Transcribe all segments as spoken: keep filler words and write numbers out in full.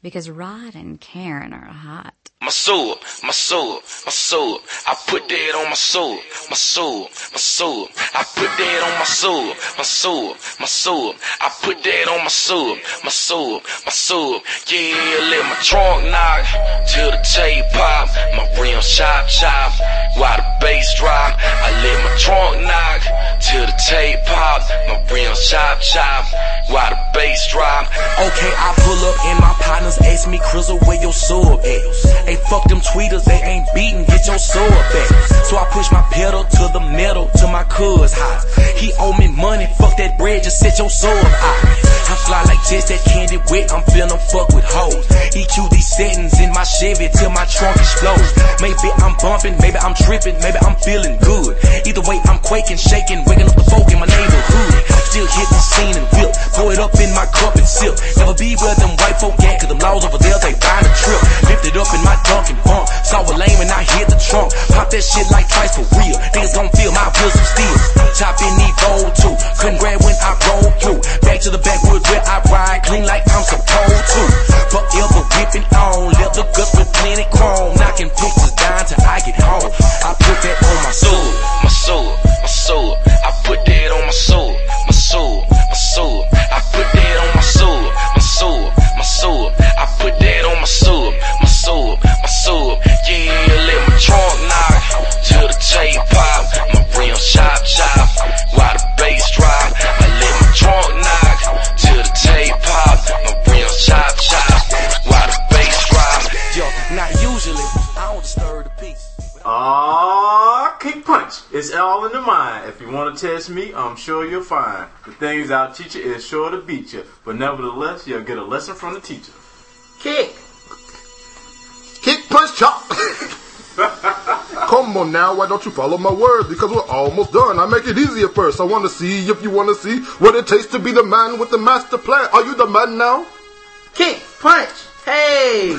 because Rod and Karen are hot. My soul, my soul, my soul, I put that on my soul, my soul, my soul, I put that on my soul, my soul, my soul, I put that on my soul, my soul, my soul, yeah, let my trunk knock, till the tape pop, my rims chop chop, while the bass drop, I let my trunk knock, till the tape pop, my rims chop chop, while the bass drop, okay, I pull up and my partners ask me, Crizzle, where your soul at? Hey, fuck them tweeters, they ain't beating, get your sword back. So I push my pedal to the metal, to my cuz hot. He owe me money, fuck that bread, just set your soul up high. I fly like jets that candy wet, I'm feeling fuck with hoes. E Q D settings in my Chevy till my trunk explodes. Maybe I'm bumping, maybe I'm tripping, maybe I'm feeling good. Either way, I'm quaking, shaking, waking up the folk in my neighborhood. Still hit the scene and whip, throw it up in my cup and sip. Never be where them white folk at, cause them laws over there, they buying a trip. Lift it up in my Dunkin' bump, saw a lame and I hit the trunk. Pop that shit like twice for real, niggas gon' feel my wisdom still. Top in these gold too, couldn't grab when I roll through. Back to the backwoods where I ride, clean like I'm so cold too. Forever whipping on, left the guts with plenty chrome. Knocking pictures down till I get home. I put that on my soul, my soul, my soul. I put that on my soul, my soul, my soul. I put that on my soul, my soul, my soul. I put that on my soul, my soul, my soul. Yeah, let my trunk knock till the tape pop, my rim chop chop, while the bass drop. I let my trunk knock till the tape pop, my rim chop chop, while the bass drop. Yo, not usually I don't disturb the peace. Ah, kick punch. It's all in the mind. If you want to test me, I'm sure you'll find the things I'll teach you is sure to beat you. But nevertheless, you'll get a lesson from the teacher. Kick. Kick, punch, chop. Come on now, why don't you follow my words? Because we're almost done. I make it easier first. I want to see if you want to see what it takes to be the man with the master plan. Are you the man now? Kick, punch. Hey.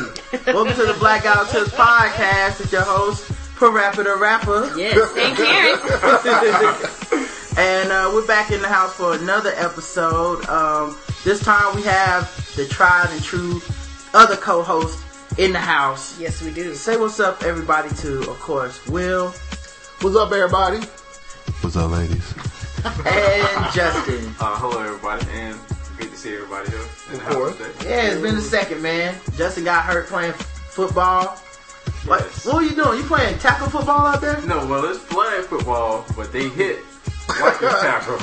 Welcome to the Black Guy Who Tips podcast. It's your host, Parappa the Rapper. Yes, thank you. And uh, we're back in the house for another episode. Um, this time we have the tried and true other co-host in the house. Yes, we do. Say what's up, everybody, to, of course, Will. What's up, everybody? What's up, ladies? And Justin. Uh, hello, everybody, and good to see everybody here in the house today. Yeah, it's been a second, man. Justin got hurt playing football. What? Yes. What are you doing? You playing tackle football out there? No, well, it's flag football, but they hit like a tackle.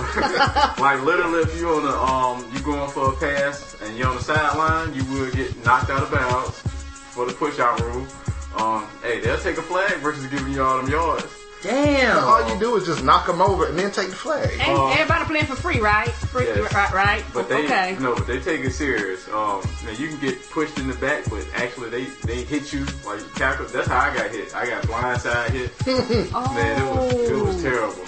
Like literally, if you on the um, you going for a pass and you're on the sideline, you will get knocked out of bounds for the push-out rule. Um, hey, they'll take a flag versus giving you all them yards. Damn! So all you do is just knock them over and then take the flag. And um, everybody playing for free, right? Free, yes. right, right? But they, okay. No, but they take it serious. Um, now you can get pushed in the back, but actually they, they hit you like tackle. That's how I got hit. I got blindside hit. Oh. Man, it was it was terrible.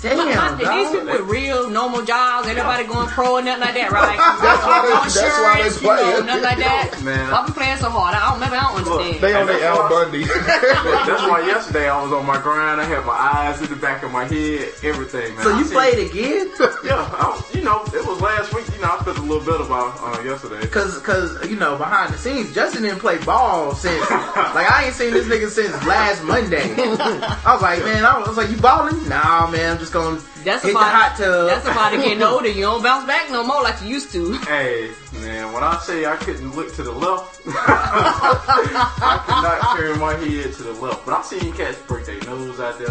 Damn, Look, these people with real normal jobs, ain't nobody going pro or nothing like that, right? That's why they, that's why they play you know, nothing like that. Man, I'll be playing so hard. I don't, maybe I don't understand. Look, they on their Al Bundy. That's why yesterday I was on my grind. I had my eyes in the back of my head, everything, man. So I you played it. again? Yeah, I, you know, it was last week. You know, I felt a little bit about uh, yesterday. Because, cause, you know, behind the scenes, Justin didn't play ball since, like, I ain't seen this nigga since last Monday. I was like, man, I was, I was like, you balling? Nah, man, I'm just Gonna that's hit about, the hot tub. That's about to get older. You don't bounce back no more like you used to. Hey, man, when I say I couldn't look to the left, I could not turn my head to the left. But I seen cats break their nose out there.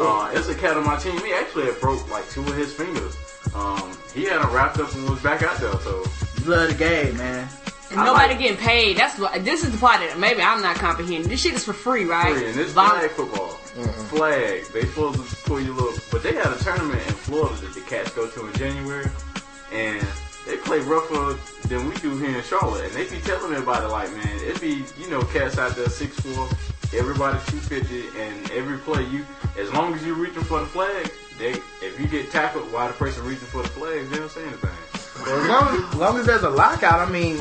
Uh, it's a cat on my team. He actually had broke like two of his fingers. Um, he had them wrapped up and was back out there. So you love the game, man. And nobody like, getting paid. That's what, this is the part that maybe I'm not comprehending. This shit is for free, right? Free, and it's Vol- flag football. Mm-mm. Flag. They supposed to pull you little. But they had a tournament in Florida that the Cats go to in January, and they play rougher than we do here in Charlotte. And they be telling everybody, like, man, it be, you know, Cats out there six foot four, everybody two fifty, and every play you, as long as you're reaching for the flag, they, if you get tackled while the person reaching for the flag, they don't say anything. Well, as long, long as there's a lockout, I mean,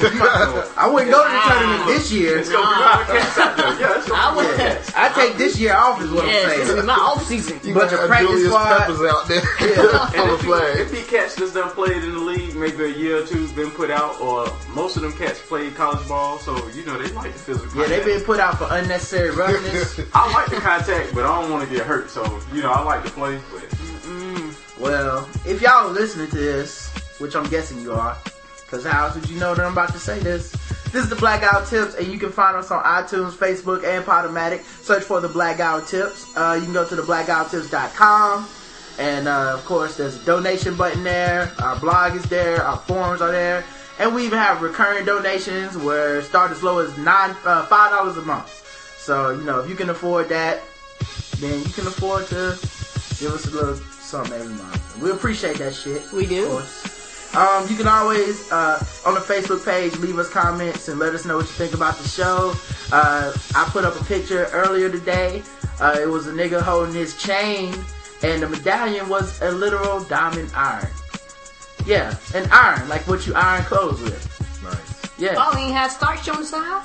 I wouldn't go to the tournament this year. Let's go. I would. I take this year off is what yeah, I'm saying. This is my off season. You bunch of practice squads out there. Yeah. And if, he, if he cats that's done played in the league, maybe a year or two's been put out, or most of them cats played college ball, so you know they like the physical. Yeah, they've been put out for unnecessary roughness. I like the contact, but I don't want to get hurt. So you know I like to play. But mm-mm. Well, if y'all are listening to this, which I'm guessing you are. Because how else would you know that I'm about to say this? This is the Black Guy Who Tips, and you can find us on iTunes, Facebook, and Podomatic. Search for the Black Guy Who Tips. Uh, you can go to the black guy who tips dot com. And, uh, of course, there's a donation button there. Our blog is there. Our forums are there. And we even have recurring donations where start as low as nine, uh, five dollars a month. So, you know, if you can afford that, then you can afford to give us a little something every month. And we appreciate that shit. We do. Of course. Um, you can always, uh, on the Facebook page, leave us comments and let us know what you think about the show. Uh, I put up a picture earlier today. Uh, it was a nigga holding his chain, and the medallion was a literal diamond iron. Yeah, an iron, like what you iron clothes with. Nice. Yeah. Oh, he has starch on the side?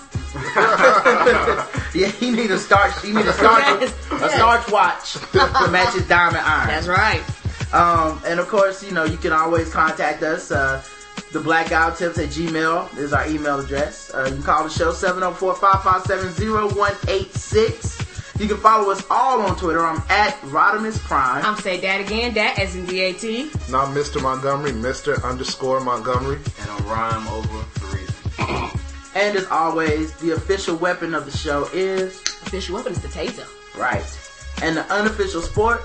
Yeah, he need a starch, he need a starch, yes, a yes. starch watch to match his diamond iron. That's right. Um, and of course, you know, you can always contact us. Uh, the black guy who tips at gmail is our email address. Uh, you can call the show seven oh four, five five seven, oh one eight six. You can follow us all on Twitter. I'm at Rodimus Prime. I'm say that again, that as in D A T. Not Mister Montgomery, Mister underscore Montgomery. And a rhyme over three. And as always, the official weapon of the show is... Official weapon is the taser. Right. And the unofficial sport...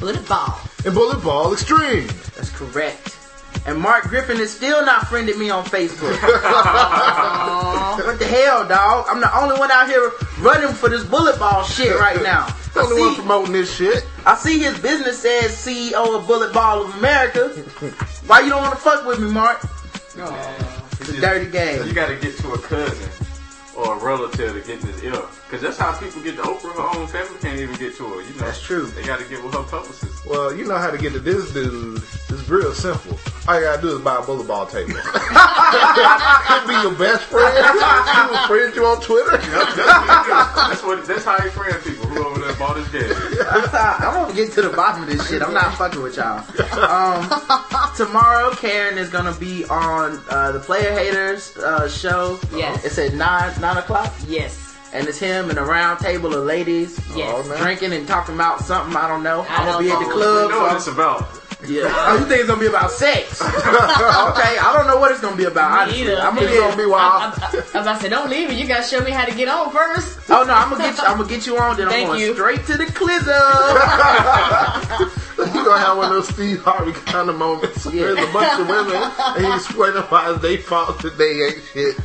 Bullet ball. And bullet ball extreme. That's correct. And Mark Griffin is still not friending me on Facebook. What the hell, dog? I'm the only one out here running for this bullet ball shit right now. The only one promoting this shit. I see his business says C E O of Bullet Ball of America. Why you don't want to fuck with me, Mark? Oh, it's a dirty game. You got to get to a cousin or a relative to get this ill. Because that's how people get to Oprah. Her own family can't even get to her. You know, that's true. They got to get with her publicist. Well, you know how to get to this dude. It's real simple. All you got to do is buy a bullet ball table. Could be your best friend. You friend you on Twitter. That's, that's, what, that's how you friend people. Whoever that bought his game. I'm going to get to the bottom of this shit. I'm not fucking with y'all. Um, tomorrow, Karen is going to be on uh, the Player Haters uh, show. Yes. It's at nine, nine o'clock? Yes. And it's him and a round table of ladies yes. oh, drinking and talking about something. I don't know. I'm going to be at the club. You know what it's about. Yeah. Oh, you think it's going to be about sex? Okay. I don't know what it's going to be about. Me either. I'm going to be wild. As I said, don't leave it. You got to show me how to get on first. Oh, no. I'm going to get you, I'm gonna get you on. Then Thank I'm going you. straight to the clizzo. You're going to have one of those Steve Harvey kind of moments. Yeah. There's a bunch of women, and you swear to God, they fault that they ain't shit.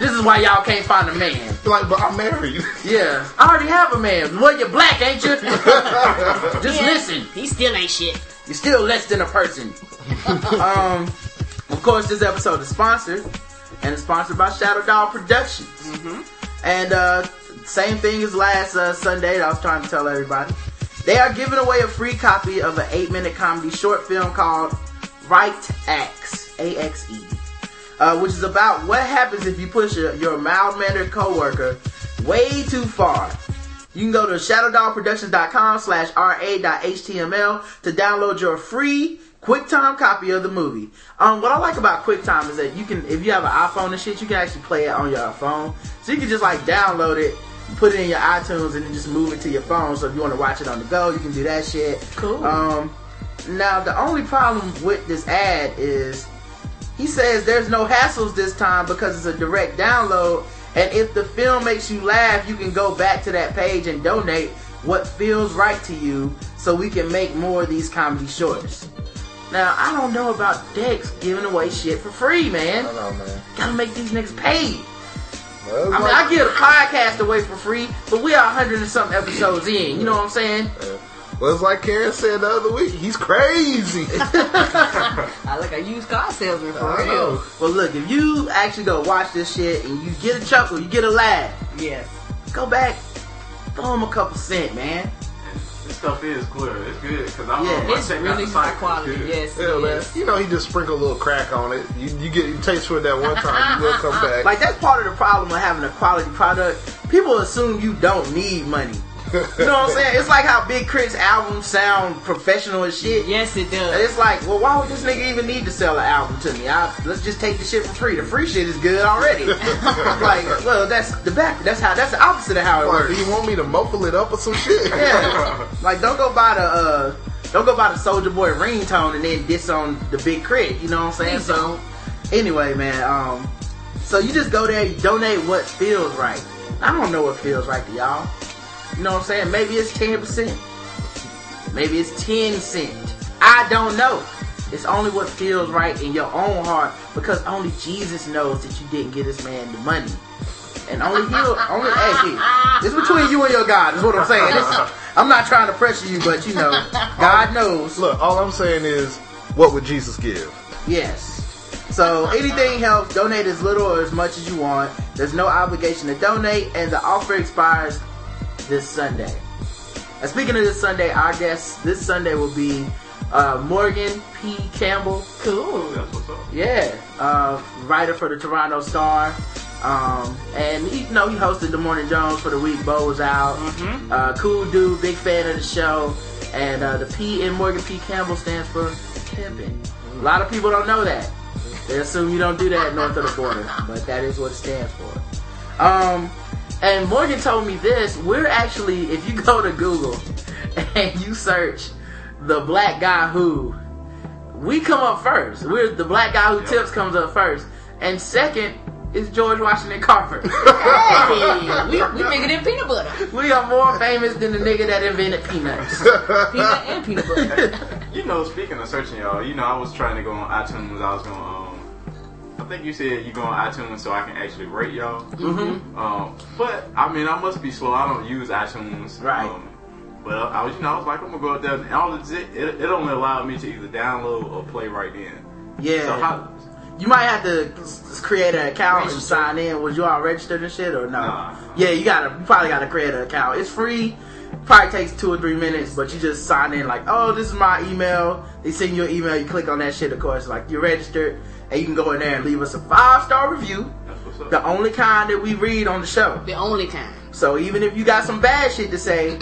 This is why y'all can't find a man. Like, but I'm married. Yeah. I already have a man. Well, you're black, ain't you? Just yeah. listen. He still ain't shit. You're still less than a person. um, Of course, this episode is sponsored, and it's sponsored by Shadow Dog Productions. Mm-hmm. And uh, same thing as last uh, Sunday that I was trying to tell everybody. They are giving away a free copy of an eight-minute comedy short film called Right Axe, A X E, uh, which is about what happens if you push a, your mild-mannered coworker way too far. You can go to shadow dog productions dot com slash r a dot h t m l to download your free QuickTime copy of the movie. Um, what I like about QuickTime is that you can, if you have an iPhone and shit, you can actually play it on your phone. So you can just like download it. Put it in your iTunes and then just move it to your phone. So if you want to watch it on the go, you can do that shit. Cool. Um, now, the only problem with this ad is he says there's no hassles this time because it's a direct download. And if the film makes you laugh, you can go back to that page and donate what feels right to you so we can make more of these comedy shorts. Now, I don't know about Dex giving away shit for free, man. I know, man. Gotta make these niggas pay. Well, I mean, I give a podcast away for free, but we are a hundred and something episodes in. You know what I'm saying? Well, it's like Karen said the other week. He's crazy. I like a used car salesman for I real. Know. Well, look, if you actually go watch this shit and you get a chuckle, you get a laugh. Yes. Go back, throw him a couple cent, man. This stuff is clear. It's good because I'm yeah, it's really high quality. Yes, yeah, man. You know, you just sprinkle a little crack on it. You you get you taste for it that one time. You will come back. Like that's part of the problem of having a quality product. People assume you don't need money. You know what I'm saying? It's like how Big Crit's albums sound professional as shit. Yes, it does. And it's like, well, why would this nigga even need to sell an album to me? I, let's just take the shit for free. The free shit is good already. Like, well, that's the back. That's how. That's the opposite of how it like, works. Do you want me to muffle it up or some shit? Yeah. Like, don't go buy the uh, don't go buy the Soulja Boy ringtone and then diss on the Big Crit. You know what I'm saying? So, anyway, man. Um, so you just go there, you donate what feels right. I don't know what feels right to y'all. You know what I'm saying? Maybe it's ten percent. Maybe it's ten cents. I don't know. It's only what feels right in your own heart because only Jesus knows that you didn't get this man the money. And only he'll, only, hey, hey, it's between you and your God is what I'm saying. It's, I'm not trying to pressure you, but you know, God knows. Look, all I'm saying is, what would Jesus give? Yes. So anything helps. Donate as little or as much as you want. There's no obligation to donate and the offer expires this Sunday. And speaking of this Sunday, our guest this Sunday will be uh, Morgan P. Campbell. Cool. That's what's up. Yeah. Uh, writer for the Toronto Star. Um, and he, you know, he hosted The Morning Jones for the week. Bo was out. Mm-hmm. Uh, cool dude. Big fan of the show. And uh, the P in Morgan P. Campbell stands for pimping. Mm. A lot of people don't know that. They assume you don't do that north of the border. But that is what it stands for. Um... And Morgan told me this, we're actually, if you go to Google and you search The Black Guy Who, we come up first. We're The Black Guy Who Tips comes up first. And second is George Washington Carver. Hey, we, we nigga than peanut butter. We are more famous than the nigga that invented peanuts. Peanut and peanut butter. You know, speaking of searching y'all, you know, I was trying to go on iTunes, I was going on. Um, I think you said you go on iTunes so I can actually rate y'all. Mm-hmm. Um, but, I mean, I must be slow. I don't use iTunes. Right. Um, but, I was, you know, I was like, I'm going to go up there. And all the, it, it only allowed me to either download or play right in. Yeah. So how, you might have to create an account register. And sign in. Was you all registered and shit or no? Nah. Yeah, you gotta you probably got to create an account. It's free. Probably takes two or three minutes, but you just sign in like, oh, this is my email. They send you an email. You click on that shit, of course. Like, you're registered. And you can go in there and leave us a five-star review. That's what's up. The only kind that we read on the show. The only kind. So even if you got some bad shit to say,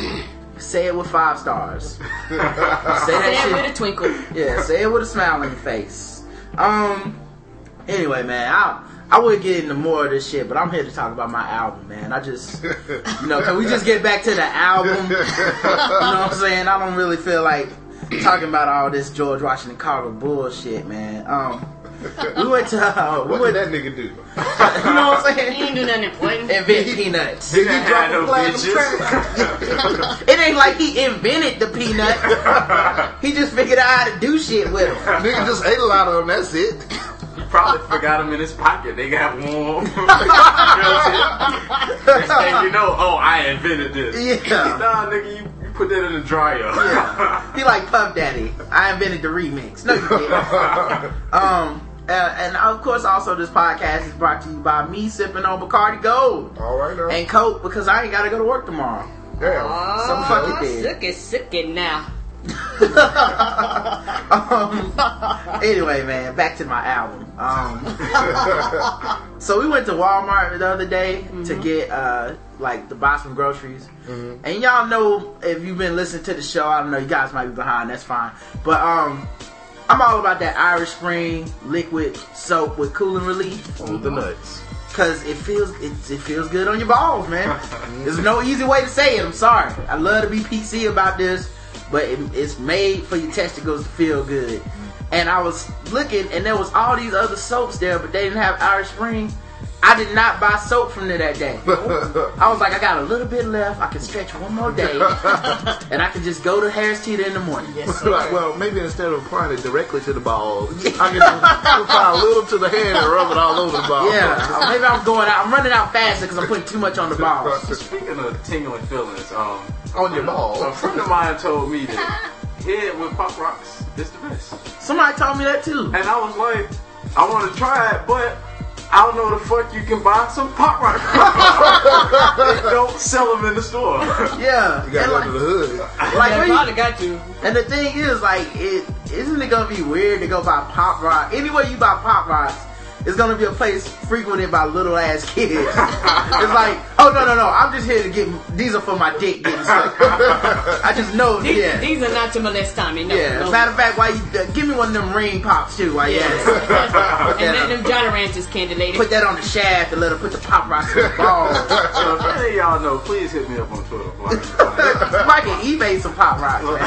say it with five stars. Say that shit with a twinkle. Yeah, say it with a smile on your face. Um. Anyway, man, I I would get into more of this shit, but I'm here to talk about my album, man. I just, you know, can we just get back to the album? You know what I'm saying? I don't really feel like talking about all this George Washington Carver bullshit, man. Um. We went to uh, we what went, did that nigga do? You know what I'm saying? He didn't do nothing important. Invent peanuts. Did he drop a platinum track? It ain't like he invented the peanut. He just figured out how to do shit with them. Nigga just ate a lot of them. That's it. He probably forgot them in his pocket. They got warm. You know, you know, oh, I invented this. Yeah. Nah, nigga, you. Put that in the dryer. Yeah. Be like Puff Daddy. I invented the remix. No, you didn't. um, uh, and of course, also this podcast is brought to you by me sipping on Bacardi Gold. All right, now. And Coke because I ain't gotta go to work tomorrow. Damn. Oh, some fuck it. Sick it, sick it now. um, anyway, man, back to my album. Um, so we went to Walmart the other day mm-hmm. to get. Uh, Like to buy some groceries, mm-hmm. and y'all know if you've been listening to the show, I don't know you guys might be behind. That's fine, but um, I'm all about that Irish Spring liquid soap with cooling relief on the nuts because it feels it, it feels good on your balls, man. There's no easy way to say it. I'm sorry. I love to be P C about this, but it, it's made for your testicles to feel good. And I was looking, and there was all these other soaps there, but they didn't have Irish Spring. I did not buy soap from there that day. I was like, I got a little bit left. I can stretch one more day. And I can just go to Harris Teeter in the morning. Yes, like, well, maybe instead of applying it directly to the balls, I can apply a little to the hand and rub it all over the balls. Yeah, maybe I'm going out. I'm running out faster because I'm putting too much on the balls. Speaking of tingling feelings, um, on your balls. A friend of mine told me that head with Pop Rocks is the best. Somebody told me that too. And I was like, I want to try it, but... I don't know the fuck you can buy some pop rock. They don't sell them in the store. Yeah. You gotta go to the hood. Like, yeah, probably got you. And the thing is, like, it isn't it gonna be weird to go buy pop rock? Anywhere you buy pop rocks, it's gonna be a place frequented by little ass kids. It's like, oh no, no, no, I'm just here to get, these are for my dick getting stuck. I just know, these, yeah. These are not to molest Tommy, no. Yeah, no. Matter of fact, why you, uh, give me one of them ring pops too, why you yeah. And let them Johnny Ranchers candy lady. Put that on the shaft and let her put the pop rocks in the ball. So if any of y'all know, please hit me up on Twitter. You might can eBay some pop rocks, man.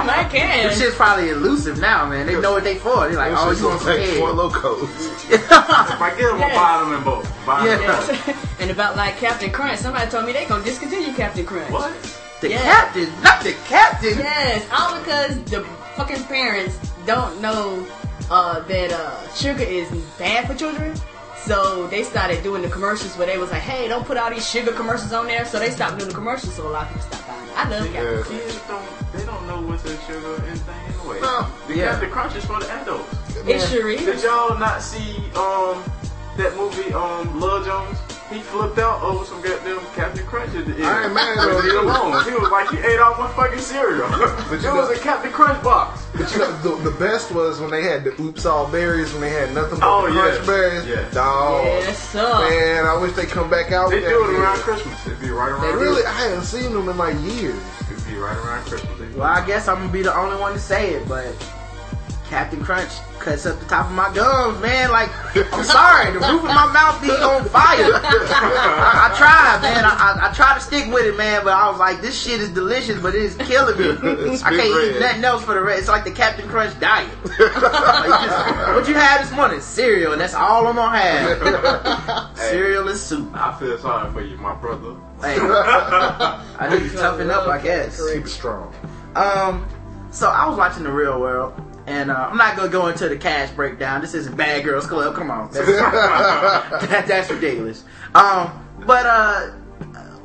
You might can. This shit's probably elusive now, man. They know what they for. They're like, oh, you want to take four Locos. If I get them, yes. I'll buy them in both. Buy them yes. in both. And about like Captain Crunch, somebody told me they're going to discontinue Captain Crunch. What? The yes. captain? Not the captain? Yes, all because the fucking parents don't know uh, that uh, sugar is bad for children. So they started doing the commercials where they was like, hey, don't put all these sugar commercials on there. So they stopped doing the commercials, so a lot of people stopped buying it. I love Captain Crunch. Kids don't, they don't know what's in sugar and things away. No. The yeah. Captain Crunch is for the adults. Yeah. It sure is. Did y'all not see um, that movie, um, Love Jones? He flipped out over some goddamn Captain Crunch at the end. I ain't mad at him. He alone. He was like, he ate all my fucking cereal. But you it was know, a Captain Crunch box. But you know, the, the best was when they had the oops all berries, when they had nothing but oh, Crunch yes. berries. Yes. Dog. Yes, man, I wish they come back out. They do it around year. Christmas. It'd be right around Christmas. Really, I haven't seen them in like years. It'd be right around Christmas. Well, I guess I'm going to be the only one to say it, but Captain Crunch cuts up the top of my gums, man. Like, I'm sorry, the roof of my mouth be on fire. I, I tried, man. I, I, I tried to stick with it, man, but I was like, this shit is delicious, but it is killing me. I can't red. eat nothing else for the rest. It's like the Captain Crunch diet. Like, just, what you had this morning? Cereal, and that's all I'm gonna have. Hey, cereal and soup. I feel sorry for you, my brother. Hey, I need to toughen up, I guess. Keep it strong. Um, so I was watching The Real World. And uh, I'm not going to go into the cash breakdown. This isn't Bad Girls Club. Come on. That's, that, that's ridiculous. Um, but uh,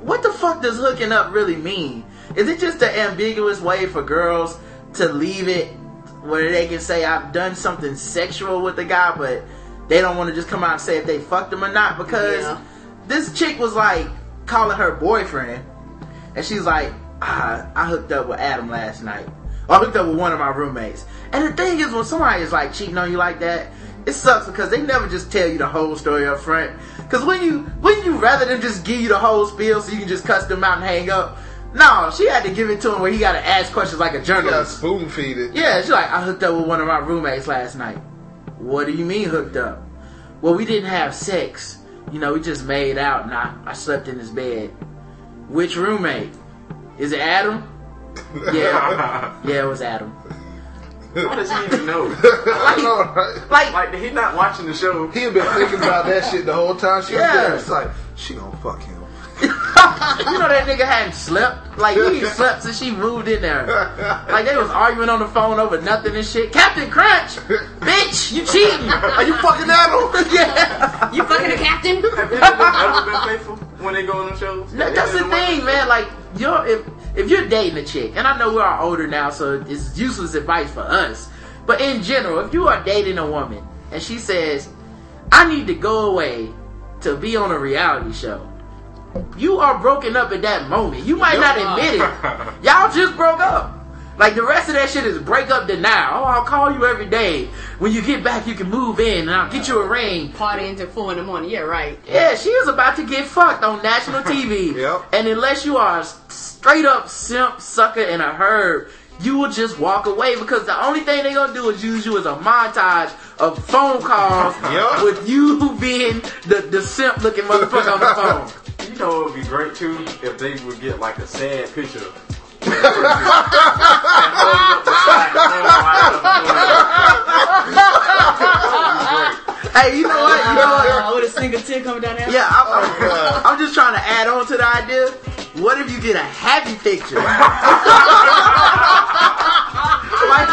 what the fuck does hooking up really mean? Is it just an ambiguous way for girls to leave it where they can say, I've done something sexual with the guy, but they don't want to just come out and say if they fucked him or not? Because yeah. this chick was like calling her boyfriend. And she's like, ah, I hooked up with Adam last night. I hooked up with one of my roommates. And the thing is, when somebody is like cheating on you like that, it sucks because they never just tell you the whole story up front. Because when you, when you rather than just give you the whole spiel so you can just cuss them out and hang up, no, she had to give it to him where he got to ask questions like a journalist. You gotta spoon feed it. Yeah, she's like, I hooked up with one of my roommates last night. What do you mean hooked up? Well, we didn't have sex. You know, we just made out and I, I slept in his bed. Which roommate? Is it Adam? Yeah, yeah, it was Adam. How does he even know? Like, know, right? like, like he's not watching the show. He had been thinking about that shit the whole time. She yeah. was there. It's like she gonna fuck him. You know that nigga hadn't slept. Like he slept since she moved in there. Like they was arguing on the phone over nothing and shit. Captain Crunch, bitch, you cheating? Are you fucking Adam? Yeah, you fucking the captain. Have you ever been faithful when they go on the shows? No, that's the thing, man. Like you're if. If you're dating a chick, and I know we're all older now, so it's useless advice for us, but in general, if you are dating a woman and she says, I need to go away to be on a reality show, you are broken up at that moment. You might not admit it. Y'all just broke up. Like, the rest of that shit is break up denial. Oh, I'll call you every day. When you get back, you can move in, and I'll get you a ring. Party until four in the morning. Yeah, right. Yeah, she is about to get fucked on national T V. Yep. And unless you are a straight-up simp, sucker, and a herb, you will just walk away because the only thing they're going to do is use you as a montage of phone calls yep. with you being the, the simp-looking motherfucker on the phone. You know it would be great, too, if they would get, like, a sad picture hey, you know what? You know what? Uh, with a single tear coming down there. Yeah, I'm, oh, I'm just trying to add on to the idea. What if you get a happy picture? Like,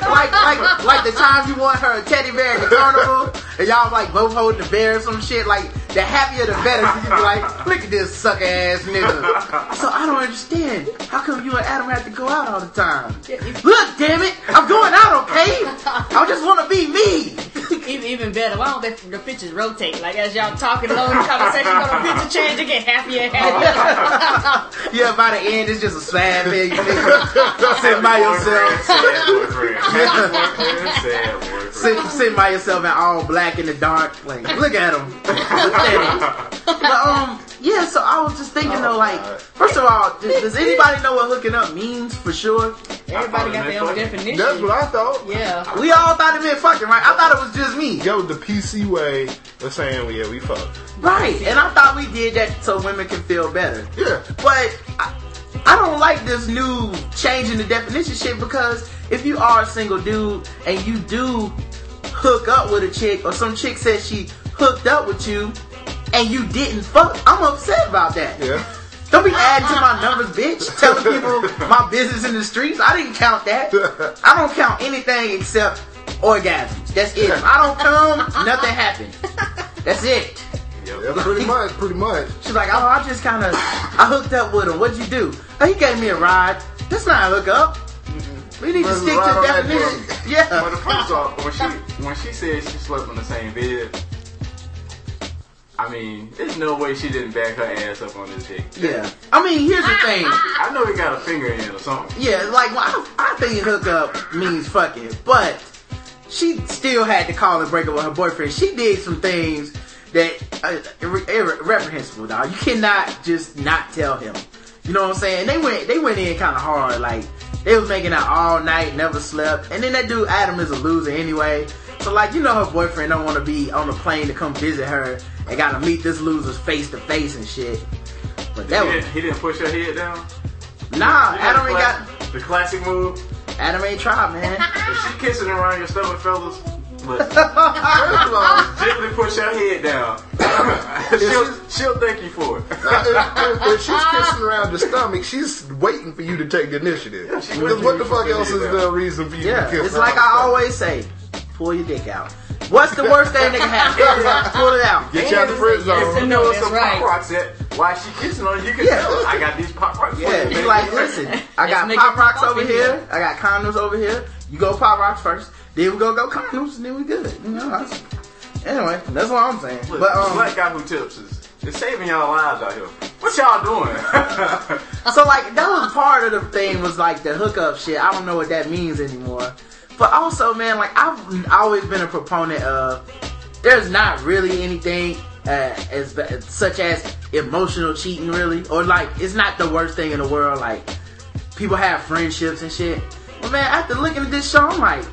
like, like, like the time you won her a teddy bear at the carnival, and y'all like both holding the bear or some shit. Like, the happier the better. So you be like, look at this sucker ass nigga. So I don't understand. How come you and Adam have to go out all the time? Look, damn it, I'm going out, okay? I just want to be me. Either even better. Why don't they, the pictures rotate? Like, as y'all talking along in the conversation, you know, the picture change, you get happier and happier. Yeah, by the end, it's just a sad man. You nigga. Sit by yourself. Sad boyfriend. Sit, sit by yourself in all black in the dark. Like, look at him. But, um, yeah, so I was just thinking, oh, though, like, God. First of all, does, does anybody know what hooking up means for sure? Everybody got their own fucking definition. That's what I thought. Yeah. We all thought it meant fucking, right? I thought it was just me. Yo, the P C way of saying, well, yeah, we fucked. Right. And I thought we did that so women can feel better. Yeah. But I, I don't like this new changing the definition shit, because if you are a single dude and you do hook up with a chick, or some chick says she hooked up with you and you didn't fuck, I'm upset about that. Yeah. Don't be adding to my numbers, bitch. Telling people my business in the streets. I didn't count that. I don't count anything except orgasms. That's it. If I don't come, nothing happened. That's it. Yeah, pretty much, pretty much. She's like, oh, I just kind of, I hooked up with him. What'd you do? Oh, he gave me a ride. That's not a hookup. We need There's to stick to the definition. Yeah. But well, first off, when she, when she said she slept on the same bed, I mean, there's no way she didn't back her ass up on this chick. Yeah. I mean, here's the thing. I know he got a finger in it or something. Yeah, like, well, I, I think hookup means fucking, but she still had to call and break up with her boyfriend. She did some things that are irreprehensible, dog. You cannot just not tell him. You know what I'm saying? They went, they went in kind of hard. Like, they was making out all night, never slept. And then that dude, Adam, is a loser anyway. So, like, you know her boyfriend don't want to be on a plane to come visit her. They gotta meet this loser's face to face and shit. But that he, was, didn't, he didn't push her head down? Nah, you Adam ain't got... The classic move? Adam ain't tried, man. If she kissing around your stomach, fellas, listen. First of all, gently push her head down. she'll, she'll thank you for it. If, if, if she's kissing around the stomach, she's waiting for you to take the initiative. Yeah, because what the fuck else is down. The reason for you yeah, to kiss? It's like I always say, pull your dick out. What's the worst thing that can happen? Pull it out. Get you out the friend zone. You know it's some right. Pop Rocks at. Why is she kissing on you? You can yeah. tell I got these Pop Rocks. Yeah, you like, listen, I got Pop Rocks over here. I got condoms over here. You go Pop Rocks first. Then we go go condoms, and then we good. You know, that's, anyway, that's what I'm saying. Look, but um, Black Guy Who Tips is it's saving y'all lives out here. What y'all doing? So, like, that was part of the thing was, like, the hookup shit. I don't know what that means anymore. But also, man, like, I've always been a proponent of there's not really anything uh, as such as emotional cheating, really. Or, like, it's not the worst thing in the world. Like, people have friendships and shit. But, man, after looking at this show, I'm like,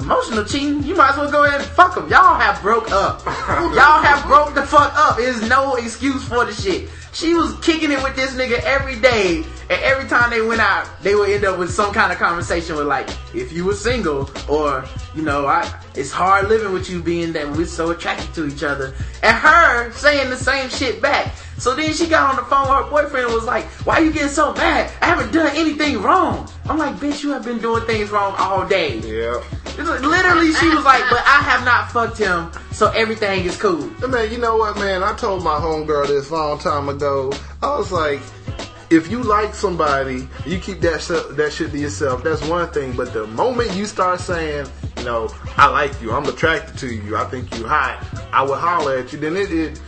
emotional cheating? You might as well go ahead and fuck them. Y'all have broke up. Y'all have broke the fuck up. There's no excuse for the shit. She was kicking it with this nigga every day, and every time they went out, they would end up with some kind of conversation with, like, if you were single, or, you know, I, it's hard living with you being that we're so attracted to each other, and her saying the same shit back. So then she got on the phone with her boyfriend and was like, why you getting so mad? I haven't done anything wrong. I'm like, bitch, you have been doing things wrong all day. Yeah. Literally, she was like, but I have not fucked him, so everything is cool. Man, you know what, man? I told my homegirl this long time ago. I was like, if you like somebody, you keep that sh- that shit to yourself. That's one thing. But the moment you start saying, you know, I like you, I'm attracted to you, I think you hot, I would holler at you, then it, it,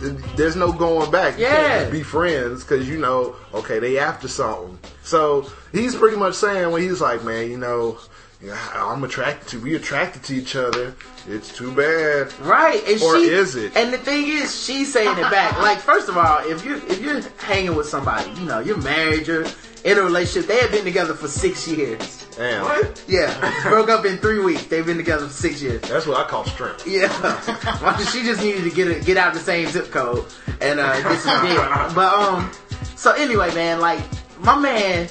it there's no going back. You yeah. can't just be friends because, you know, okay, they after something. So he's pretty much saying when he's like, man, you know, I'm attracted to, we attracted to each other. It's too bad. Right. And or she, is it? And the thing is, she's saying it back. Like, first of all, if you if you're hanging with somebody, you know, you're married, you're in a relationship, they have been together for six years. Damn. What? Yeah. Broke up in three weeks. They've been together for six years. That's what I call strength. Yeah. She just needed to get a, get out of the same zip code and uh get some dick. But um so anyway, man, like my man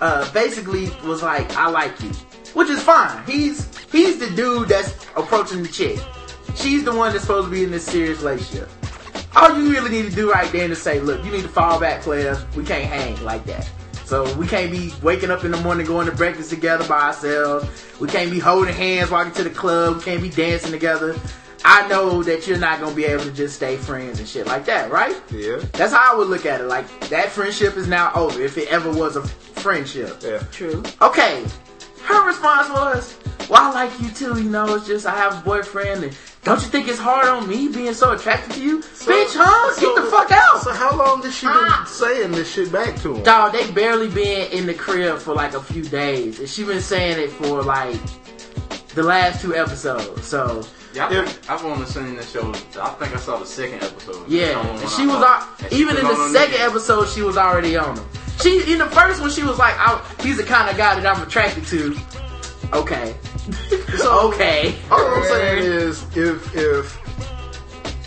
uh basically was like, I like you. Which is fine. He's he's the dude that's approaching the chick. She's the one that's supposed to be in this serious relationship. All you really need to do right then is say, look, you need to fall back, player. We can't hang like that. So we can't be waking up in the morning, going to breakfast together by ourselves. We can't be holding hands, walking to the club. We can't be dancing together. I know that you're not going to be able to just stay friends and shit like that, right? Yeah. That's how I would look at it. Like, that friendship is now over, if it ever was a friendship. Yeah. True. Okay. Her response was, Well, I like you too, you know, it's just I have a boyfriend, and don't you think it's hard on me being so attracted to you? So, bitch, huh? So, get the fuck out. So how long has she been ah. saying this shit back to him? Dog, they barely been in the crib for like a few days, and she been saying it for like the last two episodes, so... Yeah, I think, I've only seen this show, I think I saw the second episode. Yeah, and she was, al- and she even was in the second him. episode, she was already on him. She, in the first one, she was like, oh, he's the kind of guy that I'm attracted to. Okay. So, okay. All I'm saying is, if, if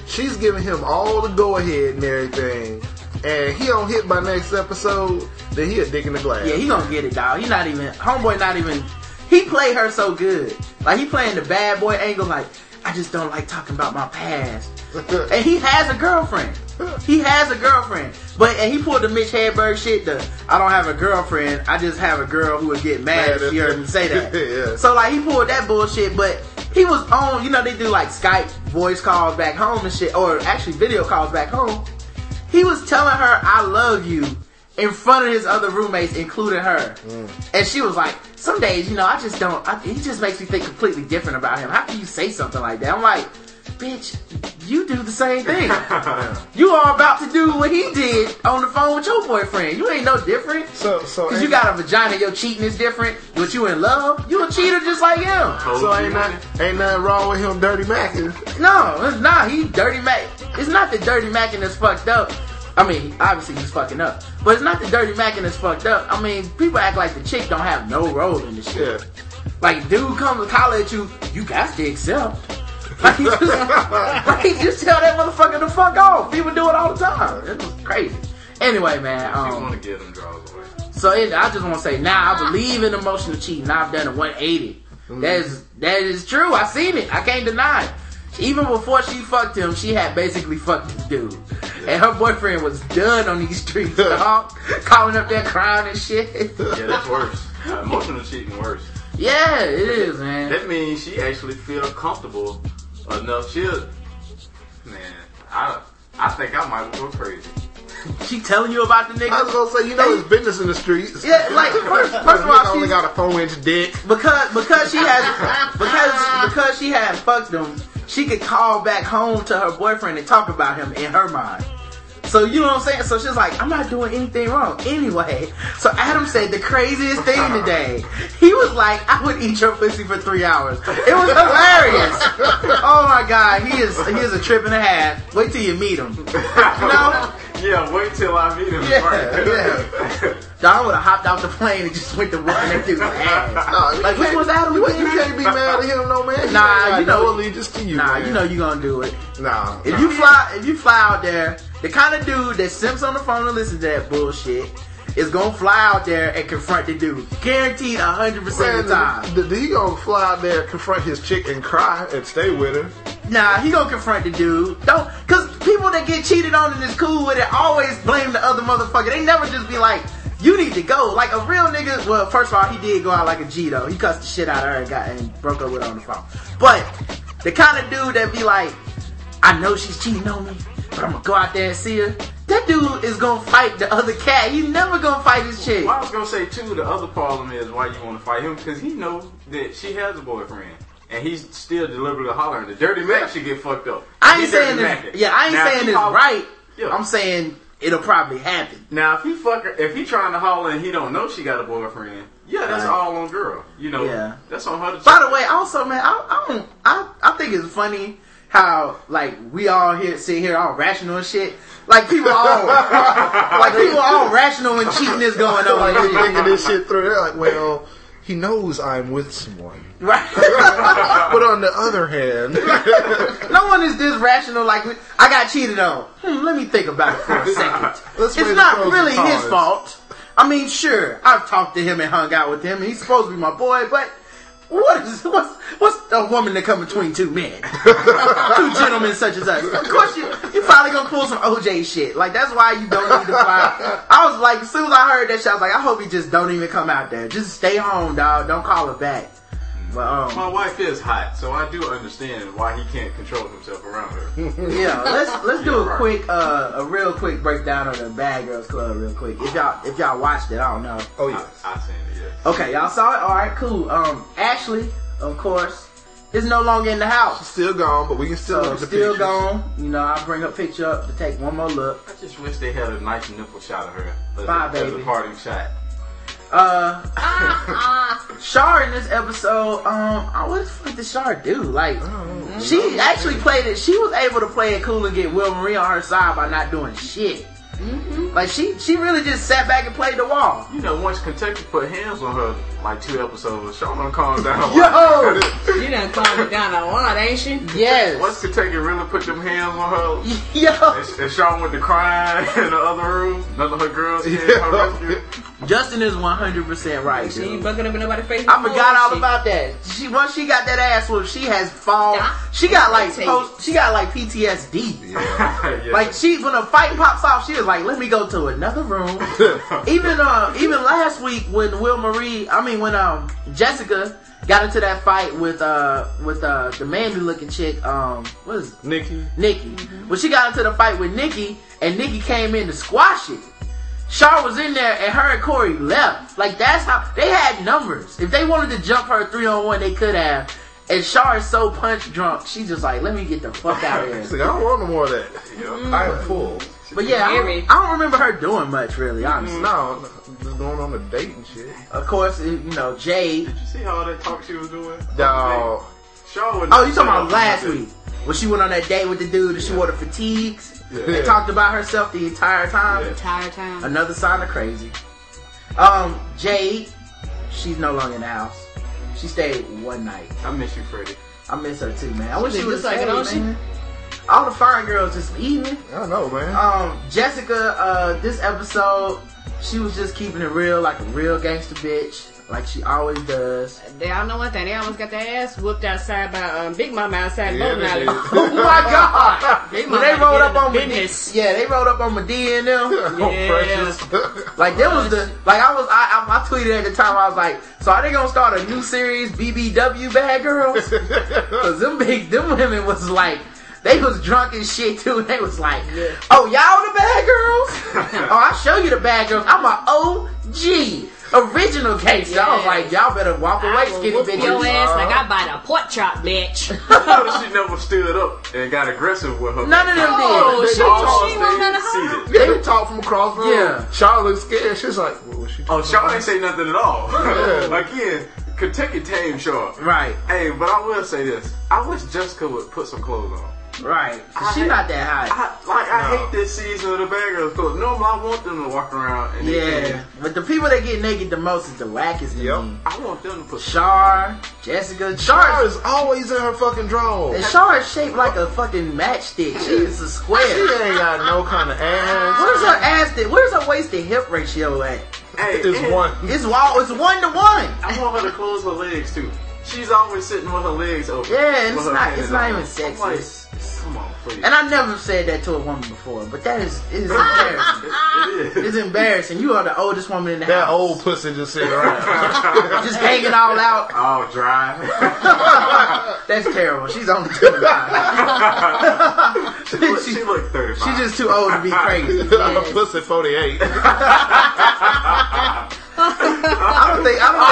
she's giving him all the go-ahead and everything, and he don't hit by next episode, then he a dick in the glass. Yeah, he gonna get it, dog. He not even, homeboy not even, he played her so good. Like, he playing the bad boy angle, like, I just don't like talking about my past. And he has a girlfriend. He has a girlfriend. But and he pulled the Mitch Hedberg shit, the I don't have a girlfriend, I just have a girl who would get mad if she heard me say that. Yeah. So like he pulled that bullshit, but he was on, you know, they do like Skype voice calls back home and shit, or actually video calls back home. He was telling her I love you in front of his other roommates, including her. Mm. And she was like, some days, you know, I just don't, I, he just makes me think completely different about him. How can you say something like that? I'm like, bitch, you do the same thing. You are about to do what he did on the phone with your boyfriend. You ain't no different. So, so Cause you got a vagina, your cheating is different, but you in love, you a cheater just like him. So ain't nothing, ain't nothing wrong with him dirty macking. No, it's not, he dirty mac. It's not the dirty macking that's fucked up. I mean, obviously he's fucking up. But it's not the dirty macking that's fucked up. I mean, people act like the chick don't have no role in this shit. Yeah. Like, dude comes and holler at you, you got to accept. Like, just, like, just tell that motherfucker to fuck off. People do it all the time. It was crazy. Anyway, man. Um, you want to get them draws away. So it, I just want to say, now nah, I believe in emotional cheating. I've done a one eighty. Mm. That is, that is true. I seen it. I can't deny it. Even before she fucked him, she had basically fucked this dude. Yeah. And her boyfriend was done on these streets, dog. Calling up that crime and shit. Yeah, that's worse. Uh, emotional cheating worse. Yeah, it is, man. That means she actually feels comfortable enough. She'll... Man, I, I think I might go crazy. She telling you about the nigga? I was gonna say, you know, it's business in the streets. Yeah, like first, first of all, she only got a four inch dick because because she has because because she had fucked him. She could call back home to her boyfriend and talk about him in her mind. So you know what I'm saying? So she's like, I'm not doing anything wrong anyway. So Adam said the craziest thing today. He was like, I would eat your pussy for three hours. It was hilarious. Oh my God, he is he is a trip and a half. Wait till you meet him. You know? Yeah, wait till I meet him. Yeah, yeah. Don would have hopped off the plane and just went to work and that dude's ass. Like, which was Adam? You can't be mad at him, no man. Nah, you know, we'll leave this to you. Nah, man. You know you gonna do it. Nah. If nah. you fly, if you fly out there, the kind of dude that simps on the phone and listens to that bullshit is gonna fly out there and confront the dude, guaranteed one hundred percent man, of the time. The, the, he gonna fly out there, confront his chick, and cry and stay with her. Nah, he gonna confront the dude. Don't, cause people that get cheated on and is cool with it always blame the other motherfucker. They never just be like, you need to go. Like a real nigga. Well, first of all, he did go out like a G though. He cussed the shit out of her and got and broke up with her on the phone. But the kind of dude that be like, I know she's cheating on me, but I'm gonna go out there and see her. That dude is gonna fight the other cat. He's never gonna fight his chick. Well, I was gonna say too, the other problem is why you wanna fight him, because he knows that she has a boyfriend, and he's still deliberately hollering. The dirty Mac should get fucked up. I ain't saying this. Yeah, I ain't now, saying it's holl- right. Yeah. I'm saying it'll probably happen. Now, if he fuck her, if he trying to holler and he don't know she got a boyfriend, yeah, that's right. All on girl. You know, yeah. That's on her. To By the way, also, man, I I, don't, I I think it's funny how like we all here sit here all rational and shit. Like people all like people all rational when cheating is going on. Like they thinking this shit through. They're like, well, he knows I'm with someone. Right. But on the other hand, no one is this rational like, I got cheated on. Hmm, let me think about it for a second. Let's it's not really his fault. I mean, sure, I've talked to him and hung out with him, and he's supposed to be my boy, but what is what's, what's a woman to come between two men? Two gentlemen such as us. Of course, you, you're probably going to pull some O J shit. Like, that's why you don't need to fly. I was like, as soon as I heard that shit, I was like, I hope he just don't even come out there. Just stay home, dog. Don't call her back. But, um, my wife is hot, so I do understand why he can't control himself around her. Yeah, let's let's do a quick, uh, a real quick breakdown of the Bad Girls Club real quick. If y'all if y'all watched it, I don't know. Oh yeah, I, I seen it. Yeah. Okay, y'all saw it. All right, cool. Um, Ashley, of course, is no longer in the house. She's still gone, but we can still so look at the still pictures. Gone. You know, I'll bring her picture up to take one more look. I just wish they had a nice nipple shot of her. Bye, baby. As a party shot. Uh, Shar in this episode, um, I what the fuck did Shar do? Like, oh, she no, actually no. played it. She was able to play it cool and get Will Marie on her side by not doing shit. Mm-hmm. Like, she, she really just sat back and played the wall. You know, once Kentucky put hands on her, like two episodes, Shar done calmed down. Yo! She done calmed down a lot, ain't she? Yes. Once Kentucky really put them hands on her, yo, and, and Shar went to crying in the other room, none of her girls came to her rescue. Justin is one hundred percent right. She ain't bucking up in nobody's face. I forgot all she? about that. She once she got that ass whooped, she has fallen. She got like post, she got like P T S D. Yeah. Yeah. Like she when a fight pops off, she is like, "Let me go to another room." even uh, even last week when Will Marie, I mean when um Jessica got into that fight with uh with uh the manly looking chick, um what is it? Nikki. Nikki. Mm-hmm. When she got into the fight with Nikki and Nikki came in to squash it. Shar was in there and her and Corey left. Like, that's how they had numbers. If they wanted to jump her three on one, they could have. And Shar is so punch drunk, she's just like, let me get the fuck out of here. She's like, I don't want no more of that. You know, mm. I am full. But yeah, I don't, I don't remember her doing much, really, honestly. No, just going on a date and shit. Of course, you know, Jade. Did you see how all that talk she was doing? No. Shar was. Oh, you talking about last week. When she went on that date with the dude and she yeah. wore the fatigues yeah. and talked about herself the entire time. Yeah. Entire time. Another sign of crazy. Um, Jade, she's no longer in the house. She stayed one night. I miss you, Freddie. I miss her too, man. I wish she, she was like an ocean. All the fine girls just eating. I don't know, man. Um, Jessica, uh, this episode, she was just keeping it real, like a real gangster bitch. Like she always does. They all know one thing. They almost got their ass whooped outside by um, Big Mama outside both yeah, nights. Oh my God! Big Mama when they rolled up on business. Yeah, they rolled up on Medea and them. Yeah. Like there was the like I was I, I I tweeted at the time I was like, so are they gonna start a new series B B W Bad Girls? Cause them big them women was like. They was drunk as shit too. And they was like, yeah. "Oh, y'all the bad girls? Oh, I show you the bad girls. I'm an O G original case." Yeah. So I was like, "Y'all better walk away, skinny bitches." Your ass like I bought a pork chop, bitch. She never stood up and got aggressive with her. None of them oh, did. They, she, all she stayed seated. They would talk from across the room. Yeah. Shaw looked scared. She's like, "What was she?" Oh, Shaw ain't say nothing at all. Like yeah. Kentucky tame Shaw. Right. Hey, but I will say this. I wish Jessica would put some clothes on. Right. She's not that hot. I, like, I no. hate this season of the Bad Girls Club. Normally, I want them to walk around. And yeah. They, but the people that get naked the most is the wackest yep. me. I want them to put Shar, Jessica. Shar is always in her fucking drawers. And Shar is shaped like a fucking matchstick. She is a square. She ain't got no kind of ass. Where's her ass? To, where's her waist to hip ratio at? Hey, it's it, one. It's, all, it's one to one. I want her to close her legs, too. She's always sitting with her legs open. Yeah, and it's not, it's not even sexist. Come on, please. And I never said that to a woman before, but that is, it is embarrassing. It, it is. It's embarrassing. You are the oldest woman in the that house. That old pussy just sitting around. Just hanging all out. All dry. That's terrible. She's only twenty-five. she, look, she, she look thirty-five. She's just too old to be crazy. Yes. Pussy forty-eight. I don't think, I don't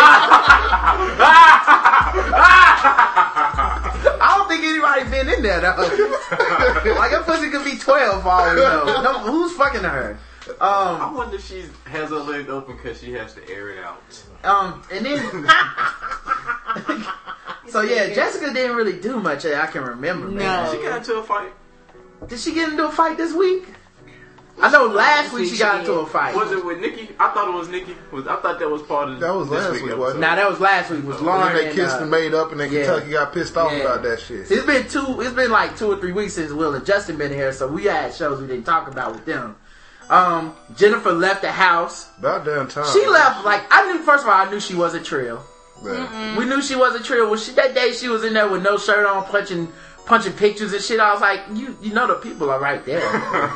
think. I don't think anybody's been in there though. Like a pussy could be twelve for all we know. No, who's fucking her? Um, I wonder if she has her leg open because she has to air it out. Um, and then so yeah, Jessica didn't really do much that I can remember. No, man. She got into a fight. Did she get into a fight this week? I know last week she got into a fight. Was it with Nikki? I thought it was Nikki. I thought that was part of that was last week. week wasn't it? Nah, that was last week. Was Lauren and they kissed and, uh, and made up, and then yeah. Kentucky got pissed off yeah. about that shit. It's been two. It's been like two or three weeks since Will and Justin been here, so we had shows we didn't talk about with them. Um, Jennifer left the house about damn time. She left like I knew. First of all, I knew she was a trill. Yeah. We knew she was a trill. Well, she, that day she was in there with no shirt on, punching. punching pictures and shit. I was like, you you know the people are right there.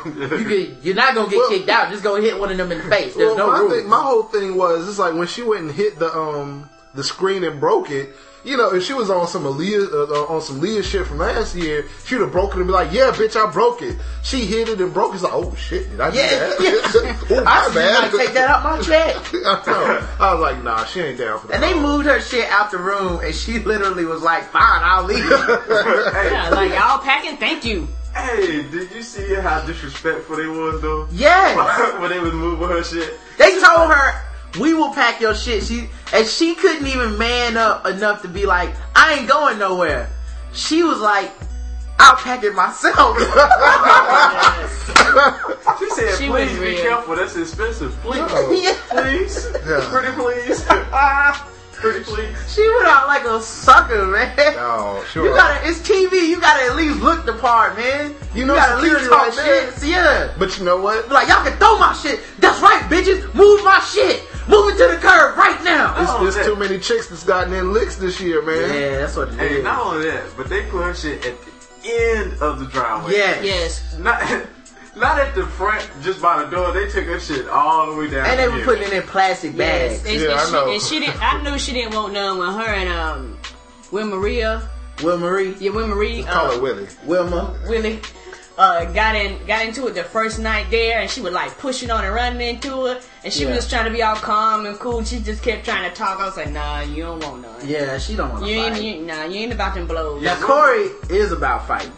You could, you're not going to get well, kicked out. Just go hit one of them in the face. There's well, no my, thing, my whole thing was, it's like when she went and hit the um the screen and broke it, You know, if she was on some Aaliyah, uh, on some Leah shit from last year, she would have broken it and be like, yeah, bitch, I broke it. She hit it and broke it. It's like, oh, shit, did I do yeah, that? Yeah. Oh, my I bad. I take that out my check. I know. I was like, nah, she ain't down for that. And they moved her shit out the room, and she literally was like, fine, I'll leave. Yeah, like, y'all packing? Thank you. Hey, did you see how disrespectful they was, though? Yes. When they was moving her shit. They told her, we will pack your shit. She and she couldn't even man up enough to be like, I ain't going nowhere. She was like, I'll pack it myself. Yes. She said, she please be careful. That's expensive. Please. Yeah. Please. Yeah. Pretty please. Ah. Pretty please. She went out like a sucker, man. Oh, sure. You gotta, it's T V. You gotta at least look the part, man. You, you know, gotta at least talk shit. There. Yeah. But you know what? Like, y'all can throw my shit. That's right, bitches. Move my shit. Move it to the curb right now. There's oh, too many chicks that's gotten in licks this year, man. Yeah, that's what it hey, is. Hey, not only that, but they put her shit at the end of the driveway. Yes. Yes. Not, not at the front, just by the door. They took her shit all the way down. And they were putting it in plastic bags. Yes. And, yeah, and I she, know. And she didn't, I knew she didn't want none when her and, um, when Maria. Will Marie. Yeah, Will Marie. Uh, call her Willie. Wilma. Willie. Uh, got in, got into it the first night there, and she was like pushing on and running into it, and she yeah. was just trying to be all calm and cool. She just kept trying to talk. I was like, nah, you don't want none. Yeah, she don't want to fight. You, nah, you ain't about them blows. Yeah, Corey is about fighting.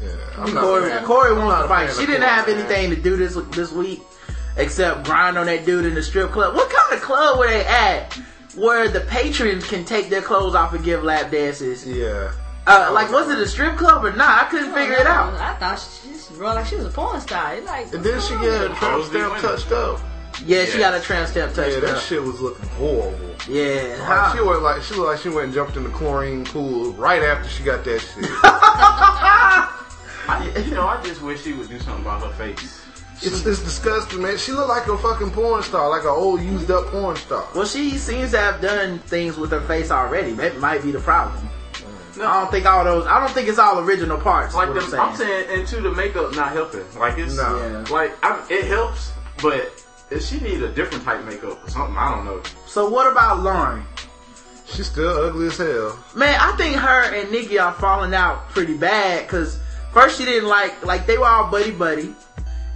Yeah, I'm Corey, not, Corey I'm wants to fight. She didn't have anything to do this this week except grind on that dude in the strip club. What kind of club were they at where the patrons can take their clothes off and give lap dances? Yeah. Uh, like, was it a strip club or not? I couldn't I figure know. it out. I thought she just rolled like she was a porn star. It's like, and then she got a tramp stamp touched up. Yeah, yes. She got a tramp stamp touched up. Yeah, that up. shit was looking horrible. Yeah. Like, she, was like, she looked like she went and jumped in the chlorine pool right after she got that shit. I, you know, I just wish she would do something about her face. It's, it's disgusting, man. She looked like a fucking porn star, like an old used up porn star. Well, she seems to have done things with her face already. That might be the problem. No. I don't think all those. I don't think it's all original parts. Like the, I'm, saying. I'm saying, and too, the makeup not helping. Like it's no. yeah. like I, it helps, but if she need a different type of makeup or something. I don't know. So what about Lauren? She's still ugly as hell. Man, I think her and Nikki are falling out pretty bad. Cause first she didn't like like they were all buddy buddy,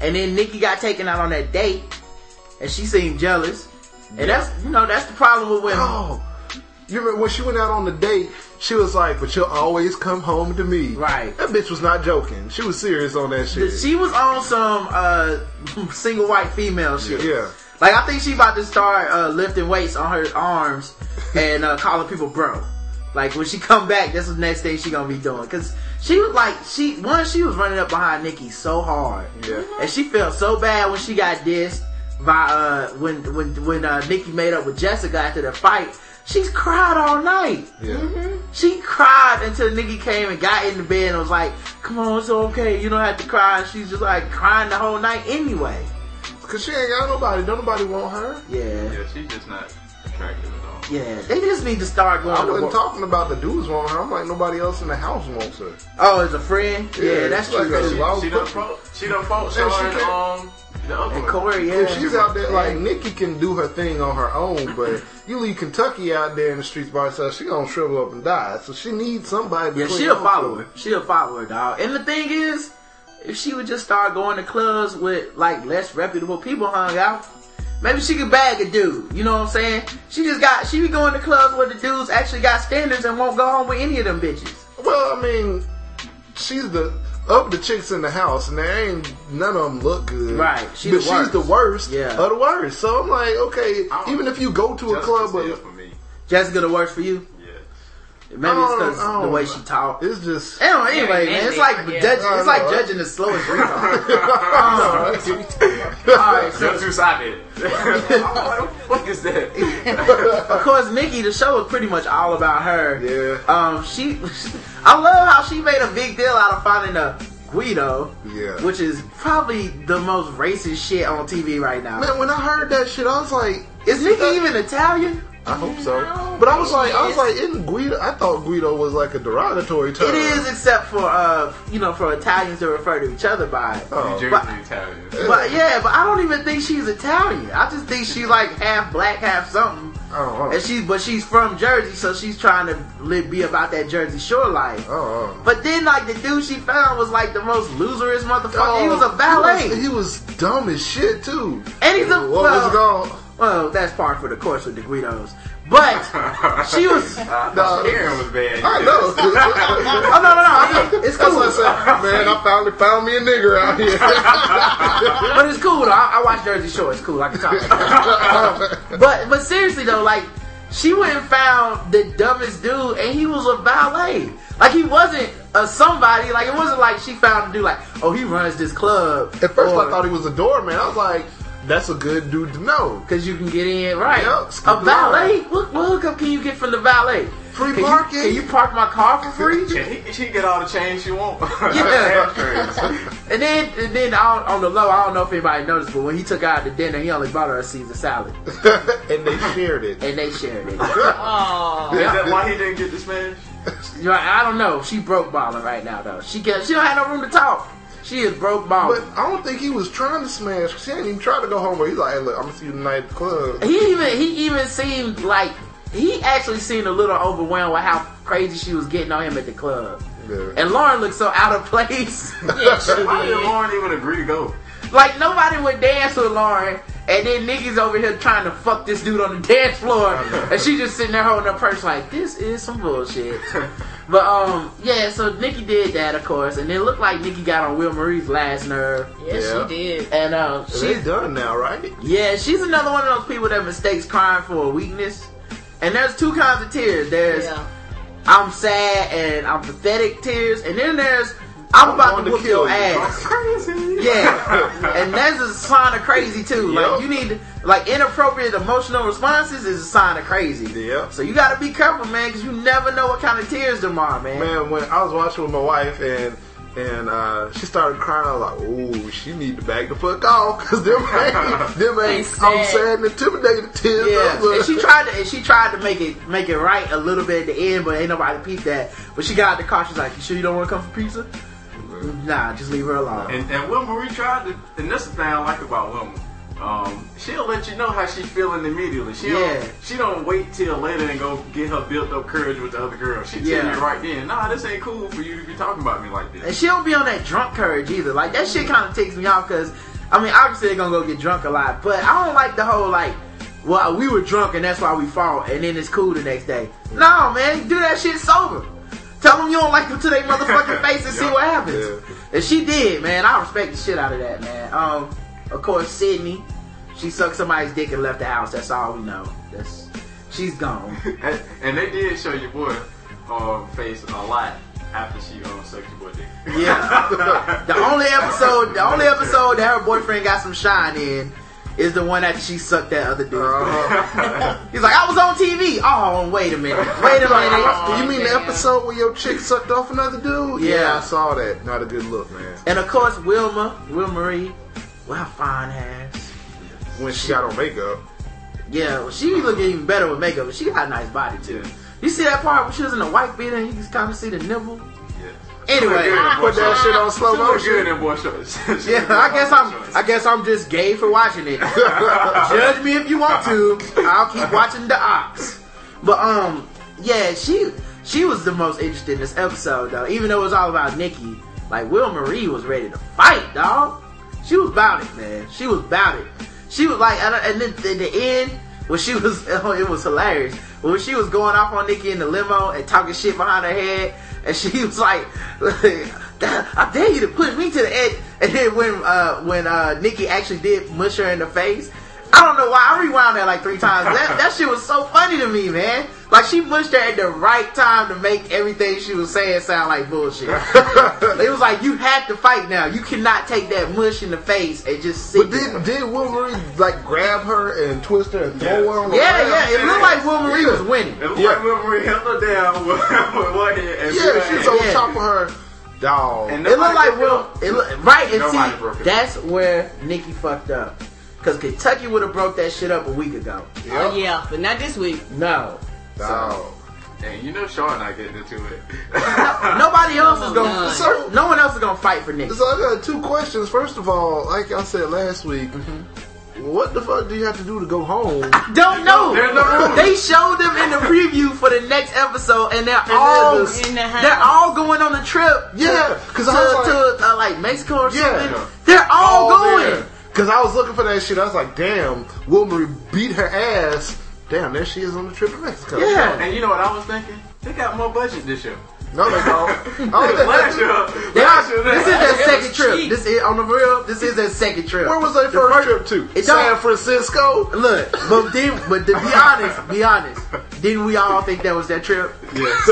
and then Nikki got taken out on that date, and she seemed jealous. And yeah. that's you know that's the problem with women. Oh. You remember when she went out on the date, she was like, but you'll always come home to me. Right. That bitch was not joking. She was serious on that shit. She was on some uh, single white female shit. Yeah. Like, I think she about to start uh, lifting weights on her arms and uh, calling people bro. Like, when she come back, that's the next thing she gonna be doing. Because she was like, she one, she was running up behind Nikki so hard. Yeah. And she felt so bad when she got dissed by, uh, when, when, when uh, Nikki made up with Jessica after the fight. She's cried all night. Yeah. Mm-hmm. She cried until Nikki came and got in the bed and was like, come on, it's okay. You don't have to cry. And she's just like crying the whole night anyway. Because she ain't got nobody. Don't nobody want her. Yeah. Yeah, she's just not attractive at all. Yeah, they just need to start going. I wasn't talking about the dudes want her. I'm like, nobody else in the house wants her. Oh, as a friend? Yeah, yeah that's true. Like, she, she, she done fought. She done fought. She done And Corey, yeah. She's out there, like, Nikki can do her thing on her own, but you leave Kentucky out there in the streets by herself, she gonna shrivel up and die. So she needs somebody to yeah, she'll follow her. She'll follow her, dog. And the thing is, if she would just start going to clubs with, like, less reputable people hung out, maybe she could bag a dude. You know what I'm saying? She just got, she be going to clubs where the dudes actually got standards and won't go home with any of them bitches. Well, I mean, she's the... Of the chicks in the house, and there ain't none of them look good. Right, she but the she's the worst yeah. of the worst. So I'm like, okay, even if you go to a club, but for me, Jessica the worst for you. Yeah, maybe it's because the way she talks. It's just anyway, yeah, anyway man. It's like yeah. judging. It's like know. judging the slowest reader. All right, so who's out there? What is that? Of course, Nikki. The show is pretty much all about her. Yeah. Um, she. I love how she made a big deal out of finding a Guido, yeah. which is probably the most racist shit on T V right now. Man, when I heard that shit, I was like, "Is Nikki uh, even Italian?" I hope so. No, but I was like, I was like, "Isn't Guido?" I thought Guido was like a derogatory term. It is, except for uh, you know, for Italians to refer to each other by. Oh, New Jersey but, Italian. But yeah, but I don't even think she's Italian. I just think she's like half black, half something. Oh, oh. And she's but she's from Jersey, so she's trying to live, be about that Jersey Shore life. Oh, oh. But then, like, the dude she found was like the most loserous motherfucker. Oh, he was a valet. He was, he was dumb as shit too. And he's a what well, was it called? Well, that's par for the course with the Guidos. But she was. No, Karen was bad. I know. Oh no, no, no! I mean, it's cool. That's what I said. Man, I finally found me a nigger out here. But it's cool though. I, I watch Jersey Shore. It's cool. I can talk. um, but but seriously though, like she went and found the dumbest dude, and he was a valet. Like he wasn't a somebody. Like it wasn't like she found a dude. Like oh, he runs this club. At first, or, I thought he was a doorman. I was like. That's a good dude to know. Because you can get in, right. Yep, a valet? What, what hookup can you get from the valet? Free can parking. You, can you park my car for free? she, she get all the change she wants. Yeah. and then, and then on, on the low, I don't know if anybody noticed, but when he took her out to dinner, he only bought her a Caesar salad. and they shared it. And they shared it. Oh. Is that why he didn't get this man? I don't know. She broke balling right now, though. She, get, she don't have no room to talk. She is broke ball. But I don't think he was trying to smash. She didn't even try to go home. Where he's like, hey, look, I'm going to see you tonight at the club. He even, he even seemed like, he actually seemed a little overwhelmed with how crazy she was getting on him at the club. Yeah. And Lauren looked so out of place. Yeah, she did. Why did Lauren even agree to go? Like, nobody would dance with Lauren. And then niggas over here trying to fuck this dude on the dance floor. And she just sitting there holding her purse like, this is some bullshit. But, um, yeah, so Nikki did that, of course. And it looked like Nikki got on Will Marie's last nerve. Yes, yeah. She did. And, um, uh, she's done now, right? Yeah, she's another one of those people that mistakes crying for a weakness. And there's two kinds of tears. There's yeah. I'm sad and I'm pathetic tears. And then there's... I'm, I'm about to whoop your you. ass. Crazy. Yeah. And that's a sign of crazy too. Yep. Like you need to, like inappropriate emotional responses is a sign of crazy. Yeah. So you gotta be careful, man, because you never know what kind of tears there are, man. Man, when I was watching with my wife and and uh, she started crying, I was like, ooh, she need to back the fuck off because them ain't them ain't sad. I'm sad and intimidated tears. Yeah. Like, and she tried to and she tried to make it make it right a little bit at the end, but ain't nobody peeped that. But she got out the car, she's like, you sure you don't want to come for pizza? Nah, just leave her alone. And, and Wilma, we tried to, and this is the thing I like about Wilma. Um, she'll let you know how she's feeling immediately. She yeah. don't, she don't wait till later and go get her built up courage with the other girl. She yeah. tell you right then, nah, this ain't cool for you to be talking about me like this. And she don't be on that drunk courage either. Like that shit kind of takes me off because, I mean, obviously they're gonna go get drunk a lot, but I don't like the whole like. Well, we were drunk and that's why we fought, and then it's cool the next day. No, man, do that shit sober. Tell them you don't like them to their motherfucking face and see what happens. Yeah. And she did, man. I respect the shit out of that, man. Um, of course, Sydney, she sucked somebody's dick and left the house. That's all we know. That's, she's gone. and, and they did show your boy uh, face a lot after she um, sucked your boy dick. Yeah. the only episode, the only episode that her boyfriend got some shine in. Is the one that she sucked that other dude. Uh, He's like, I was on T V. Oh, wait a minute. Wait a minute. Oh, you mean damn. The episode where your chick sucked off another dude? Yeah. yeah, I saw that. Not a good look, man. And of course, Wilma, Wilmarie, well, fine ass. When she, she got on makeup. Yeah, well, she looked even better with makeup, but she got a nice body, too. Yeah. You see that part when she was in the white beater and you can kind of see the nipple? Anyway, put that shit on slow motion. Yeah, I guess I'm. I guess I'm just gay for watching it. Judge me if you want to. I'll keep watching the Ox. But um, yeah, she she was the most interesting in this episode though. Even though it was all about Nikki, like Will Marie was ready to fight, dog. She was about it, man. She was about it. She was like, and then at the end when she was, it was hilarious. When she was going off on Nikki in the limo and talking shit behind her head. And she was like, I dare you to push me to the edge. And then when uh, when uh, Nikki actually did mush her in the face, I don't know why. I rewound that like three times. That, that shit was so funny to me, man. Like, she mushed her at the right time to make everything she was saying sound like bullshit. It was like, you have to fight now. You cannot take that mush in the face and just sit but did, there. But did Will Marie, like, grab her and twist her and throw yeah. her on the Yeah, ground? yeah. It looked like Will Marie yeah. was winning. It looked yeah. like Will Marie held her down with one hand. And yeah, she was on yeah. top of her. Dog. It looked like Will... It look, right, and see, that's where Nikki fucked up. Because Kentucky would have broke that shit up a week ago. Yep. Oh, yeah. But not this week. No. So, and you know Shaw and I get into it. no, nobody else is gonna. Oh, so, no one else is gonna fight for Nick. So I got two questions. First of all, like I said last week, mm-hmm. What the fuck do you have to do to go home? I don't know. There's no room. They showed them in the preview for the next episode, and they're and all they're, in the house. They're all going on a trip. Yeah, because to, like, to uh, like Mexico or yeah, something. They're all, all going. There. Cause I was looking for that shit. I was like, damn, Wilmer beat her ass. Damn, there she is on the trip to Mexico. Yeah, and you know what I was thinking? They got more budget this year. No, they don't. Last year, last year, this is their second trip. This is on the real. This is their second trip. Where was their first trip to? San Francisco. Look, but then, but to be honest, be honest. Didn't we all think that was that trip? Yes.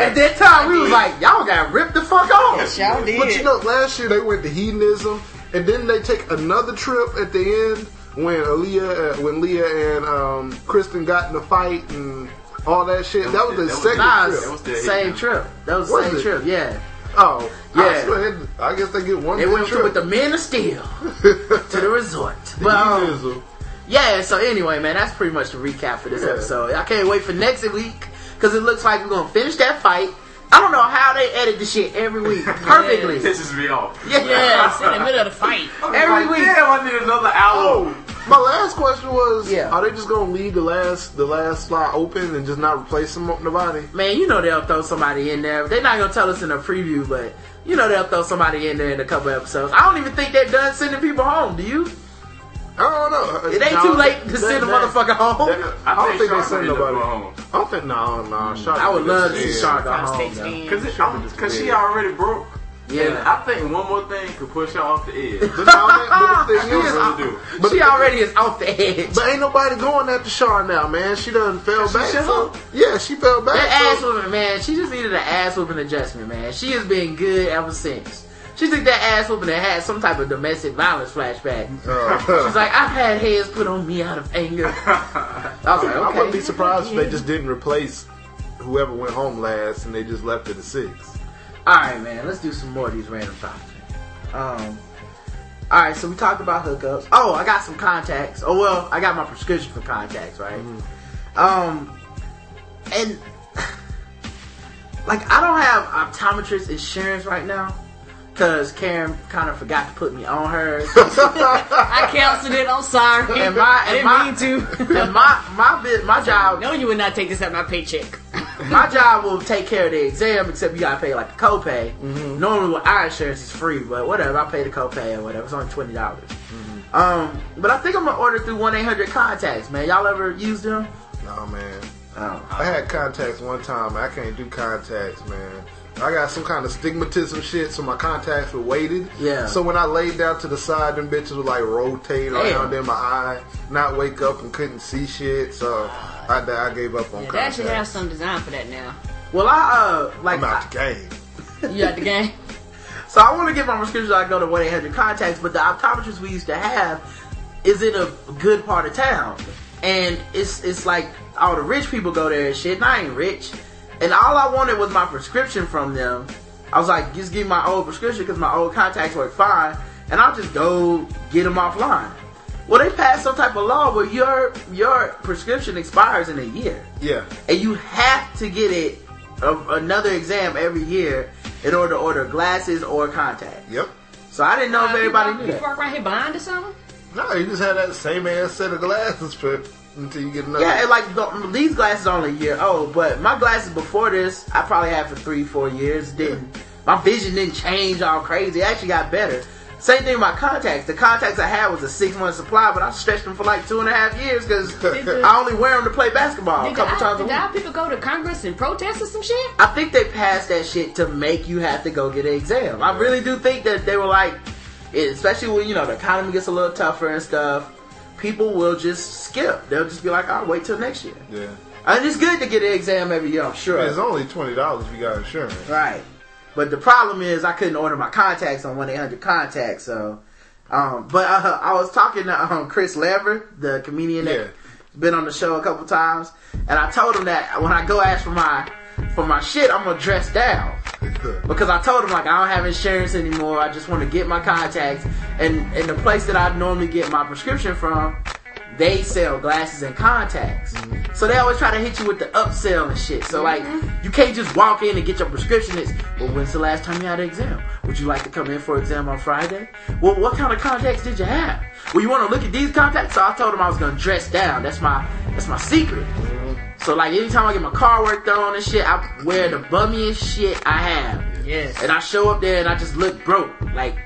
At that time, we was like, y'all got ripped the fuck off. Yes, y'all did. But you know, last year they went to hedonism. And then they take another trip at the end when Aaliyah, uh, when Leah and um, Kristen got in a fight and all that shit. That was, that was the that second was, trip. That was the same trip. That was the same it? trip. Yeah. Oh, yeah. I, swear, I guess they get one. They went trip. with the Men of Steel to the resort. But, um, yeah. So anyway, man, that's pretty much the recap for this yeah. episode. I can't wait for next week because it looks like we're gonna finish that fight. I don't know how they edit this shit every week. Perfectly. Yeah, this is real. Yeah, yeah, it's in the middle of the fight. Every like, week. Damn, I need another hour. Oh, my last question was, yeah. are they just going to leave the last the last slot open and just not replace them up in the body? Man, you know they'll throw somebody in there. They're not going to tell us in a preview, but you know they'll throw somebody in there in a couple episodes. I don't even think they're done sending people home, do you? I don't know. It ain't no, too late to that, send a motherfucker home. That, I, don't I don't think they send nobody home. I don't think, no, no. Mm. I would love to see Shark go home. Because she already broke. Yeah. And I think one more thing could push her off the edge. But, that, but the thing she is, off, do. But she already is off the edge. But ain't nobody going after Shark now, man. She done fell she back. So, yeah, she fell back. That so. ass woman, man. She just needed an ass whooping adjustment, man. She has been good ever since. She took that ass whooping and had some type of domestic violence flashback. Uh, She's like, I've had heads put on me out of anger. I was like, okay. I wouldn't be surprised if they just didn't replace whoever went home last and they just left it at six. Alright, man. Let's do some more of these random topics. Um, Alright, so we talked about hookups. Oh, I got some contacts. Oh, well, I got my prescription for contacts, right? Mm-hmm. Um, and, like, I don't have optometrist insurance right now. Because Karen kind of forgot to put me on her. I canceled it. I'm sorry. And my, and I didn't my, mean to. And my, my, my, my job... No, you would not take this out of my paycheck. My job will take care of the exam, except you got to pay like a copay. Mm-hmm. Normally, with our insurance, it's free, but whatever. I pay the copay or whatever. It's only twenty dollars. Mm-hmm. Um, but I think I'm going to order through one eight hundred contacts, man. Y'all ever use them? No, man. Oh. I had contacts one time. I can't do contacts, man. I got some kind of stigmatism shit, so my contacts were weighted. Yeah. So when I laid down to the side, them bitches would like rotate around in my eye, not wake up and couldn't see shit. So I, I gave up on yeah, contacts. They actually have some design for that now. Well, I uh like I'm out I, the game. You out the game. So I want to get my prescription. I go to one eight hundred contacts, but the optometrist we used to have is in a good part of town, and it's it's like all the rich people go there and shit. And I ain't rich. And all I wanted was my prescription from them. I was like, just give me my old prescription because my old contacts work fine. And I'll just go get them offline. Well, they passed some type of law where your your prescription expires in a year. Yeah. And you have to get it a, another exam every year in order to order glasses or contacts. Yep. So I didn't know uh, if everybody you, knew you that. You work right here blind or something? No, you just had that same ass set of glasses for... Until you get another. Yeah, and like these glasses are only a year old, but my glasses before this, I probably had for three, four years. Didn't yeah. my vision didn't change all crazy? It actually got better. Same thing with my contacts. The contacts I had was a six month supply, but I stretched them for like two and a half years because I only wear them to play basketball did a couple I, times a week. Did our people go to Congress and protest or some shit? I think they passed that shit to make you have to go get an exam. I really do think that they were like, especially when you know the economy gets a little tougher and stuff. People will just skip. They'll just be like, I'll wait till next year. Yeah. And it's good to get an exam every year, I'm sure. It's only twenty dollars if you got insurance. Right. But the problem is I couldn't order my contacts on one eight hundred contacts. So, um, But uh, I was talking to um, Chris Lambert, the comedian yeah. that's been on the show a couple times. And I told him that when I go ask for my for my shit, I'm going to dress down. Because I told him, like, I don't have insurance anymore. I just want to get my contacts. And, and the place that I normally get my prescription from, they sell glasses and contacts. Mm-hmm. So they always try to hit you with the upsell and shit. So like, you can't just walk in and get your prescription. It's, well, when's the last time you had an exam? Would you like to come in for an exam on Friday? Well, what kind of contacts did you have? Well, you want to look at these contacts? So I told them I was going to dress down. That's my, that's my secret. So like, anytime I get my car worked on and shit, I wear the bummiest shit I have. Yes. And I show up there and I just look broke. Like,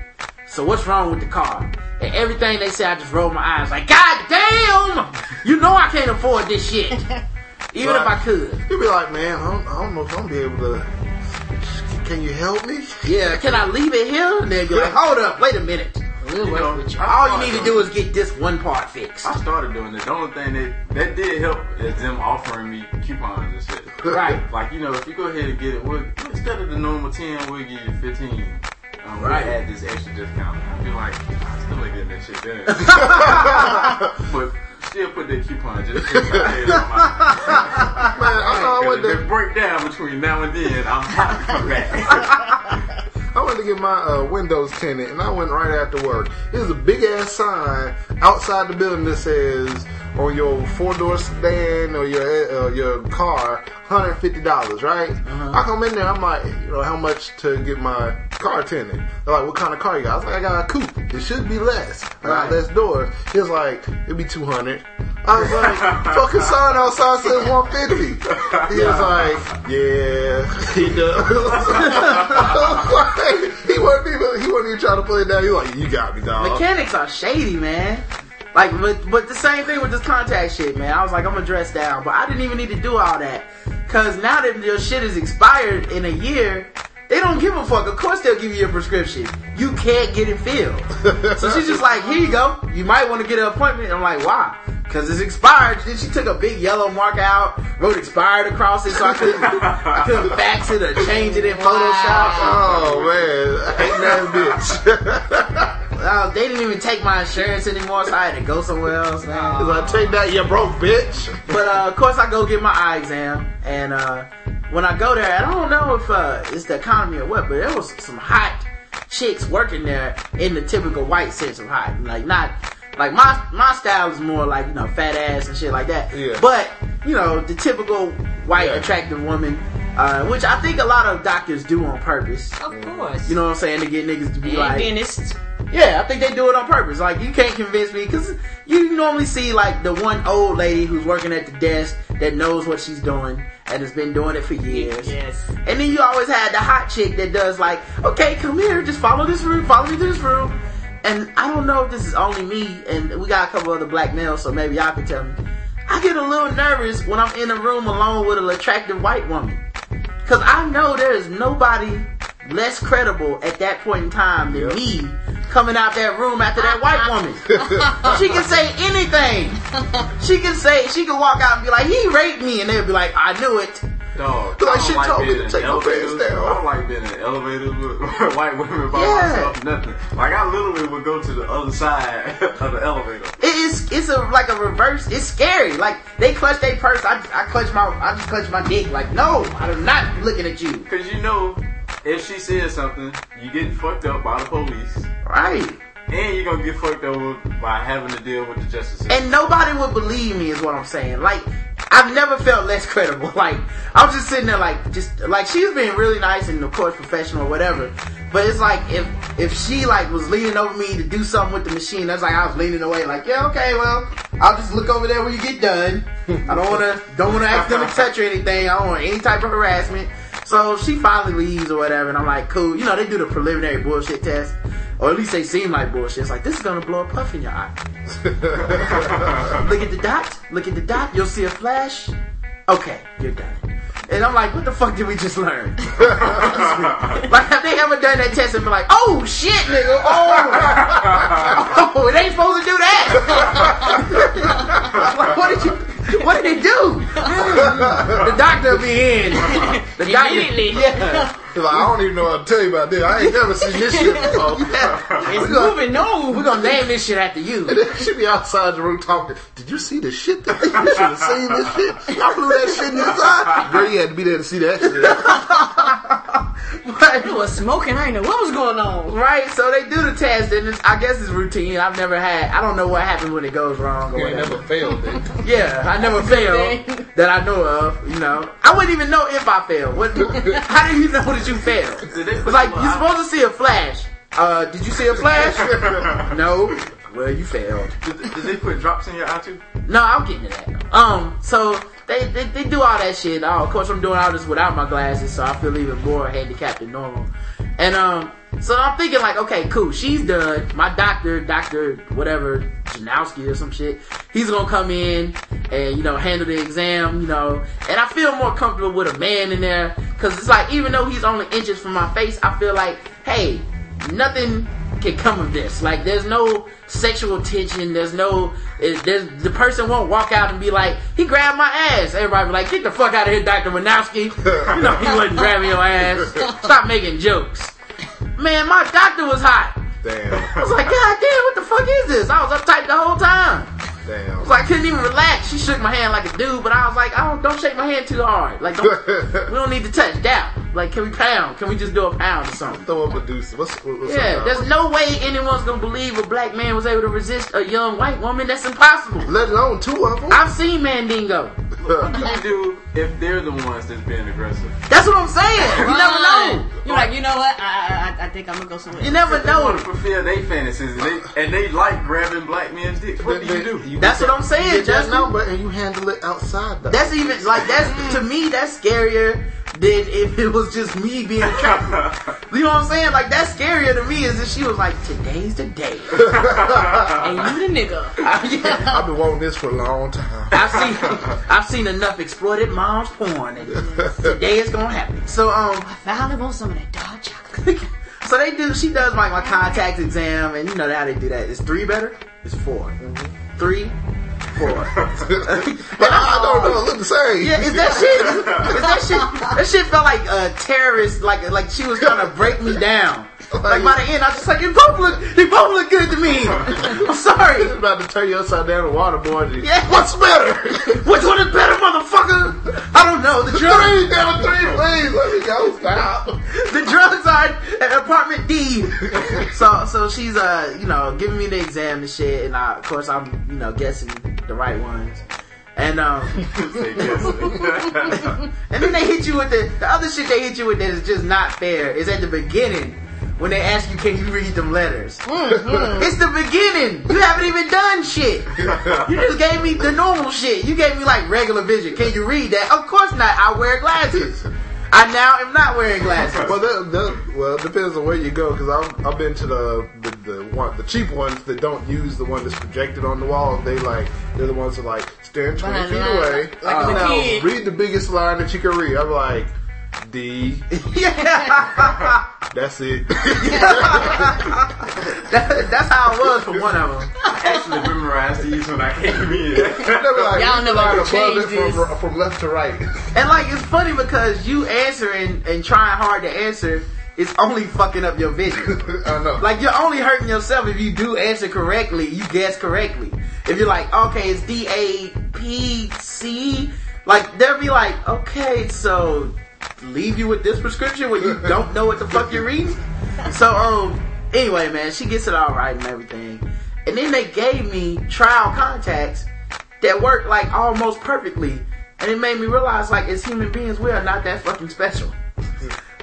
so what's wrong with the car? And everything they say, I just roll my eyes like, God damn! You know I can't afford this shit. Even right. if I could. You'd be like, man, I don't, I don't know if I'm going to be able to. Can you help me? Yeah, can I leave it here? And they'd be like, hold up, wait a minute. You know, you. All you need to do is get this one part fixed. I started doing this. The only thing that, that did help is them offering me coupons and shit. Right. Like, you know, if you go ahead and get it, we'll, instead of the normal ten, we'll give you fifteen. Um, right. We had this extra discount. I'd be like, I still ain't getting that shit done. But still put that coupon just in my head on my. Man, I thought I went to. The breakdown between now and then, I'm about to come back. I went to get my uh, windows tinted, and I went right after work. There's a big ass sign outside the building that says, on your four door sedan or your uh, your car, one hundred fifty dollars, right? Uh-huh. I come in there, I'm like, you know, how much to get my car tinted? They're like, what kind of car you got? I was like, I got a coupe. It should be less. I got less doors. He was like, it'd be two hundred dollars. I was like, fucking sign outside says one hundred fifty dollars. He was like, yeah. He does. Like, he wasn't even, he wasn't even trying to play it down. He was like, you got me, dog. Mechanics are shady, man. Like, but, but the same thing with this contact shit, man. I was like, I'm gonna dress down, but I didn't even need to do all that, cause now that your shit is expired in a year, they don't give a fuck. Of course they'll give you a prescription. You can't get it filled. So she's just like, here you go. You might want to get an appointment. And I'm like, why? Cause it's expired. Then she took a big yellow mark out, wrote expired across it, so I couldn't, I couldn't fax it or change it in Photoshop. Oh man, ain't that bitch. Uh, they didn't even take my insurance anymore, so I had to go somewhere else. Now. Like, take that, you broke bitch. But uh, of course, I go get my eye exam, and uh, when I go there, I don't know if uh, it's the economy or what, but there was some hot chicks working there in the typical white sense of hot, like not like my my style is more like, you know, fat ass and shit like that. Yeah. But you know, the typical white yeah. attractive woman. Uh, which I think a lot of doctors do on purpose. Of course. You know what I'm saying? To get niggas to be and like... dentists. Yeah, I think they do it on purpose. Like, you can't convince me, because you normally see, like, the one old lady who's working at the desk that knows what she's doing and has been doing it for years. Yes. And then you always had the hot chick that does, like, okay, come here, just follow this room, follow me to this room. And I don't know if this is only me, and we got a couple other black males, so maybe y'all can tell me. I get a little nervous when I'm in a room alone with an attractive white woman. Because I know there is nobody less credible at that point in time than yep. me coming out that room after that white woman. She can say anything. She can say, she can walk out and be like, he raped me. And they'll be like, I knew it. Dog, like, I, don't like told me to take elevators, I don't like being in elevators with white women by yeah. myself, nothing. Like, I literally would go to the other side of the elevator. It is, it's a, like a reverse, it's scary. Like, they clutch their purse, I, I clutch my, I just clutch my dick. Like, no, I'm not looking at you. Because you know, if she says something, you get fucked up by the police. Right. And you're gonna get fucked over by having to deal with the justice system. And nobody would believe me is what I'm saying. Like, I've never felt less credible. Like, I'm just sitting there like, just like, she's being really nice and of course professional or whatever, but it's like, if if she like was leaning over me to do something with the machine, that's like I was leaning away like, yeah, okay, well, I'll just look over there when you get done. I don't wanna don't wanna accidentally touch or anything. I don't want any type of harassment. So she finally leaves or whatever, and I'm like, cool. You know, they do the preliminary bullshit test. Or at least they seem like bullshit. It's like, this is going to blow a puff in your eye. Look at the dot. Look at the dot. You'll see a flash. Okay, you're done. And I'm like, what the fuck did we just learn? Like, have they ever done that test and been like, oh, shit, nigga. Oh, oh, it ain't supposed to do that. Like, what did you... What did they do? The doctor will be in. The doctor, immediately. Yeah. Like, I don't even know how to tell you about this. I ain't never seen this shit before. Yeah. It's we moving gonna, on. We're going to name this shit after you. And then she be outside the room talking. Did you see this shit? You should have seen this shit. I blew that shit in his eye. Girl, you had to be there to see that shit. Right. You was smoking. I didn't know what was going on. Right. So they do the test, and it's, I guess it's routine. I've never had. I don't know what happens when it goes wrong. Or you ain't never failed it. Yeah, I never failed that I know of. You know, I wouldn't even know if I failed. What? How do you know that you failed? It's like you're supposed to see a flash. Uh, did you see a flash? No. Well, you failed. Did, did they put drops in your eye too? No, I'll get into that. Um, so they, they they do all that shit. Oh, of course, I'm doing all this without my glasses, so I feel even more handicapped than normal. And um, so I'm thinking like, okay, cool, she's done. My doctor, doctor, whatever, Janowski or some shit, he's gonna come in and, you know, handle the exam, you know. And I feel more comfortable with a man in there because it's like, even though he's only inches from my face, I feel like, hey, nothing can come of this. Like, there's no sexual tension. There's no. It, there's, the person won't walk out and be like, he grabbed my ass. Everybody be like, get the fuck out of here, Doctor Wanowski. You know he wasn't grabbing your ass. Stop making jokes. Man, my doctor was hot. Damn. I was like, God damn, what the fuck is this? I was uptight the whole time. Damn. I was like, I couldn't even relax. She shook my hand like a dude, but I was like, I don't, don't shake my hand too hard. Like, don't, we don't need to touch down. Like, can we pound? Can we just do a pound or something? Throw up a deuce. What's, what's yeah, up, there's no way anyone's gonna believe a black man was able to resist a young white woman. That's impossible. Let alone two of them. I've seen Mandingo. What do you do if they're the ones that's being aggressive? That's what I'm saying. You Run. never know. You're like, you know what? I I, I think I'm gonna go somewhere. You never know. They want to fulfill their fantasies, and they, and they like grabbing black men's dicks. What do you do? You that's what I'm saying. You just know, but and you handle it outside. Though. That's even like that's to me. That's scarier than if it was just me being trapped. You know what I'm saying? Like, that's scarier to me is if she was like, today's the day. And you the nigga. I, yeah. I've been wanting this for a long time. I've seen I've seen enough exploited mom's porn, and today it's gonna happen. So um I finally want some of that dark chocolate. So they do she does like my contacts exam, and you know how they do that. It's three better? It's four. Mm-hmm. Three But I don't know. It looked the same. Yeah, is that shit? Is that shit? That shit felt like a terrorist. Like, like she was trying to break me down. Like, by the end, I was just like, they both look, they both look good to me. I'm sorry. I'm about to turn you upside down and waterboard you. Yeah. What's better? Which one is better, motherfucker? I don't know. The drugs. Three down three, please. Let me go. Stop. The drugs are at apartment D. So, so she's uh, you know, giving me the exam and shit, and I, of course, I'm, you know, guessing the right ones. And um and then they hit you with the the other shit they hit you with that is just not fair is at the beginning when they ask you, can you read them letters? Mm-hmm. It's the beginning. You haven't even done shit. You just gave me the normal shit. You gave me like regular vision. Can you read that? Of course not. I wear glasses. I now am not wearing glasses. Well, that, that, well, it depends on where you go, because I've, I've been to the the the, one, the cheap ones that don't use the one that's projected on the wall. They like they're the ones that like stand twenty feet away. Like, uh, you know, read the biggest line that you can read. I'm like, D. Yeah. That's it. that, that's how it was for one of them. I actually memorized these when I came in. Like, y'all never changed this. From, from left to right. And like, it's funny because you answering and trying hard to answer is only fucking up your vision. I know. Like, you're only hurting yourself if you do answer correctly, you guess correctly. If you're like, okay, it's D A P C, like, they'll be like, okay, so leave you with this prescription when you don't know what the fuck you're reading. So um anyway, man, she gets it all right and everything, and then they gave me trial contacts that worked like almost perfectly, and it made me realize, like, as human beings, we are not that fucking special.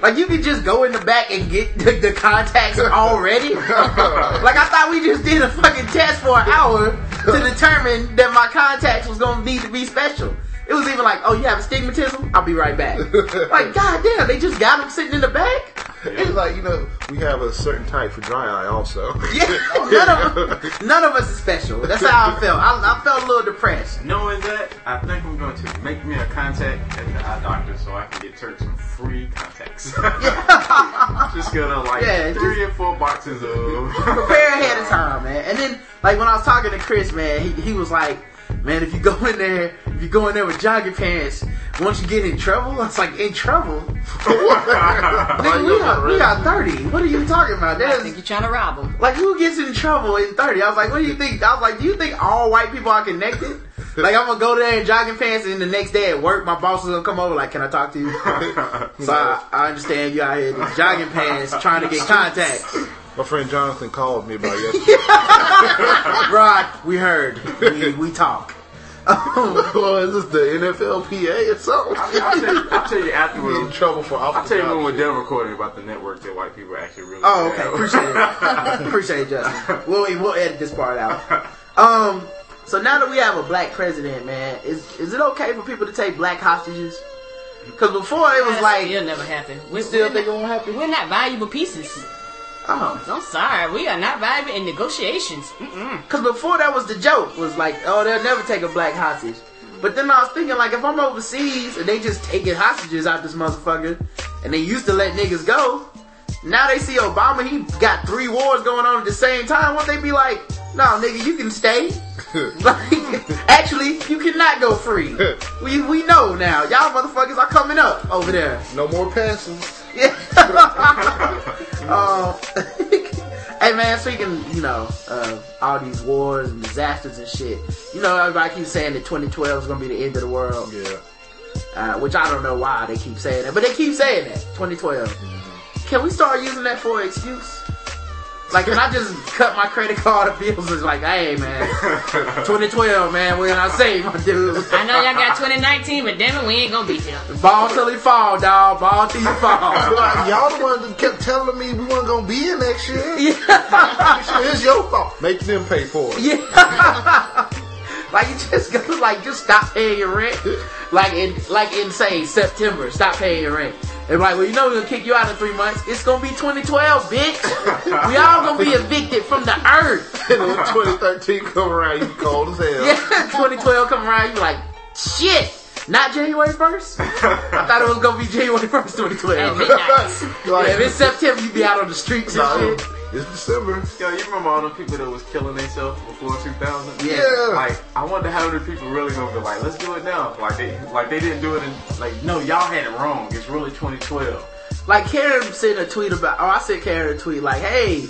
Like, you could just go in the back and get the, the contacts already. Like, I thought we just did a fucking test for an hour to determine that my contacts was gonna need to be special. It was even like, oh, you have astigmatism? I'll be right back. Like, goddamn, they just got him sitting in the back? It's like, you know, we have a certain type for dry eye also. Yeah, none of, none of us is special. That's how I felt. I, I felt a little depressed. Knowing that, I think I'm going to make me a contact at the eye doctor so I can get Turk some free contacts. Yeah. Just gonna, like, yeah, three or four boxes of... Prepare ahead of time, man. And then, like, when I was talking to Chris, man, he, he was like, man, if you go in there, if you go in there with jogging pants, once you get in trouble, it's like, in trouble? Nigga, we are, we are thirty. What are you talking about? That I is, think you're trying to rob them. Like, who gets in trouble in thirty? I was like, what do you think? I was like, do you think all white people are connected? Like, I'm gonna go there in jogging pants, and the next day at work, my boss is gonna come over like, can I talk to you? So I, I understand you out here in jogging pants trying to get contact. My friend Jonathan called me about yesterday. Rod, we heard. We, we talk. Well, is this the N F L P A or something? I mean, I'll, tell you, I'll tell you afterwards. In trouble for I'll tell you when we're done recording about the network that white people actually really. Oh, okay. Appreciate it. Appreciate it, Justin. We'll, we'll edit this part out. Um, so now that we have a black president, man, is is it okay for people to take black hostages? Because before it was That's, like it'll never happen. We still think it won't happen. We're not valuable pieces. Oh, I'm sorry. We are not vibing in negotiations. Because before that was the joke. Was like, oh, they'll never take a black hostage. But then I was thinking, like, if I'm overseas and they just taking hostages out this motherfucker, and they used to let niggas go, now they see Obama, he got three wars going on at the same time. Won't they be like, no, nigga, you can stay. Like, actually, you cannot go free. We we know now. Y'all motherfuckers are coming up over there. No more passes. Yeah. um, hey man, speaking, you know, uh, all these wars and disasters and shit. You know, everybody keeps saying that twenty twelve is gonna be the end of the world. Yeah. Uh, which I don't know why they keep saying that, but they keep saying that twenty twelve. Mm-hmm. Can we start using that for an excuse? Like, can I just cut my credit card bills? It's like, hey, man, twenty twelve, man, we're gonna save, my dude. I know y'all got twenty nineteen, but damn it, we ain't gonna beat y'all. Ball till he fall, dog. Ball till you fall. Y'all the ones that kept telling me we weren't gonna be in next year. Yeah. It's your fault. Make them pay for it. Yeah. Like, you just go, like, just stop paying your rent. Like, in, like, insane, September, stop paying your rent. And like, well, you know we're going to kick you out in three months. It's going to be twenty twelve, bitch. We all going to be evicted from the earth. And when twenty thirteen come around, you cold as hell. Yeah, twenty twelve come around, you like, shit. Not January first? I thought it was going to be January first, twenty twelve. Like, yeah, if it's September, you be out on the streets and no. shit. It's December. Yo, you remember all the people that was killing themselves before two thousand? Yeah. Like, I wonder how many people really gonna be like, let's do it now. Like, they like they didn't do it in, like, no, y'all had it wrong. It's really twenty twelve. Like, Karen sent a tweet about, oh, I sent Karen a tweet like, hey,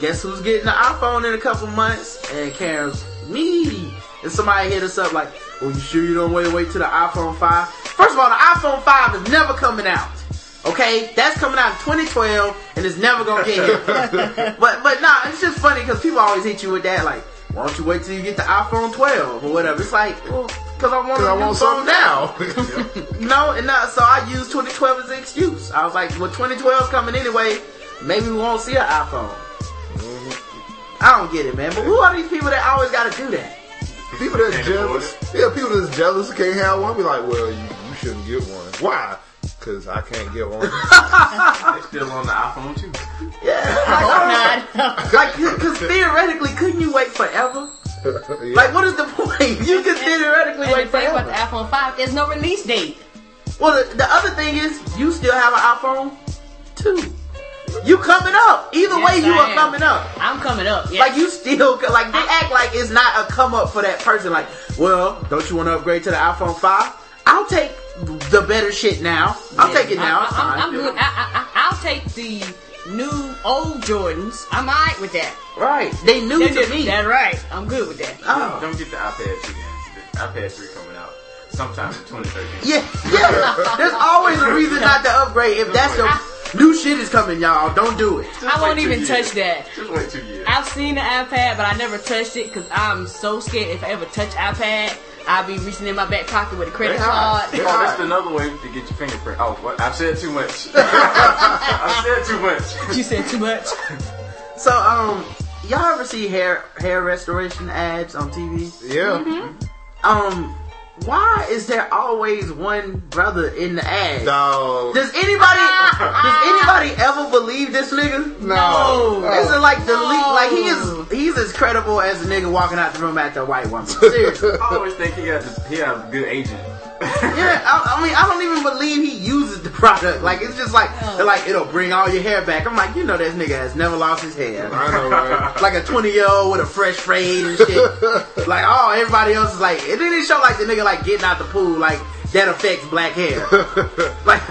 guess who's getting an iPhone in a couple months? And Karen's, me. And somebody hit us up like, oh, you sure you don't wait, wait till the iPhone five? First of all, the iPhone five is never coming out. Okay, that's coming out in twenty twelve, and it's never gonna get hit. but but nah, it's just funny because people always hit you with that, like, why don't you wait till you get the iPhone twelve or whatever? It's like, well, because I want a new phone now. Yeah. You know, and uh, so I used twenty twelve as an excuse. I was like, well, twenty twelve's coming anyway. Maybe we won't see an iPhone. Mm-hmm. I don't get it, man. But who are these people that always gotta do that? People that's jealous. Yeah, people that's jealous can't have one. Be like, well, you, you shouldn't get one. Why? Because I can't get one. They're still on the iPhone too. Yeah. Like, not. Like, because theoretically, couldn't you wait forever? Yeah. Like, what is the point? You could theoretically and wait the forever. About the iPhone five, there's no release date. Well, the, the other thing is, you still have an iPhone two. You coming up. Either yes, way, you I are am. coming up. I'm coming up. Yes. Like, you still, like, they act like it's not a come up for that person. Like, well, don't you want to upgrade to the iPhone five? I'll take the better shit now. I'll yes, take it now. I, I, I, I'm good. I, I, I'll take the new old Jordans. I'm alright with that. Right. They new They're to just, me. That's right. I'm good with that. Oh. Don't get the iPad two. The iPad three coming out sometime in twenty thirteen. Yeah. Yeah. There's always a reason not to upgrade if that's your... New shit is coming, y'all. Don't do it. Just I won't even years. touch that. Just wait two years. I've seen the iPad, but I never touched it because I'm so scared if I ever touch iPad, I'll be reaching in my back pocket with a credit that's card. That's, oh, that's another way to get your fingerprint. Oh, what? I've said too much. I've said too much. You said too much. So, um, y'all ever see hair hair restoration ads on T V? Yeah. Mm-hmm. Um... Why is there always one brother in the ad? No. Does anybody does anybody ever believe this nigga? No. no. It's like the no. le- like he is he's as credible as a nigga walking out the room after a white woman. Seriously. I always think he has a, he has a good agent. Yeah, I, I mean, I don't even believe he uses the product. Like, it's just like, they're like, it'll bring all your hair back. I'm like, you know, this nigga has never lost his hair. I know, right? Like a twenty year old with a fresh fade and shit. Like, oh, everybody else is like, and then they show like the nigga like getting out the pool, like that affects black hair. Like,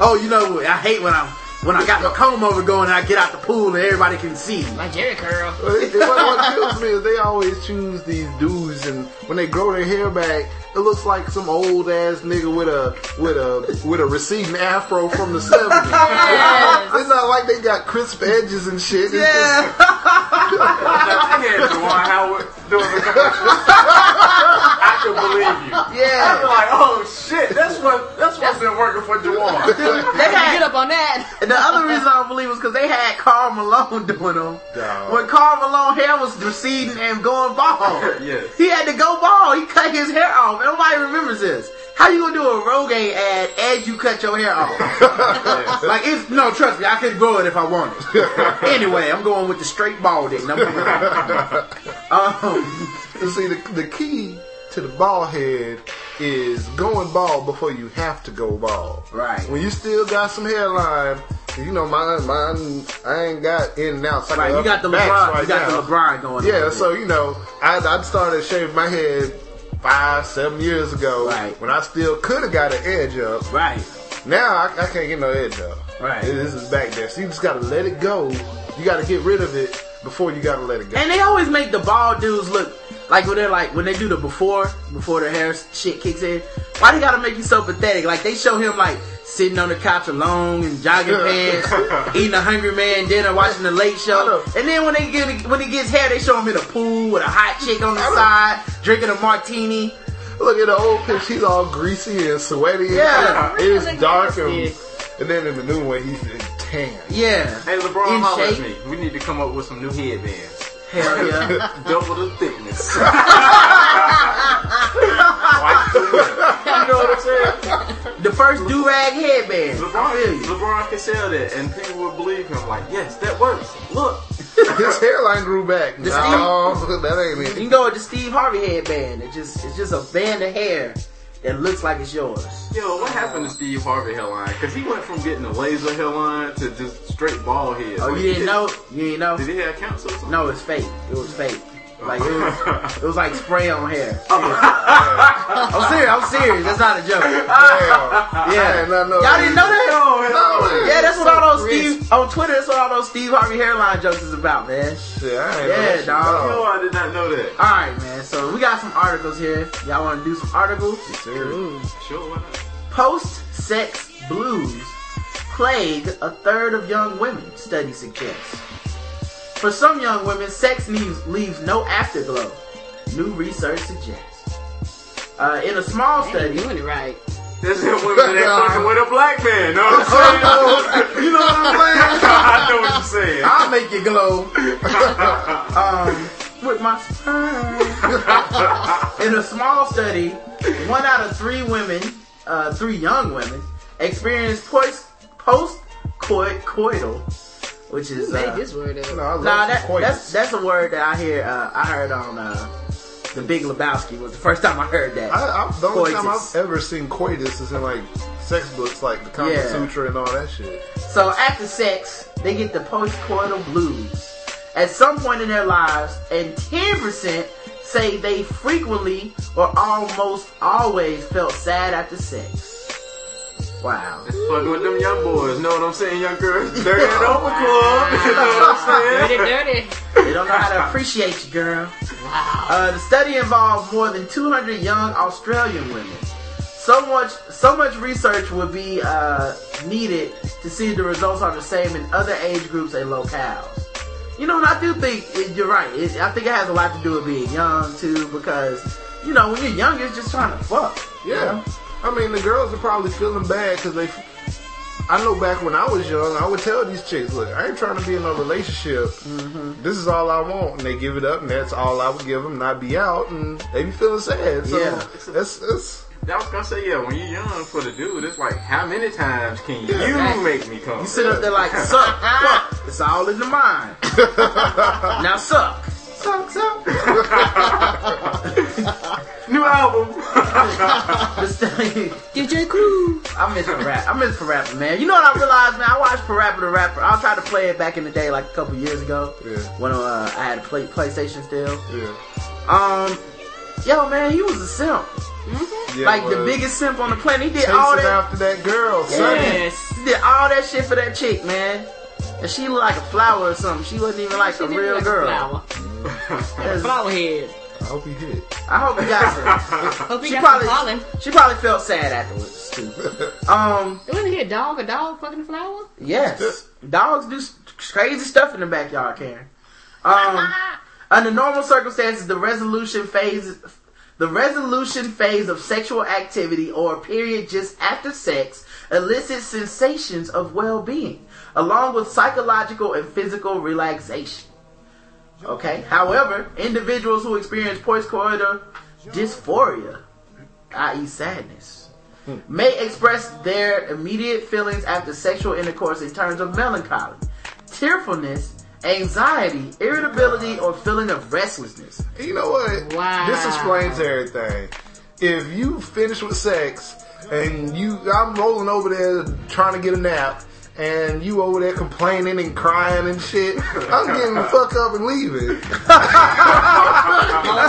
oh, you know, I hate when I'm when I got my comb over going and I get out the pool and everybody can see. My Jerry curl. What, what kills me is they always choose these dudes, and when they grow their hair back, it looks like some old ass nigga with a with a with a receding afro from the seventies. Yes. It's not like they got crisp edges and shit. Yeah. I can believe you. Yeah. I'm like, oh shit, that's what that's what's been working for Juwan. They had to get up on that. The other reason I don't believe was because they had Karl Malone doing them. Dog. When Karl Malone hair was receding and going bald, yes. He had to go bald. He cut his hair off. Nobody remembers this. How you gonna do a Rogaine ad as you cut your hair off? Yes. Like it's no, trust me, I could grow it if I wanted. Anyway, I'm going with the straight balding. I'm um, see, the the key to the bald head is going bald before you have to go bald. Right. When you still got some hairline, you know, mine, mine, I ain't got in and out. So right. You got the LeBron. Right you got now. the LeBron going. Yeah. So you know, I I started shaving my head five, seven years ago. Right. When I still could have got an edge up. Right. Now I, I can't get no edge up. Right. This is back there. So you just gotta let it go. You gotta get rid of it before you gotta let it go. And they always make the bald dudes look. Like when they're like when they do the before before their hair shit kicks in, why they gotta make you so pathetic? Like they show him like sitting on the couch alone in jogging pants, eating a Hungry Man dinner, watching the Late Show, and then when they get when he gets hair, they show him in a pool with a hot chick on the side drinking a martini. Look at the old picture; he's all greasy and sweaty. Yeah, it's really dark, and, and then in the new one, he's tan. Yeah. Hey LeBron, holler at me. We need to come up with some new headbands. Hell yeah. Double the thickness. You know what I'm saying? The first do-rag headband. LeBron, LeBron can sell that and people will believe him. Like, yes, that works. Look. His hairline grew back. No, that ain't it. You can go with the Steve Harvey headband. It just, it's just a band of hair that looks like it's yours. Yo, what happened to Steve Harvey hairline? Because he went from getting a laser hairline to just straight bald head. Oh, like, you didn't know? You didn't know? Did he have cancer or something? No, it's fake. It was fake. Like it was, it was like spray on hair. I'm serious. I'm serious. That's not a joke. Damn. Yeah, no, no, y'all didn't know that. No, no, yeah, that's what so all those rich. Steve on Twitter. That's what all those Steve Harvey hairline jokes is about, man. Shit, I ain't yeah, know dog. No, I did not know that. All right, man. So we got some articles here. Y'all want to do some articles? Yes, sir. Ooh. Sure. Why not? Post-sex blues plague a third of young women. Study suggests. For some young women, sex leaves, leaves no afterglow. New research suggests. Uh, in a small study, doing it right. There's some women that fucking with a black man. Know what I'm saying? You know what I'm saying? I know what you're saying. I'll make you glow. um, with my spine. In a small study, one out of three women, uh, three young women, experienced post-coital. Which is Who made uh, this word up? No, nah, that, that's that's a word that I hear. Uh, I heard on uh, the Big Lebowski was the first time I heard that. I, I, the only coitus. time I've ever seen coitus is in like sex books, like the Kama yeah. Sutra and all that shit. So after sex, they get the post-coital blues. At some point in their lives, and ten percent say they frequently or almost always felt sad after sex. Wow. Fucking with them young boys, know what I'm saying, young girls? Dirty and open club, you know what I'm saying? Dirty, dirty. They don't know how to appreciate you, girl. Wow. Uh, the study involved more than two hundred young Australian women. So much, so much research would be uh, needed to see the results are the same in other age groups and locales. You know, and I do think it, you're right. It, I think it has a lot to do with being young, too, because, you know, when you're young, you're just trying to fuck. Yeah. You know? I mean, the girls are probably feeling bad because they... I know back when I was young, I would tell these chicks, look, I ain't trying to be in no relationship. Mm-hmm. This is all I want. And they give it up, and that's all I would give them, and I'd be out, and they be feeling sad. So yeah. that's... that's I was gonna say, yeah, when you're young for the dude, it's like, how many times can you yeah. make me come? You sit up there like, suck, fuck. It's all in the mind. Now suck. Suck, suck. New album. D J Crew. I miss Parappa. I miss Parappa, man. You know what I realized, man? I watched Parappa the Rapper. I tried to play it back in the day, like a couple years ago. Yeah. When uh, I had a play- PlayStation still. Yeah. Um, yo, man, he was a simp. Mm-hmm. Yeah, like the biggest simp on the planet. He did Chasing all that. after that girl. Yes. Sonny. She did all that shit for that chick, man. And she looked like a flower or something. She wasn't even like she a real like girl. A flower. Flower head. I hope he did. I hope he got her. Hope he she got probably, she probably felt sad afterwards too. Um, wasn't he a dog? A dog fucking a flower? Yes. Dogs do crazy stuff in the backyard, Karen. Um, under normal circumstances, the resolution phase, the resolution phase of sexual activity or a period just after sex elicits sensations of well-being, along with psychological and physical relaxation. Okay. However, individuals who experience post-coital dysphoria, that is sadness, hmm. may express their immediate feelings after sexual intercourse in terms of melancholy, tearfulness, anxiety, irritability, or feeling of restlessness. You know what? Wow. This explains everything. If you finish with sex and you, I'm rolling over there trying to get a nap, and you over there complaining and crying and shit, I'm getting the fuck up and leaving. Oh,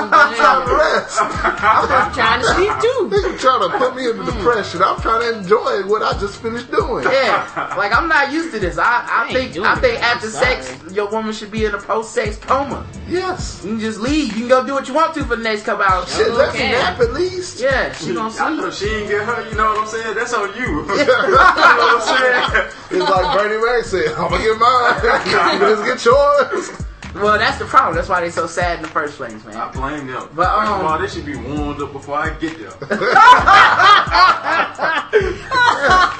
I'm trying to rest. I'm trying to sleep too. They're trying to put me into depression. I'm trying to enjoy what I just finished doing. Yeah, like I'm not used to this. I, I think I think after sex, your woman should be in a post-sex coma. Yes. You can just leave. You can go do what you want to for the next couple hours. Shit, let me nap at least. Yeah, she gonna sleep. I know she ain't get her. You know what I'm saying? That's on you. You know what I'm saying? It's like Bernie Mac said, I'm gonna get mine. Let's get yours. Well, that's the problem. That's why they're so sad in the first place, man. I blame them. But um, well, they should be warmed up before I get there.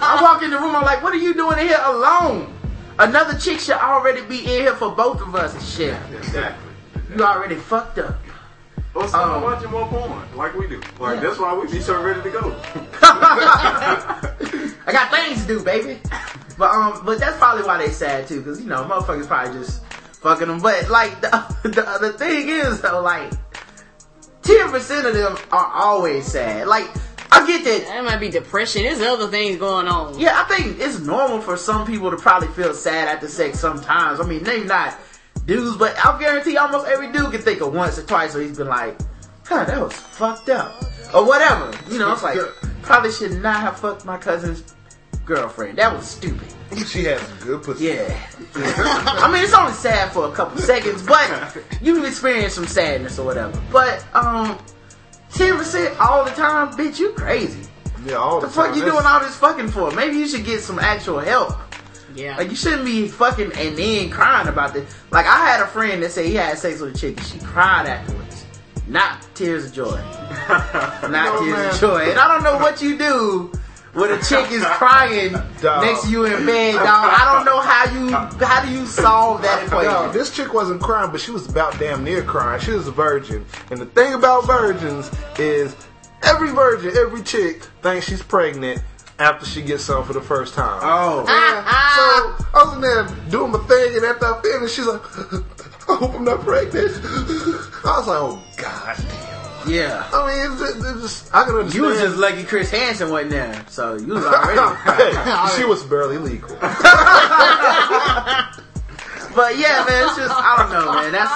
I walk in the room. I'm like, what are you doing in here alone? Another chick should already be in here for both of us and shit. Exactly. You already fucked up. Or start um, watching more porn, like we do. Like yeah. That's why we be so ready to go. I got things to do, baby. But um, but that's probably why they sad too, because you know motherfuckers probably just fucking them. But like the the, the thing is though, like ten percent of them are always sad. Like I get that that might be depression. There's other things going on. Yeah, I think it's normal for some people to probably feel sad after sex sometimes. I mean, maybe not dudes, but I guarantee almost every dude can think of once or twice where he's been like, huh, that was fucked up. Or whatever. You know, it's like, probably should not have fucked my cousin's girlfriend. That was stupid. She had some good pussy. Yeah. I mean, it's only sad for a couple seconds, but you experience some sadness or whatever. But, um, ten percent all the time, bitch, you crazy. Yeah, all the, the time. What the fuck you doing all this fucking for? Maybe you should get some actual help. Yeah. Like, you shouldn't be fucking and then crying about this. Like, I had a friend that said he had sex with a chick and she cried afterwards. Not tears of joy. Not no, tears man. of joy. And I don't know what you do when a chick is crying dog. next to you in bed, dog. I don't know how you, how do you solve that equation? No, this chick wasn't crying, but she was about damn near crying. She was a virgin. And the thing about virgins is every virgin, every chick thinks she's pregnant after she gets some for the first time. Oh. Ah, ah. So, I was in there doing my thing, and after I finished, she's like, I hope I'm not pregnant. I was like, oh, God damn. Yeah. I mean, it's just, it's just, I can understand. You was just lucky Chris Hansen wasn't there, so you was already. Hey, she was barely legal. But yeah, man, it's just, I don't know, man. That's.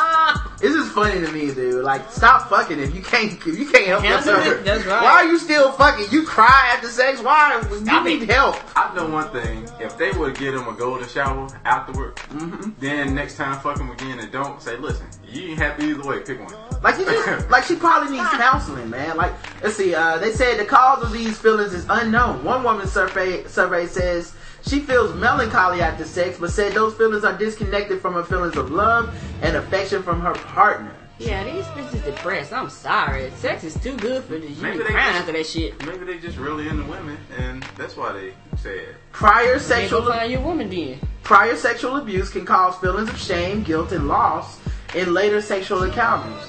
It's just funny to me, dude. Like, stop fucking if you can't. If you can't help yourself. That's right. Why are you still fucking? You cry after sex. Why? You need help. I know one thing. If they would give them a golden shower afterward, mm-hmm. then next time fuck them again and don't say, listen, you ain't happy either way. Pick one. Like you just, like she probably needs counseling, man. Like, let's see. Uh, they said the cause of these feelings is unknown. One woman's survey survey says she feels melancholy after sex, but said those feelings are disconnected from her feelings of love and affection from her partner. Yeah, these bitches depressed. I'm sorry. Sex is too good for this. You maybe be they crying just, after that shit. Maybe they just really into women, and that's why they said. Prior sexual go find your woman then. Prior sexual abuse can cause feelings of shame, guilt, and loss in later sexual encounters.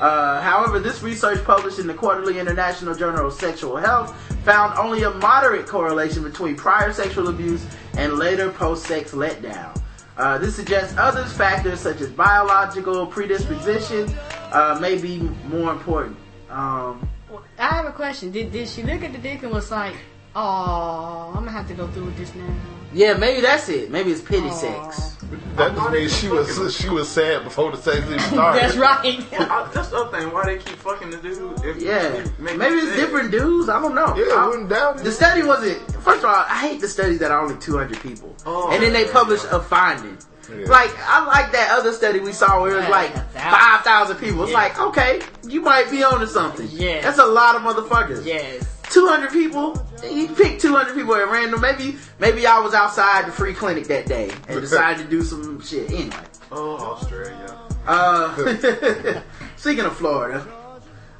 Uh, however, this research published in the Quarterly International Journal of Sexual Health found only a moderate correlation between prior sexual abuse and later post-sex letdown. Uh, this suggests other factors such as biological predisposition uh, may be more important. Um, I have a question. Did did she look at the dick and was like, "Oh, I'm gonna have to go through with this now"? Yeah, maybe that's it. Maybe it's pity Aww. sex. That just means she was him? she was sad before the sex even started. That's right. I, that's the other thing. Why they keep fucking the dude? If, yeah, if maybe it's sad. Different dudes. I don't know. Yeah, I wouldn't doubt it. The study wasn't. First of all, I hate the studies that are only two hundred people, oh, and then they publish a finding. Yeah. Like, I like that other study we saw where it was like five thousand people. It's yeah. like, okay, you might be onto something. Yeah, that's a lot of motherfuckers. Yes. two hundred people. You pick two hundred people at random. Maybe maybe I was outside the free clinic that day and decided to do some shit anyway. Oh, Australia. Uh, speaking of Florida,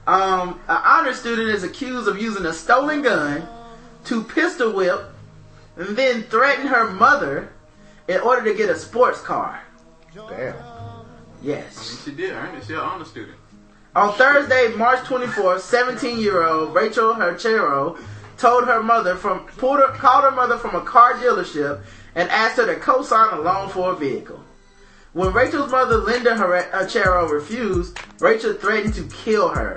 um, an honor student is accused of using a stolen gun to pistol whip and then threaten her mother in order to get a sports car. Damn. Yes. I mean, she did earn it. She's an honor student. On Thursday, March twenty-fourth, seventeen-year-old Rachel Herchero told her mother from pulled her, called her mother from a car dealership and asked her to co-sign a loan for a vehicle. When Rachel's mother, Linda Herchero, refused, Rachel threatened to kill her.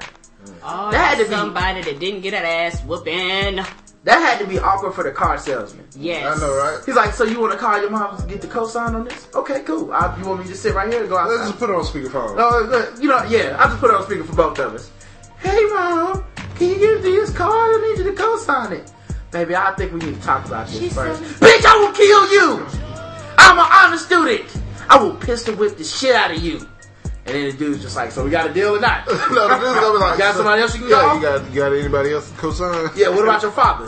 Oh, that had to be somebody that didn't get an ass whooping. That had to be awkward for the car salesman. Yes. I know, right? He's like, so you want to call your mom and get the co-sign on this? Okay, cool. I, you want me to sit right here and go outside? Let's just put it on speakerphone. No, you know, yeah, I'll just put it on speaker for both of us. Hey, mom, can you give me this car? I need you to co-sign it. Baby, I think we need to talk about this she first. Said, bitch, I will kill you! I'm an honor student. I will pistol whip the shit out of you. And then the dude's just like, so we got a deal or not? No, the dude's gonna be like, you got somebody else you can yeah, go? You got, you got anybody else to co-sign? Yeah, what about your father?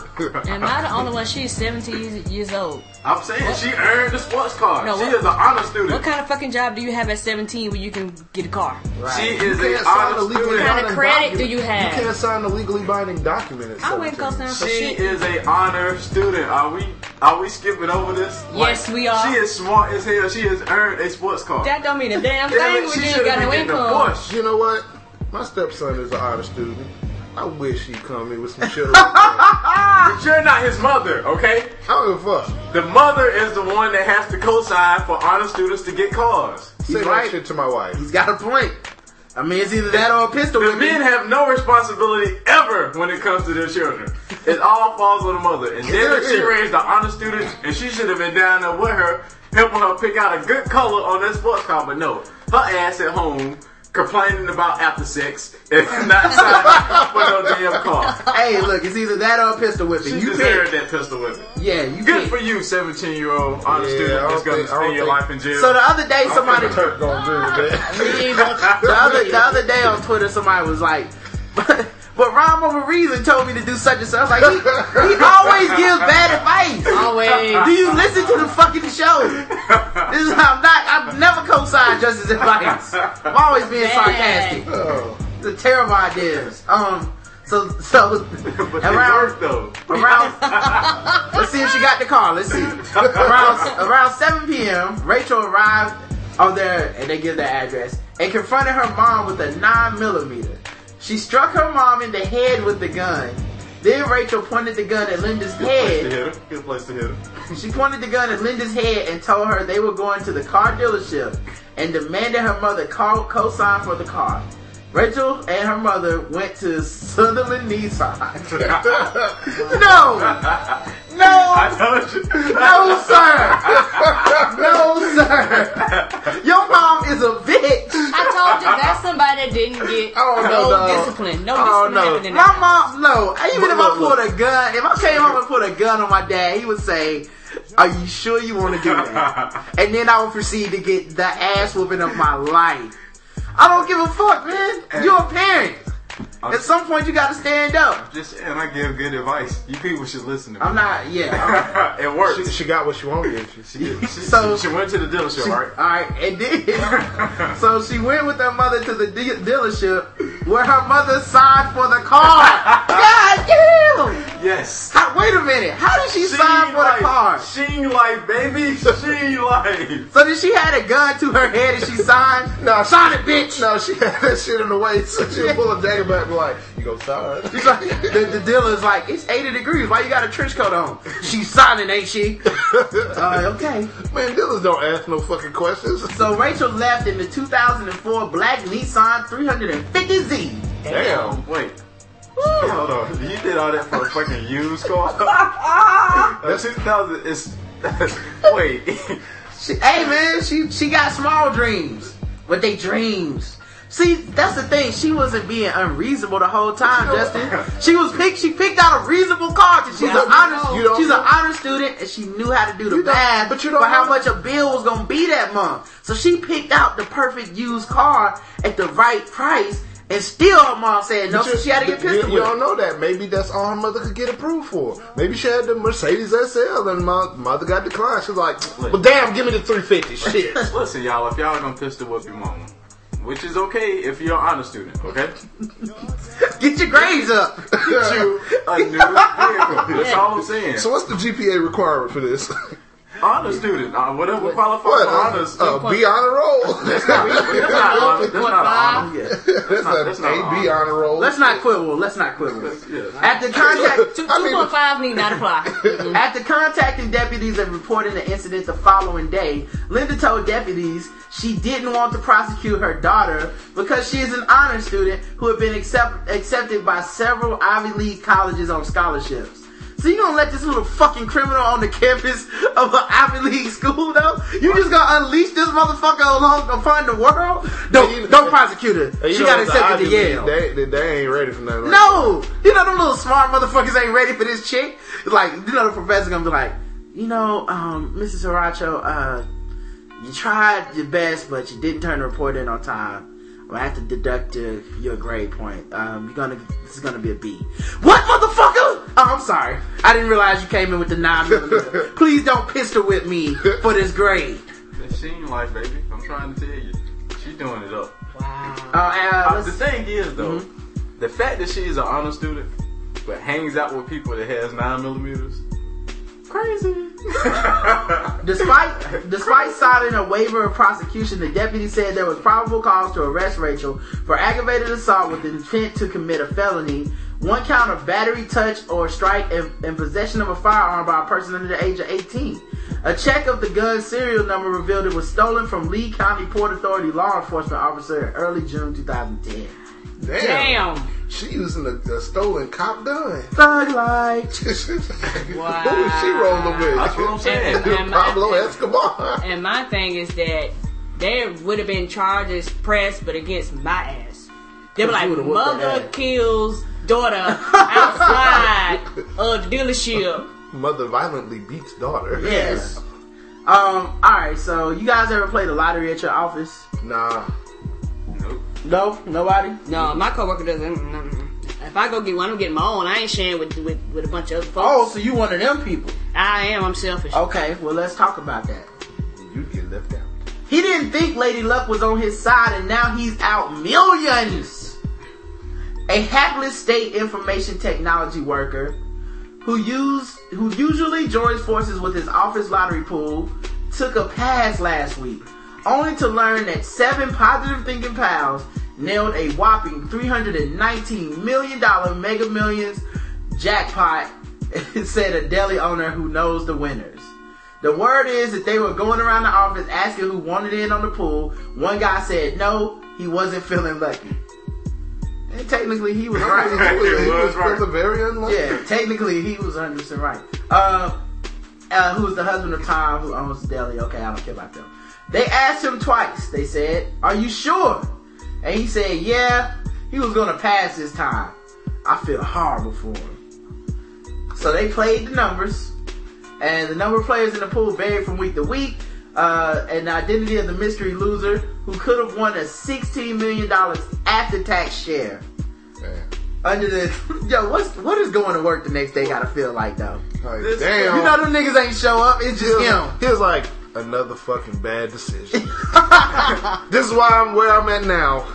Am I the only one? She's seventeen years old. I'm saying what? She earned the sports car. No, she what, is an honor student. What kind of fucking job do you have at seventeen where you can get a car? Right. She is an honor student. What kind of credit document do you have? You can't sign a legally binding document at seventeen. I wouldn't co-sign for shit. She is an honor student. Are we Are we skipping over this? Yes, like, we are. She is smart as hell. She has earned a sports car. That don't mean a damn thing when you got no income. You know what? My stepson is an honor student. I wish he'd come in with some shit. But you're not his mother, okay? I don't give a fuck. The mother is the one that has to co-sign for honor students to get cars. Say that shit to my wife. He's got a point. I mean, it's either that or a pistol. The men have no responsibility ever when it comes to their children. It all falls on the mother. And then she raised the honor student, and she should have been down there with her, helping her pick out a good color on that sports car. But no, her ass at home complaining about after sex and not signing for no damn car. Hey, look, it's either that or a pistol whipping. She you deserved pick. that pistol whipping. Yeah, you good pick. For you, seventeen-year-old honor yeah, student that's going to spend your think. life in jail. So the other day, somebody Turk gonna do that. the, other, the other day on Twitter, somebody was like, but, but Ron Over Reason told me to do such and such. I was like, he, he always gives bad advice. Always. Do you listen to the fucking show? This is how I'm not. I've never co-signed Justice's advice. I'm always being sarcastic. Oh. The terrible ideas. Um. So so. But around, they work though. Around. Let's see if she got the call. Let's see. Around around seven p.m. Rachel arrived on there, and they give their address, and confronted her mom with a nine millimeter. She struck her mom in the head with the gun. Then Rachel pointed the gun at Linda's Good head. Place to hit her. Good place to hit her. She pointed the gun at Linda's head and told her they were going to the car dealership and demanded her mother co-sign for the car. Rachel and her mother went to Sutherland Nissan. No! No! No, sir! No, sir! Your mom is a bitch! I told you, that's somebody that didn't get oh, no, no, no discipline. No oh, discipline no. happened in that. My mom, no. Even if I pulled a gun, if I came home and put a gun on my dad, he would say, are you sure you want to do that? And then I would proceed to get the ass whooping of my life. I don't give a fuck, man. You're a parent. I'm, At some point, you got to stand up. I'm just saying, I give good advice. You people should listen to me. I'm not, yeah. I'm, it works. She, she got what she wanted. She, she, she, so, she went to the dealership, she, right? All right, it did. So she went with her mother to the de- dealership where her mother signed for the car. God damn! Yes. How, wait a minute. How did she, she sign for life. the car? She life, baby. She life. So did she had a gun to her head and she signed? No, sign it, bitch. No, she had that shit in the way. So she pull a dagger back. Like, you go sign. She's like, the, the dealer's like, it's eighty degrees. Why you got a trench coat on? She's signing, ain't she? Uh, okay. Man, dealers don't ask no fucking questions. So Rachel left in the two thousand four black Nissan three fifty Z. Damn. Damn. Wait. Hold on. You did all that for a fucking used car? two thousand. It's Wait. She, hey, man, she, she got small dreams. But they dreams. See, that's the thing. She wasn't being unreasonable the whole time, Justin. She was picked. She picked out a reasonable card. She's an honor. She's an honor student, and she knew how to do the math. But you don't know how much a bill was gonna be that month. So she picked out the perfect used car at the right price, and still her mom said no. So she had to get pissed. You don't know that. Maybe that's all her mother could get approved for. Maybe she had the Mercedes S L, and my mother got declined. She's like, well, damn, give me the three fifty. Shit. Listen, y'all. If y'all are gonna pistol whip your mama. Which is okay if you're an honor student, okay? Get your grades up. Get you a new vehicle. That's all I'm saying. So what's the G P A requirement for this? Honor student. Uh, whatever qualifies what? for uh, honors. Uh, B honor roll. That's not honor. That's not honor. That's not an A B honor roll. Let's not quibble. Let's not quibble. Yes. At the contact, two point five need not apply. After contacting deputies and reporting the incident the following day, Linda told deputies she didn't want to prosecute her daughter because she is an honor student who had been accept, accepted by several Ivy League colleges on scholarships. So you gonna let this little fucking criminal on the campus of an Ivy League school though? You just gonna unleash this motherfucker along upon the world? Don't, you know, don't prosecute her. She got accepted to Yale. They, they ain't ready for nothing. Like no, that. You know them little smart motherfuckers ain't ready for this chick. Like you know the professor gonna be like, you know, um, Missus Sriracho, uh, you tried your best, but you didn't turn the report in on time. I have to deduct your, your grade point. Um, you're gonna. This is gonna be a B. What, motherfucker? Oh, I'm sorry. I didn't realize you came in with the nine millimeter. Please don't pistol whip me for this grade. It's sheen life, baby. I'm trying to tell you, she's doing it up. Wow. Uh, uh, the thing is, though, mm-hmm. the fact that she's an honor student but hangs out with people that has nine millimeters. Crazy. despite despite signing a waiver of prosecution, the deputy said there was probable cause to arrest Rachel for aggravated assault with intent to commit a felony, one count of battery, touch, or strike, and, and possession of a firearm by a person under the age of eighteen. A check of the gun's serial number revealed it was stolen from Lee County Port Authority law enforcement officer in early June two thousand ten. Damn. Damn. She using a, a stolen cop gun. Thug life. Wow. Who is she rolling with? That's what I'm saying. And, and Pablo my, Escobar. And my thing is that there would have been charges pressed, but against my ass. They were like, mother kills daughter outside of the dealership. Mother violently beats daughter. Yes. um. All right. So you guys ever play the lottery at your office? Nah. No, nobody. No, my coworker doesn't. If I go get one, I'm getting my own. I ain't sharing with with, with a bunch of other folks. Oh, so you one of them people? I am. I'm selfish. Okay, well let's talk about that. You get left out. He didn't think Lady Luck was on his side, and now he's out millions. A hapless state information technology worker who used who usually joins forces with his office lottery pool took a pass last week, only to learn that seven positive thinking pals nailed a whopping three hundred nineteen million dollars Mega Millions jackpot, said a deli owner who knows the winners. The word is that they were going around the office asking who wanted in on the pool. One guy said no, he wasn't feeling lucky. And technically he was right. He was, he was right. Very unlucky. Yeah, technically he was one hundred percent right. Uh, uh, who was the husband of Tom, who owns the deli. Okay, I don't care about them. They asked him twice. They said, "Are you sure?" And he said, "Yeah, he was gonna pass this time. I feel horrible for him." So they played the numbers, and the number of players in the pool varied from week to week. Uh, and the identity of the mystery loser, who could have won a sixteen million dollars after-tax share. Damn. Under the yo, what's what is going to work the next day? Gotta feel like though. Like, damn, you know them niggas ain't show up. It's just he was, him. He was like. Another fucking bad decision. This is why I'm where I'm at now.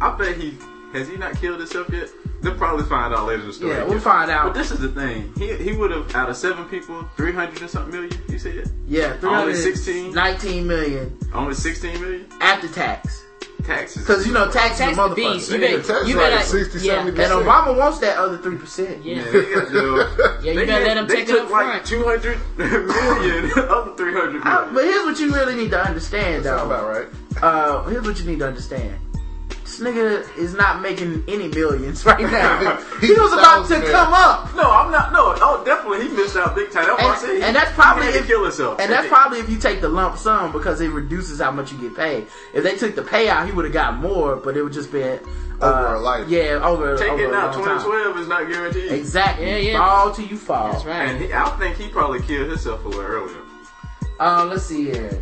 I bet he has he not killed himself yet? They'll probably find out later in the story. Yeah, we'll find out. But this is the thing. He he would have, out of seven people, three hundred and something million, you said? Yeah, three hundred sixteen nineteen million. Only sixteen million? After tax. Taxes. Because you know taxes tax are motherfuckers. You better, tax you better like sixty, yeah. seventy percent. And Obama wants that other three percent. Yeah, yeah, they yeah you they better let them take it up front. Like two hundred million, up three hundred million. I, but here's what you really need to understand, though. That's about right. Uh, here's what you need to understand. This nigga is not making any millions right now. he, he was about to good. come up. No, I'm not. No, oh, definitely he missed out big time. That's what I said. And that's probably if kill himself. And that's probably if you take the lump sum because it reduces how much you get paid. If they took the payout, he would have got more, but it would just been uh, over a life. Yeah, over. Take over it now. twenty twelve is not guaranteed. Exactly. Yeah, yeah. Fall till you fall. That's right. And he, I think he probably killed himself a little earlier. Um, let's see here.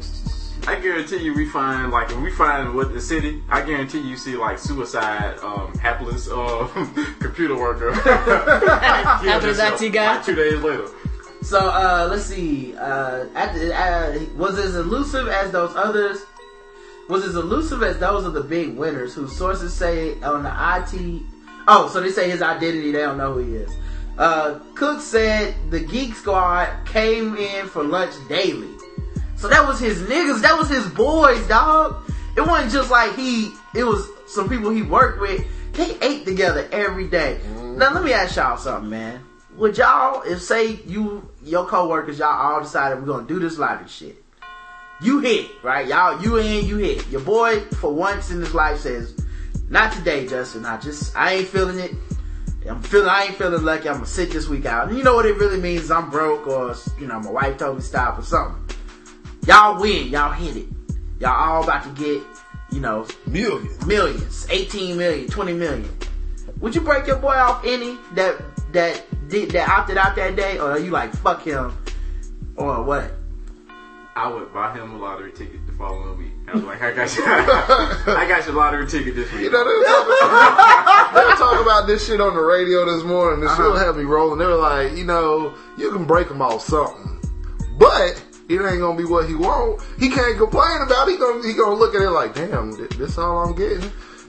I guarantee you we find, like, if we find what the city, I guarantee you see, like, suicide, um, hapless, uh, computer worker. Hapless I T guy? Like, two days later. So, uh, let's see. Uh, after, uh, was as elusive as those others, was as elusive as those of the big winners whose sources say on the I T, oh, so they say his identity, they don't know who he is. Uh, Cook said the Geek Squad came in for lunch daily. So that was his niggas. That was his boys, dog. It wasn't just like he, it was some people he worked with. They ate together every day. Mm. Now, let me ask y'all something, man. Would y'all, if say you, your co-workers, y'all all decided we're going to do this lottery shit. You hit, right? Y'all, you in, you hit. Your boy, for once in his life, says, not today, Justin. I just, I ain't feeling it. I'm feeling, I ain't feeling lucky. I'm going to sit this week out. And you know what it really means is I'm broke or, you know, my wife told me stop or something. Y'all win. Y'all hit it. Y'all all about to get, you know, millions, millions, eighteen million, twenty million. Would you break your boy off any that that did that opted out that day, or are you like fuck him, or what? I would buy him a lottery ticket the following week. I was like, I got you, I got your lottery ticket this week. You know, they were talking, they were talking about this shit on the radio this morning. This uh-huh. shit had me rolling. They were like, you know, you can break him off something, but it ain't gonna be what he want. He can't complain about it. He gonna, he gonna look at it like, damn, this all I'm getting.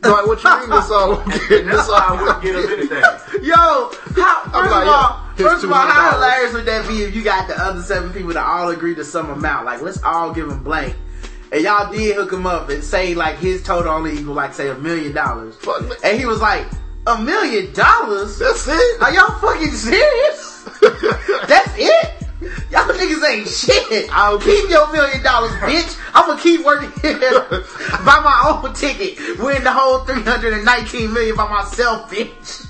Like, what you mean this all I'm getting? This all I wouldn't get him anything. Yo, how, first like, of all, yeah, first of all, how hilarious would that be if you got the other seven people to all agree to some amount? Like, let's all give him blank. And y'all did hook him up and say, like, his total only equal, like, say, a million dollars. And he was like, a million dollars? That's it? Are y'all fucking serious? That's it? Y'all niggas ain't shit. I'll keep your million dollars, bitch. I'm gonna keep working here by my own ticket. Win the whole three hundred nineteen million by myself, bitch.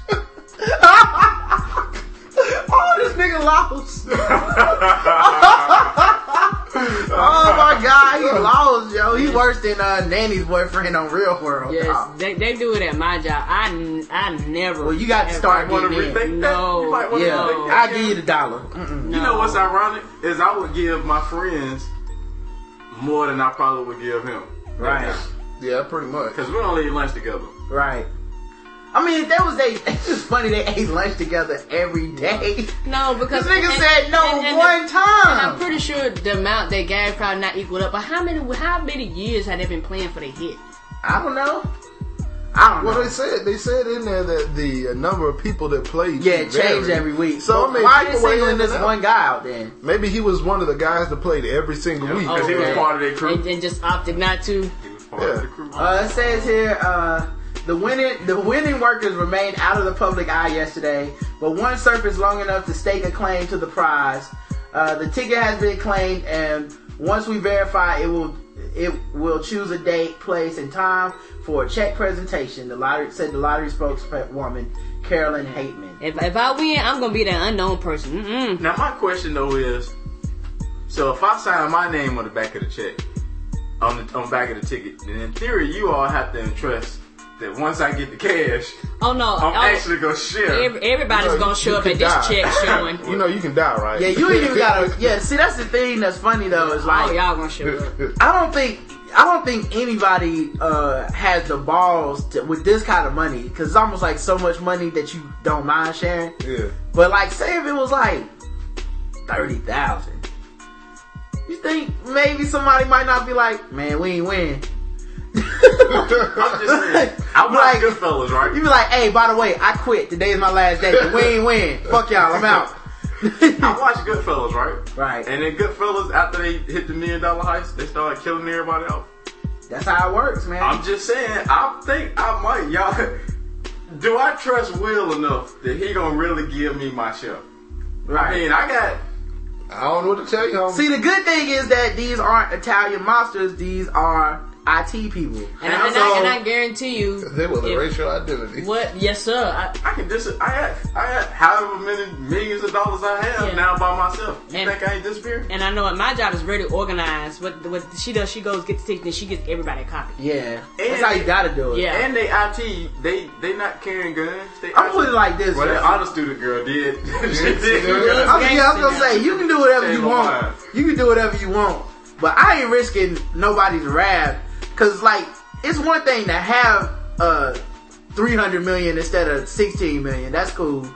Oh, this nigga lost. Oh my god, he lost, yo. He worse than uh, Nanny's boyfriend on Real World. Yes, oh. they, they do it at my job. I, n- I never. Well, you got to start getting in. No, you might yeah. no. I give you the dollar. No. You know what's ironic is I would give my friends more than I probably would give him. Right. right. Yeah, pretty much. Because we don't eat lunch together. Right. I mean, that was they. It's just funny they ate lunch together every day. No, because this nigga and, said no and, and one the, time. And I'm pretty sure the amount they gave probably not equaled up. But how many how many years had they been playing for the hit? I don't know. I don't well, know. Well, they said they said in there that the number of people that played yeah it changed every week. So I mean, why are they singling this out? One guy out then? Maybe he was one of the guys that played every single yeah, week because oh, he was yeah. part of their crew and, and just opted not to. He was part yeah. of the crew. Uh, it says here. Uh, The winning, the winning workers remained out of the public eye yesterday, but one surfaced long enough to stake a claim to the prize. Uh, the ticket has been claimed, and once we verify, it will it will choose a date, place, and time for a check presentation. The lottery said the lottery spokeswoman, Carolyn Hateman. If if I win, I'm gonna be that unknown person. Mm-mm. Now my question though is, so if I sign my name on the back of the check, on the on the back of the ticket, then in theory, you all have to entrust. That once I get the cash, oh no, I'm oh, actually gonna share. Every, everybody's you know, gonna show up at die. This check showing. You know you can die, right? Yeah, you ain't even gotta. Yeah, see that's the thing that's funny though is like oh, y'all gonna show up. I don't think I don't think anybody uh, has the balls to, with this kind of money because it's almost like so much money that you don't mind sharing. Yeah. But like, say if it was like thirty thousand, you think maybe somebody might not be like, man, we ain't win. I'm just saying. I'm like Goodfellas, right? You be like, hey, by the way, I quit. Today is my last day. We ain't win. Fuck y'all. I'm out. I watched Goodfellas, right? Right. And then Goodfellas, after they hit the million dollar heist, they started killing everybody else. That's how it works, man. I'm just saying. I think I might, y'all. Do I trust Will enough that he gonna really give me my share? Right. I mean, I got. I don't know what to tell you. Homie. See, the good thing is that these aren't Italian monsters. These are. I T people. And, and, I, and, I, and I guarantee you, they were the racial identity. What? Yes, sir. I, I can dis. I have, I have however many millions of dollars I have yeah. now by myself. You and, think I ain't disappeared? And I know it. My job is very organized. What what she does, she goes get the ticket, and she gets everybody a copy. Yeah, and that's how you gotta do it. Yeah, and they I T, they they not carrying guns. They I put it like this. Well, that auto student girl did. She did. I was, yeah, I was gonna say you can do whatever you want. You can do whatever you want, but I ain't risking nobody's wrath. Cause like it's one thing to have uh three hundred million instead of sixteen million. That's cool,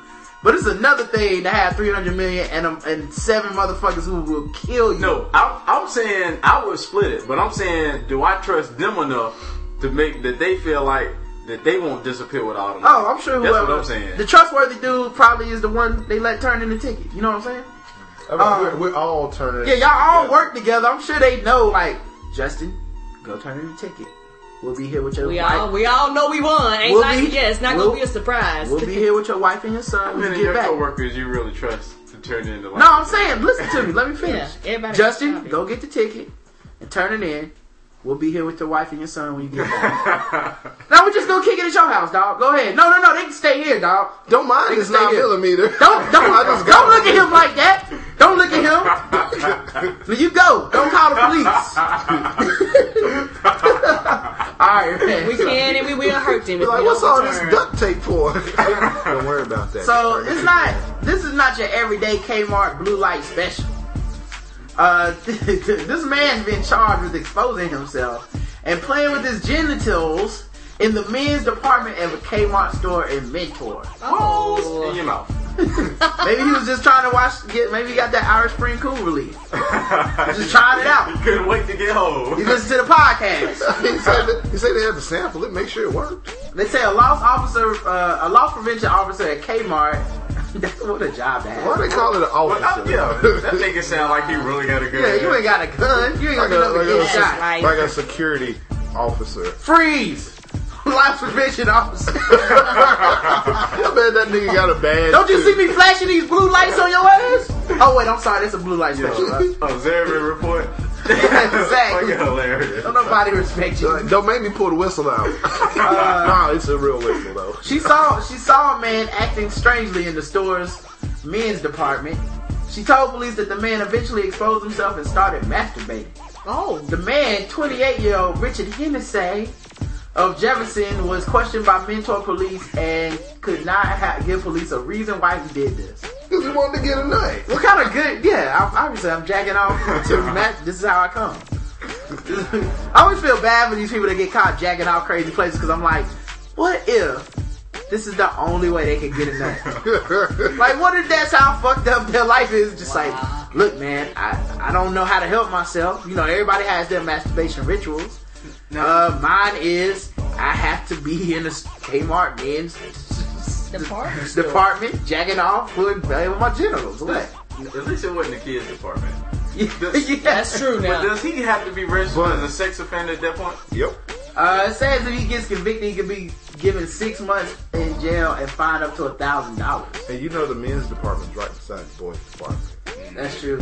but it's another thing to have three hundred million and um, and seven motherfuckers who will kill you. No, I, I'm saying I would split it, but I'm saying do I trust them enough to make that they feel like that they won't disappear with all of them? Oh, I'm sure whoever. That's what I'm saying. The trustworthy dude probably is the one they let turn in the ticket. You know what I'm saying? I mean, um, we're, we're all turning. Yeah, y'all all work together. I'm sure they know. Like Justin. Go turn in the ticket. We'll be here with your we wife. All, we all know we won. Ain't we'll like, be, yeah, it's not we'll, going to be a surprise. We'll be here with your wife and your son. When I mean, you get back. How many of your co-workers you really trust to turn in the life? No, I'm saying, listen to me. Let me finish. Yeah, Justin, go get the ticket and turn it in. We'll be here with your wife and your son when you get back. Now we're just going to kick it at your house, dog. Go ahead. No, no, no. They can stay here, dog. Don't mind this nine millimeter. Don't, don't, don't look at him like that. Don't look at him. When you go, don't call the police. Alright, man. We can and we will hurt them. Like, we what's all this duct tape for? Don't worry about that. So, it's not, this is not your everyday Kmart blue light special. Uh, this man's been charged with exposing himself and playing with his genitals in the men's department at a Kmart store in Mentor. Oh, in your mouth. Maybe he was just trying to watch. Get maybe he got that Irish Spring cool relief. Just trying it out. He couldn't wait to get home. He listened to the podcast. he, said, he said they had to sample it, make sure it worked. They say a loss officer, uh, a loss prevention officer at Kmart. That's what a job to have. Why do they call it an officer? Yeah, that nigga sound like he really got a gun. Yeah, you ain't got a gun. You ain't gonna get like a shot. Like, like a security officer. Freeze. Life prevention officer. I bet that nigga got a badge. Don't you too. see me flashing these blue lights on your ass? Oh wait, I'm sorry. That's a blue light special. Observing report. Exactly. Fucking hilarious. Don't nobody respect you. Like, don't make me pull the whistle out. Uh, nah, it's a real whistle though. She saw she saw a man acting strangely in the store's men's department. She told police that the man eventually exposed himself and started masturbating. Oh, the man, twenty-eight-year-old Richard Hennessy of Jefferson, was questioned by Mentor police and could not ha- give police a reason why he did this. Because he wanted to get a nut. What kind of good? Yeah, I'm, obviously I'm jacking off to match. This is how I come. I always feel bad for these people that get caught jacking off crazy places because I'm like, what if this is the only way they can get a nut? Like, what if that's how fucked up their life is? Just wow. Like, look, man, I, I don't know how to help myself. You know, everybody has their masturbation rituals. No. Uh, mine is I have to be in a Kmart men's department, department jacking off with my genitals. What? At least it wasn't the kids' department. Yeah, does, yeah, that's true. Now, but does he have to be registered as a sex offender at that point? Yep. Uh, it says if he gets convicted, he could be given six months in jail and fined up to a thousand dollars. And you know the men's department's right beside the boys' department. That's true.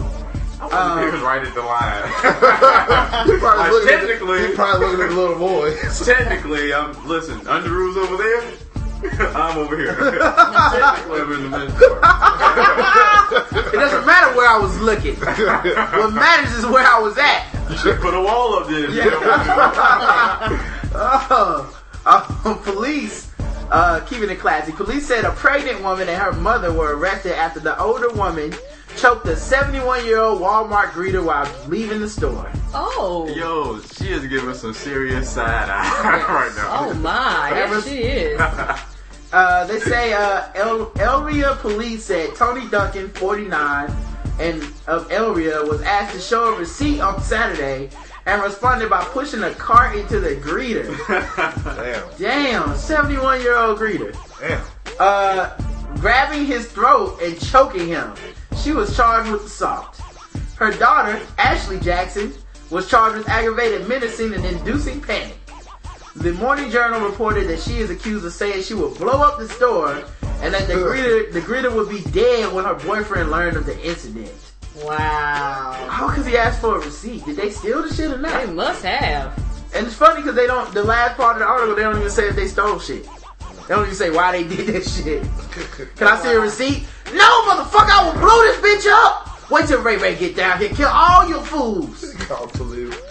I um, he was right at the line. He probably looking technically, at, he probably looking at the little boy. Technically, I'm listen. Underoos over there. I'm over here. Technically, I'm in the men's department. It doesn't matter where I was looking. What matters is where I was at. You should put a wall up there. Yeah. oh, uh, police. Uh, keeping it classy. Police said a pregnant woman and her mother were arrested after the older woman choked a seventy-one-year-old Walmart greeter while leaving the store. Oh. Yo, she is giving some serious side eye yes. right now. Oh, my. Yes, she is. uh, they say uh, El- Elria police said Tony Duncan, forty-nine, and of Elria, was asked to show a receipt on Saturday and responded by pushing a cart into the greeter. Damn. Damn. seventy-one-year-old greeter. Damn. Uh, grabbing his throat and choking him. She was charged with assault. Her daughter, Ashley Jackson, was charged with aggravated menacing and inducing panic. The Morning Journal reported that she is accused of saying she would blow up the store and that the greeter, the greeter would be dead when her boyfriend learned of the incident. Wow. Oh, because he asked for a receipt. Did they steal the shit or not? They must have. And it's funny because they don't, the last part of the article, they don't even say if they stole shit. They don't even say why they did that shit. Can I see a receipt? No, motherfucker, I will blow this bitch up. Wait till Ray Ray get down here. Kill all your fools. Can't believe it.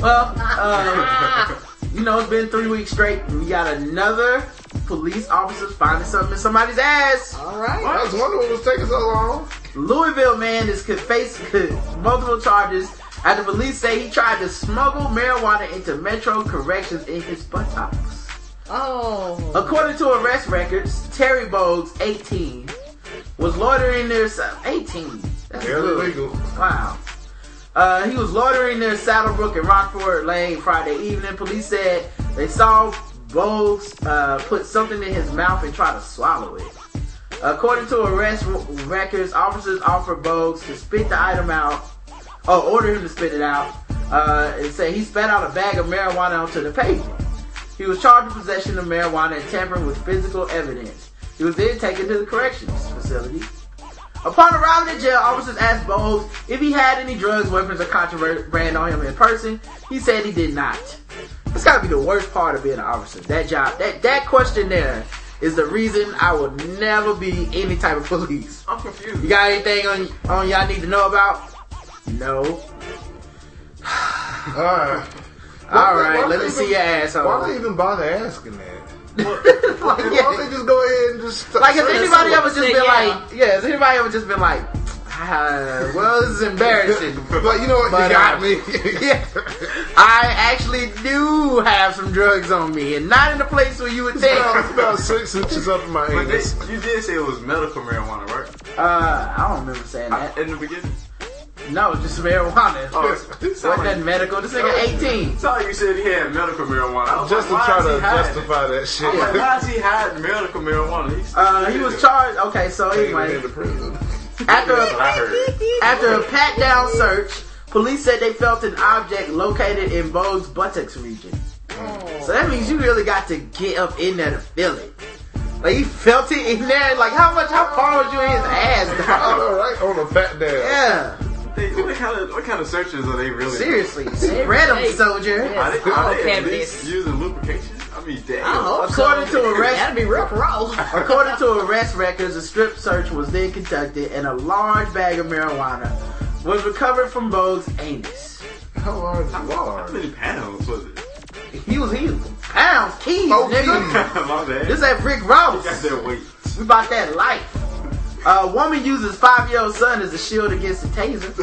Well, uh, you know, it's been three weeks straight. We got another police officer finding something in somebody's ass. All right. I was wondering what was taking so long. Louisville man is could face could, multiple charges after police say he tried to smuggle marijuana into Metro Corrections in his buttocks. Oh. According to arrest records, Terry Boggs, eighteen, was loitering near eighteen. That's barely legal. Wow. Uh, he was loitering near Saddlebrook and Rockford Lane Friday evening. Police said they saw Boggs uh, put something in his mouth and try to swallow it. According to arrest records, officers offered Boggs to spit the item out, or ordered him to spit it out, uh, and say he spat out a bag of marijuana onto the pavement. He was charged with possession of marijuana and tampering with physical evidence. He was then taken to the corrections facility. Upon arriving at jail, officers asked Bowles if he had any drugs, weapons, or contraband on him in person. He said he did not. That's gotta be the worst part of being an officer. That job, that, that question there is the reason I will never be any type of police. I'm confused. You got anything on, on y'all need to know about? No. Alright. Alright, let me see your ass. Why do they even bother asking that? Like, why don't they just go ahead and just like, has anybody ever just been like, yeah, has anybody ever just been like, uh, well, this is embarrassing, but you know what, but, you got uh, me. Yeah, I actually do have some drugs on me, and not in a place where you would think. It's about six inches up in my anus. But they, you did say it was medical marijuana, right? Uh, I don't remember saying that I, in the beginning. No, just marijuana. Oh, wasn't like, that medical? This nigga eighteen. That's all you said. He had medical marijuana. I was just like, to try to justify that shit. I was like, why is he hiding medical marijuana? He, uh, he was charged. Okay, so anyway, after a, after a pat down search, police said they felt an object located in Bogue's buttocks region. Oh. So that means you really got to get up in there to feel it. Like, he felt it in there. Like, how much? How far was you in his ass? Dog? I know, right? On a pat down. Yeah. They, what, kind of, what kind of searches are they really? Seriously, spread them, soldier. Yes. Are they, are they at least using lubrication? I mean, damn. I hope according so. to arrest, that'd be real parole. According to arrest records, a strip search was then conducted, and a large bag of marijuana was recovered from Bogue's anus. How large? How, large? How many pounds was it? He was he was pounds, keys, oh, nigga. My bad. This ain't Rick Ross. Got that weight. We about that life. A uh, woman uses five-year-old son as a shield against a taser. Oh,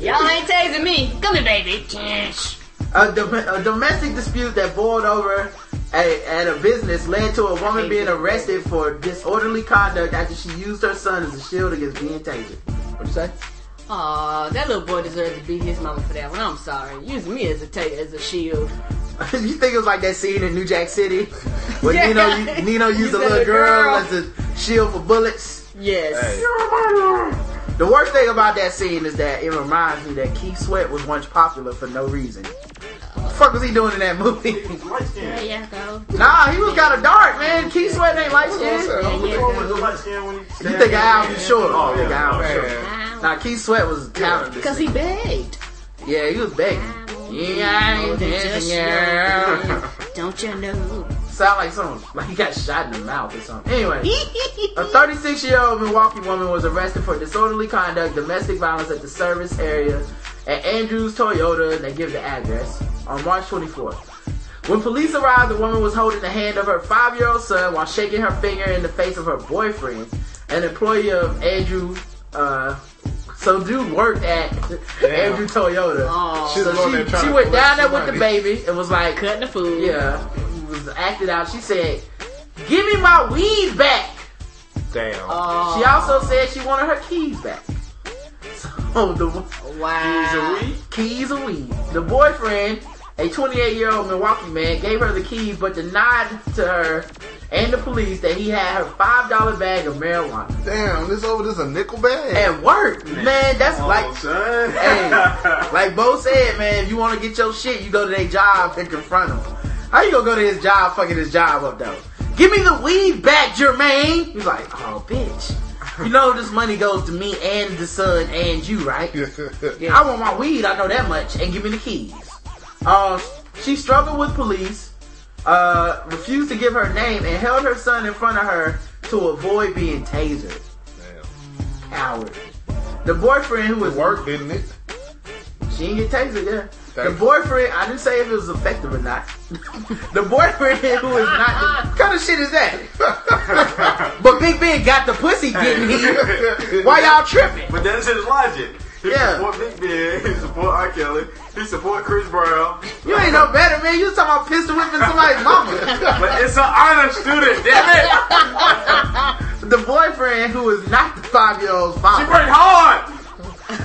y'all ain't tasing me. Come here, baby. A, dom- a domestic dispute that boiled over a- at a business led to a woman being arrested for disorderly conduct after she used her son as a shield against being tasered. What'd you say? Aw, that little boy deserved to beat his mama for that one. I'm sorry. Using me as a ta- as a shield. You think it was like that scene in New Jack City where yeah. Nino, Nino used a little girl, girl as a shield for bullets? Yes. Hey. The worst thing about that scene is that it reminds me that Keith Sweat was once popular for no reason. What the fuck was he doing in that movie? Yeah, yeah, go. Nah, he was kind of dark, man. Keith Sweat ain't light skinned. Yeah, yeah, you think Al was short? Oh, yeah. Al was short. Nah, Keith Sweat was talented. Because he begged. Yeah, he was begging. Yeah, yeah. Don't you know? Sound like someone like he got shot in the mouth or something. Anyway, a thirty-six-year-old Milwaukee woman was arrested for disorderly conduct, domestic violence at the service area at Andrews Toyota, and they give the address on March twenty-fourth. When police arrived, the woman was holding the hand of her five-year-old son while shaking her finger in the face of her boyfriend, an employee of Andrew. Uh, So dude worked at yeah. Andrew Toyota. Aww. So she, she went down there with the baby and was like cutting the food. Yeah, was acting out. She said, "Give me my weed back." Damn. Aww. She also said she wanted her keys back. So the wow. Keys a weed. Keys a weed. The boyfriend, a twenty-eight-year-old Milwaukee man, gave her the keys but denied to her and the police that he had her five dollar bag of marijuana. Damn, this over this a nickel bag? At work, man, man that's oh, like, hey, like Bo said, man, if you want to get your shit, you go to their job and confront them. How you gonna go to his job fucking his job up though? Give me the weed back, Jermaine. He's like, oh, bitch. You know this money goes to me and the son and you, right? Yeah. I want my weed, I know that much, and give me the keys. Uh, she struggled with police, uh, refused to give her name, and held her son in front of her to avoid being tasered. Damn. Coward. The boyfriend who was... It worked, didn't it? She didn't get tasered, yeah. Thank the boyfriend, you. I didn't say if it was effective or not. The boyfriend who is not... What kind of shit is that? But Big Ben got the pussy getting here. Why y'all tripping? But that's his logic. He yeah. support Big Ben. He support R. Kelly. He support Chris Brown. You ain't no better, man. You talking about pistol whipping somebody's mama. But it's an honor student, damn it. The boyfriend who is not the five-year-old's father. She worked hard.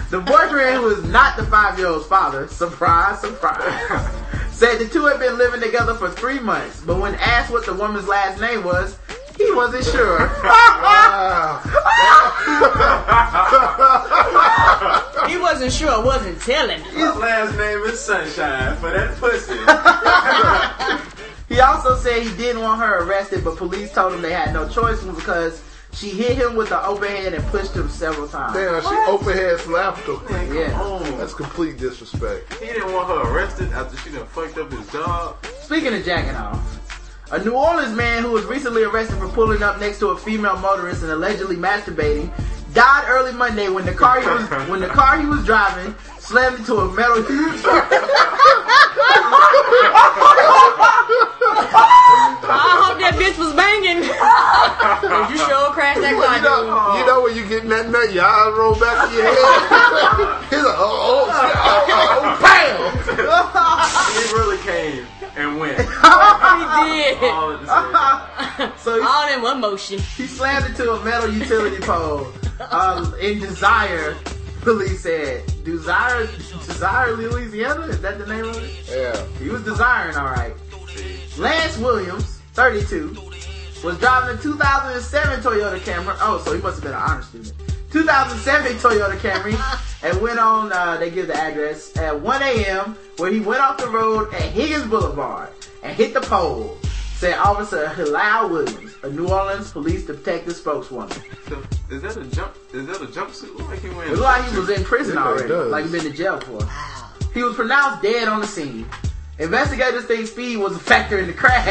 The boyfriend, who is not the five-year-old's father, surprise, surprise, said the two had been living together for three months, but when asked what the woman's last name was, he wasn't sure. He wasn't sure, wasn't telling. His last name is Sunshine, for that pussy. He also said he didn't want her arrested, but police told him they had no choice because... She hit him with the open hand and pushed him several times. Damn, she open hand slapped him. Man, yeah. Come on. That's complete disrespect. He didn't want her arrested after she done fucked up his job. Speaking of jacking off, a New Orleans man who was recently arrested for pulling up next to a female motorist and allegedly masturbating died early Monday when the car he was when the car he was driving slammed into a metal. I hope that bitch was banging. You sure crashed that car, you know, you know when you getting that nut, your eyes roll back in your head. He's like, oh, oh, oh, bam! He really came and went. He did. All in the so he, all in one motion. He slammed into a metal utility pole uh, in Desire. Police said, Desire, Desire, Louisiana? Is that the name of it? Yeah. He was desiring, all right. Lance Williams, thirty-two, was driving a two thousand seven Toyota Camry. Oh, so he must have been an honor student. two thousand seven Toyota Camry, and went on, uh, they give the address, at one a.m., where he went off the road at Higgins Boulevard and hit the pole, said Officer Hilal Williams, a New Orleans police detective spokeswoman. So is that a jump? Is that a jumpsuit? Like he went. It looked like he was in prison already, like he'd been to jail for. He was pronounced dead on the scene. Investigators think speed was a factor in the crash.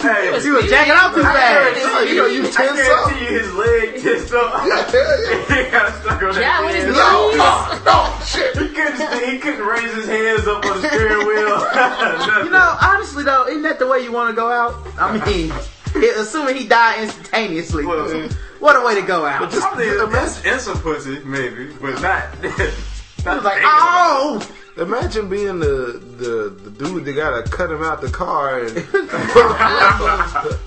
Hey, he was jacking off too fast. You know, you tensed up. I guarantee you his leg tensed up. Yeah, yeah. He got stuck on that. With his no, no, no, shit. He couldn't. He couldn't raise his hands up on the steering wheel. You know, honestly though, isn't that the way you want to go out? I mean, assuming he died instantaneously. Well, what a way to go out. But just the best instant pussy, maybe, but not. He was like, oh. Imagine being the, the, the dude that gotta cut him out the car and.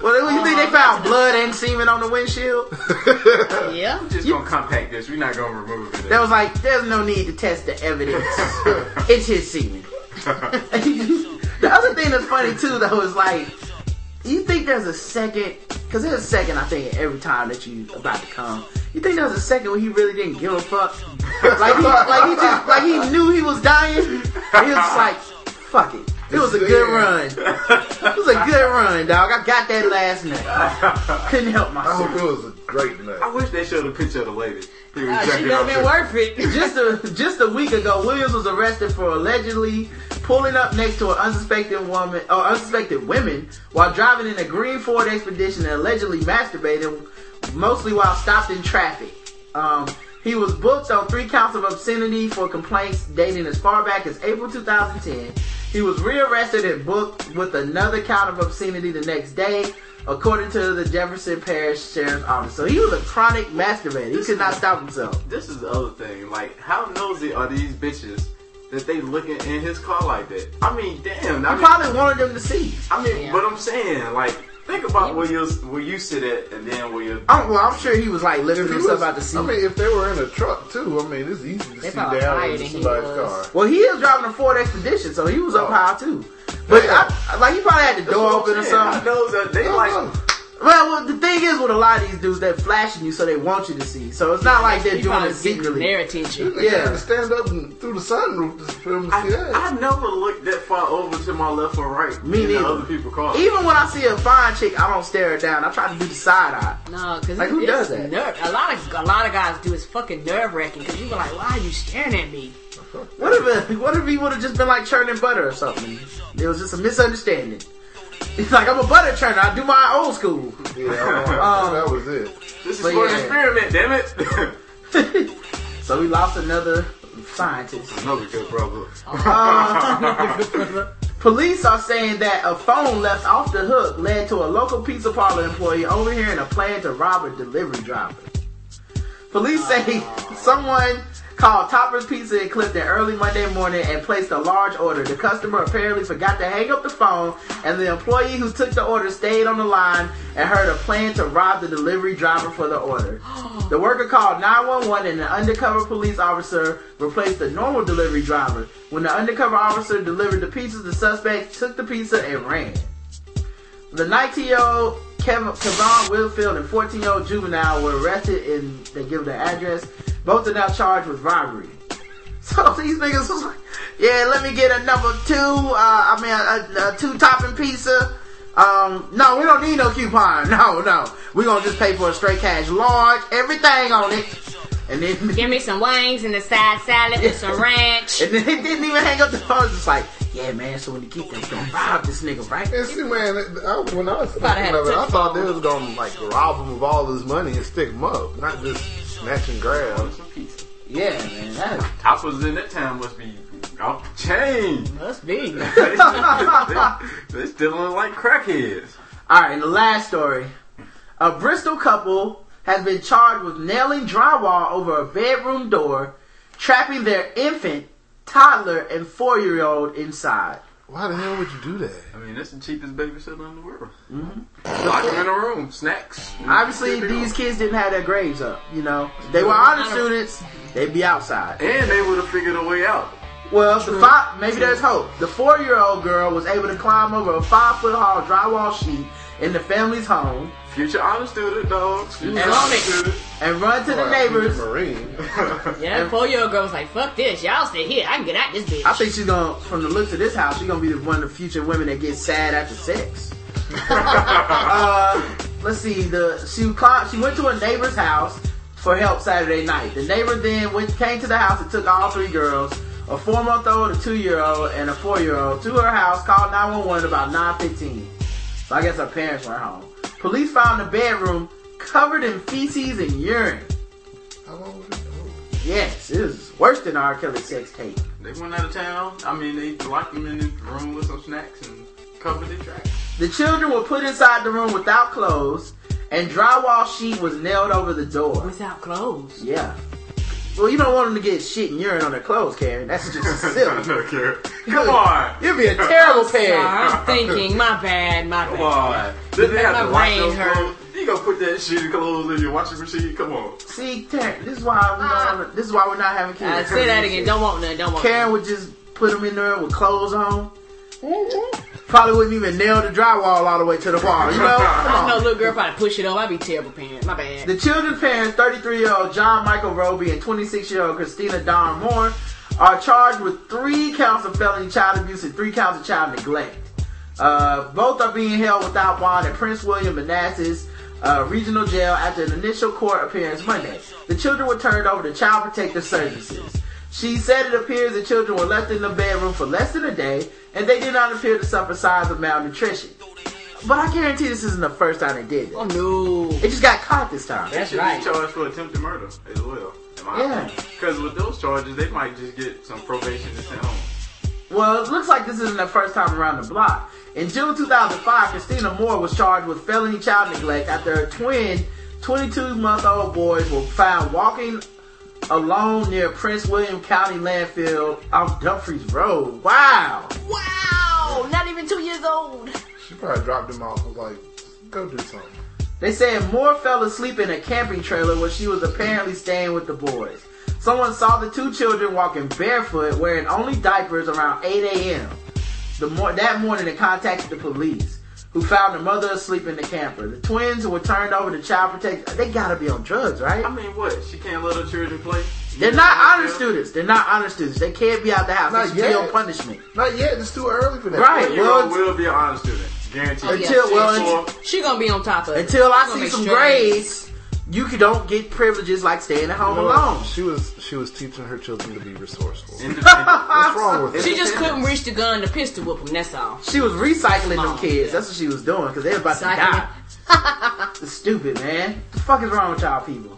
Well, you think they found blood and semen on the windshield? Yeah. We're just you, gonna compact this. We're not gonna remove it. That was like, there's no need to test the evidence. It's his semen. The other thing that's funny too, though, is like, you think there's a second, because there's a second, I think, every time that you about to come. You think there was a second when he really didn't give a fuck? Like he, like he just, like he knew he was dying. And he was just like, "Fuck it." It was a good run. It was a good run, dog. I got that last night. Couldn't help myself. I hope it was a great night. I wish they showed a picture of the lady. She would have been worth it. Just a just a week ago, Williams was arrested for allegedly pulling up next to an unsuspecting woman or unsuspected women while driving in a green Ford Expedition and allegedly masturbating. Mostly while stopped in traffic. Um, he was booked on three counts of obscenity for complaints dating as far back as April two thousand ten. He was rearrested and booked with another count of obscenity the next day, according to the Jefferson Parish Sheriff's Office. So he was a chronic masturbator. He could not stop himself. This is the other thing. Like, how nosy are these bitches that they looking in his car like that? I mean, damn. I mean, probably wanted them to see. I mean, yeah. But I'm saying, like... Think about where you where you sit at, and then where you. I'm, well, I'm sure he was like lifting himself out the seat. I mean, if they were in a truck too, I mean, it's easy to they see down in somebody's car. Well, he is driving a Ford Expedition, so he was oh. up high too. But I, like, he probably had the door open or something. I know that they like. Well, the thing is with a lot of these dudes, they're flashing you so they want you to see. So it's not like they're you doing it secretly. Their attention. They yeah, stand up and through the sunroof to film and see that. I never looked that far over to my left or right. Me neither. Other people call. Even when I see a fine chick, I don't stare her down. I try to do the side eye. No, because like, who does that? Nerve. A lot of a lot of guys do. It's fucking nerve wracking because you be like, why are you staring at me? What if it, what if he would have just been like churning butter or something? It was just a misunderstanding. It's like, I'm a butter churner. I do my old school. Yeah, um, that was it. This is for an yeah. experiment, damn it. So we lost another scientist. Another good brother. Uh, police are saying that a phone left off the hook led to a local pizza parlor employee overhearing a plan to rob a delivery driver. Police say someone called Topper's Pizza in Clifton early Monday morning and placed a large order. The customer apparently forgot to hang up the phone, and the employee who took the order stayed on the line and heard a plan to rob the delivery driver for the order. The worker called nine one one, and an undercover police officer replaced the normal delivery driver. When the undercover officer delivered the pizza, the suspect took the pizza and ran. The nineteen-year-old Kevin, Kevon Wilfield and fourteen-year-old juvenile were arrested, and they give their address. Both are now charged with robbery. So these niggas was like, yeah, let me get a number two, uh, I mean, a, a, a two-topping pizza. Um, no, we don't need no coupon. No, no. We're going to just pay for a straight cash large, everything on it. And then give me some wings and a side salad with some ranch. And then they didn't even hang up the phone. It's like, yeah, man, so when you get them, it's going to rob this nigga, right? And see, man, I, when I was thinking of it, I thought they was going to, like, rob him of all his money and stick him up, not just snatch and grab. Yeah, man. That is... Toppers in that town must be off the chain. Must be. They still look like crackheads. All right, and the last story. A Bristol couple has been charged with nailing drywall over a bedroom door, trapping their infant, toddler, and four-year-old inside. Why the hell would you do that? I mean, that's the cheapest babysitting in the world. Mm-hmm. Lock them in a room, snacks. Obviously, these kids didn't have their grades up, you know. If they were honor students, they'd be outside. And they would have figured a way out. Well, the five, maybe there's hope. The four-year-old girl was able to climb over a five-foot-high drywall sheet in the family's home. Future honor student, dog. Future honor student. And run to the well, neighbors. Marine. Yeah, the four-year-old girl was like, fuck this. Y'all stay here. I can get out this bitch. I think she's going to, from the looks of this house, she's going to be one of the future women that get sad after sex. uh, let's see. The she, climbed, she went to a neighbor's house for help Saturday night. The neighbor then went, came to the house and took all three girls, a four-month-old, a two-year-old, and a four-year-old, to her house, called nine one one about nine fifteen. So I guess her parents weren't home. Police found the bedroom covered in feces and urine. How long was it? Yes, it was worse than R. Kelly's sex tape. They went out of town. I mean, they locked them in the room with some snacks and covered the tracks. The children were put inside the room without clothes, and drywall sheet was nailed over the door. Without clothes? Yeah. Well, you don't want them to get shit and urine on their clothes, Karen. That's just silly. Come you'll, on. You'll be a terrible I'm parent. Sorry, I'm thinking. My bad. My Come bad. Come on. They have to wash those clothes. You gonna put that shit and clothes in your washing machine? Come on. See, Karen, this is why we uh, this is why we're not having kids. I say that again. Don't want none. Don't want. Karen would just put them in there with clothes on. Probably wouldn't even nail the drywall all the way to the wall, you know? I know, little girl probably push it over. I'd be terrible parent. My bad. The children's parents, thirty-three-year-old John Michael Roby and twenty-six-year-old Christina Dawn Moore, are charged with three counts of felony child abuse and three counts of child neglect. Uh, both are being held without bond at Prince William Manassas uh, Regional Jail after an initial court appearance Monday. The children were turned over to Child Protective Services. She said it appears the children were left in the bedroom for less than a day, and they did not appear to suffer signs of malnutrition. But I guarantee this isn't the first time they did it. Oh, no. It just got caught this time. That's right. They charged for attempted murder as well. Yeah. Because with those charges, they might just get some probation to send home. Well, it looks like this isn't the first time around the block. In June two thousand five, Christina Moore was charged with felony child neglect after her twin twenty-two-month-old boys were found walking alone near Prince William County Landfill off Dumfries Road. Wow! Wow! Not even two years old. She probably dropped him off and was like, go do something. They said Moore fell asleep in a camping trailer where she was apparently staying with the boys. Someone saw the two children walking barefoot, wearing only diapers, around eight a.m. The mo- that morning and contacted the police. who found her mother asleep in the camper. The twins who were turned over to child protection. They gotta be on drugs, right? I mean, what? She can't let her children play? They're not honor students. They're not honor students. They can't be out the house. It's still punishment. Not yet. It's too early for that. Right. You well, will be an honor student. Guaranteed. Until, oh, yeah. well, until she's gonna be on top of it. Until I see some grades, you don't get privileges like staying at home no, alone. She was she was teaching her children to be resourceful. What's wrong with it? She just couldn't reach the gun, the pistol whip them. That's all. She was recycling Mom, them kids. Yeah. That's what she was doing because they were about Cycling. to die. It's stupid, man. What the fuck is wrong with y'all people?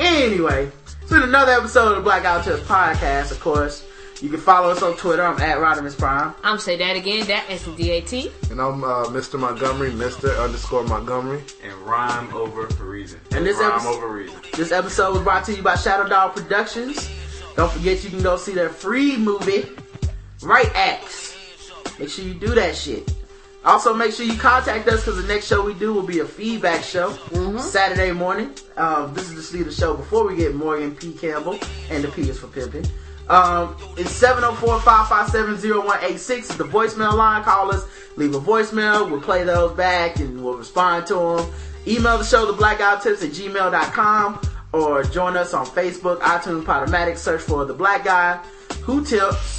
Anyway, it's been another episode of the Black Guy Who Tips podcast. Of course, you can follow us on Twitter. I'm at Rodimus Prime. I'm say that again. That is D A T. And I'm uh, Mister Montgomery. Mister underscore Montgomery. And rhyme over for reason. And, and this rhyme episode, over reason. This episode was brought to you by Shadow Dog Productions. Don't forget, you can go see their free movie, Right Axe. Make sure you do that shit. Also, make sure you contact us because the next show we do will be a feedback show, mm-hmm. Saturday morning. Um, this is the Sleep of the Show before we get Morgan P. Campbell, and the P is for pimping. Um, it's seven oh four, five five seven, oh one eight six. The voicemail line. Call us. Leave a voicemail. We'll play those back and we'll respond to them. Email the show, the black guy tips at gmail dot com, or join us on Facebook, iTunes, Podomatic. Search for The Black Guy Who Tips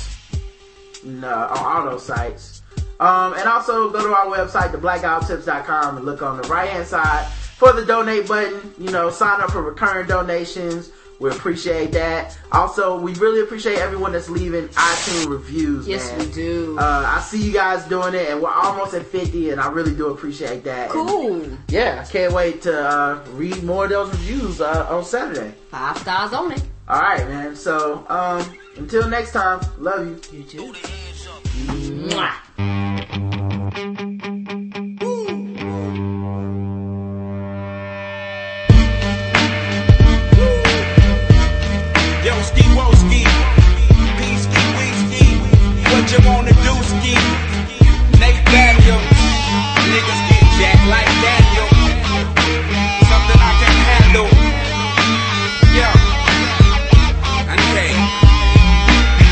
no, on all those sites. Um, and also go to our website, the black guy tips dot com, and look on the right hand side for the donate button. You know, sign up for recurring donations. We appreciate that. Also, we really appreciate everyone that's leaving iTunes reviews, man. Yes, we do. Uh, I see you guys doing it, and we're almost at fifty, and I really do appreciate that. Cool. And yeah, I can't wait to uh, read more of those reviews uh, on Saturday. Five stars on it. All right, man. So, um, until next time, love you. You too. Mwah. You wanna do ski, Nate Daniel, niggas get jacked like Daniel, something I can handle, yeah, okay,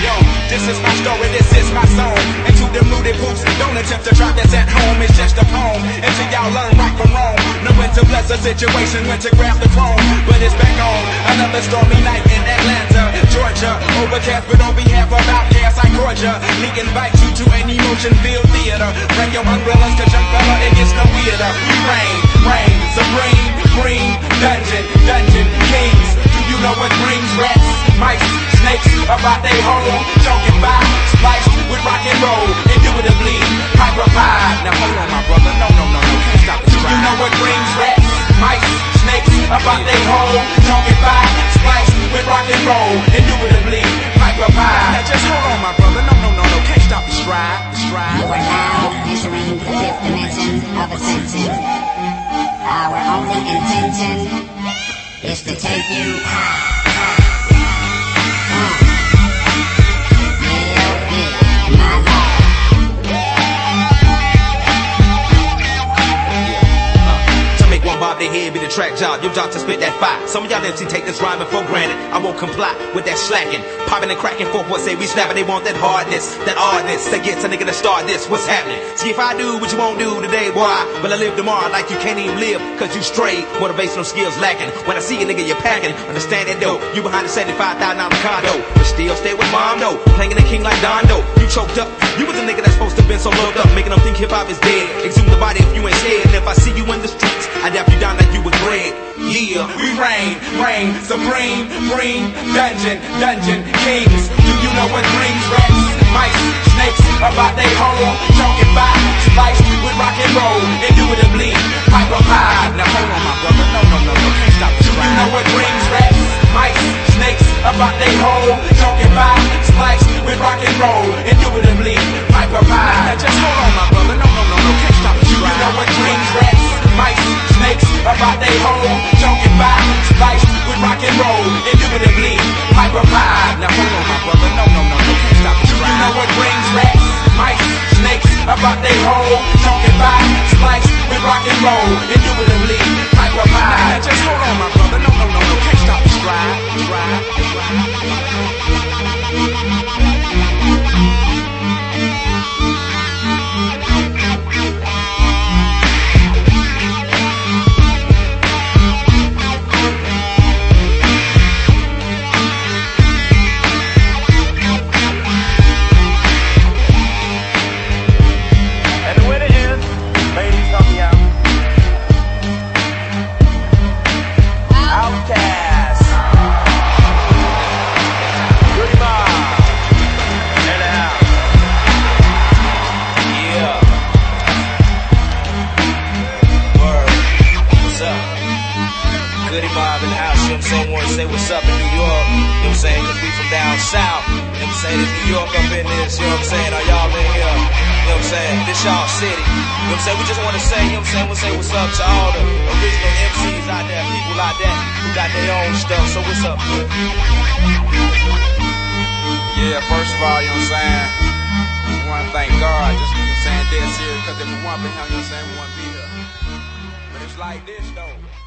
yo, this is my story, this is my song, and to them rooted boots, don't attempt to try this at home, it's just a poem, until y'all learn right from wrong, no when to bless a situation, when to grab the phone, but it's back on, another stormy night in Atlanta, Georgia, overcast, but on behalf of our I gorge ya. Me invite you to an emotion-filled theater. Bring your umbrellas, cause young fella, it gets no weirder. Rain, rain, supreme, green, dungeon, dungeon, kings. Do you know what brings rats, mice, snakes, about they home? Talking by, spliced with rock and roll, indubitably, I provide. Now hold on, my brother, no, no, no, no, can't stop it. Do you know what brings rats, mice, snakes, about they home? Talking by, spliced with rock and roll, indubitably. Now just hold on, my brother. No, no, no, no. Can't stop the stride, the stride. You are now entering the fifth dimension of ascension. Our only intention is to take you high. Their head be the track job, your job to spit that fire. Some of y'all empty take this rhyming for granted. I won't comply with that slacking, popping and cracking for what say we snapping. They want that hardness, that hardness that gets a nigga to start this. What's happening? See if I do what you won't do today, boy, but I live tomorrow like you can't even live, cause you strayed, motivational skills lacking. When I see a nigga, you're packing. Understand that though, you behind the seventy-five thousand dollar condo, but still stay with mom though, playing the king like Dondo. You choked up, you was a nigga that's supposed to been so loved up, making them think hip hop is dead. Exhume the body if you ain't scared, and if I see you in the streets, I dap you down like you were dread. Yeah, we reign, reign, supreme, green, dungeon, dungeon, kings. Do you know what brings rats, mice, snakes, about they home? Talking by, spliced with rock and roll, indubitably, pipe up high. Now hold on, my brother, no, no, no, no, can't stop the ride. Do you know what brings rats, mice, snakes, about they home? Talking by, spliced with rock and roll, indubitably, pipe up high. Now just hold on, my brother, no, no, no, no, can't stop the ride. Do you know what brings rats, mice, snakes, about they home, talking by, spliced with rock and roll, indubitably, hyper pie. Now hold on, my brother, no, no, no, no, can't stop the ride. You know what brings rats, mice, snakes, about they home, talking by, spliced with rock and roll, indubitably, hyper pie. Now just hold on, my brother, no, no, no, no, can't stop the ride, ride, ride. Goody Mob in the house, you know what I'm saying? Wanna say what's up in New York, you know what I'm saying? Cause we from down south, you know what I'm saying? It's New York up in this, you know what I'm saying? Are y'all in here? You know what I'm saying? This y'all city, you know what I'm saying? We just wanna say, you know what I'm saying? We'll say what's up to all the original M Cs out there, people out there who got their own stuff, so what's up? Yeah, first of all, you know what I'm saying? We wanna thank God, just, you know what I'm saying? Dead serious, cause if we weren't been here, you know what I'm saying? We wouldn't be here. But it's like this though.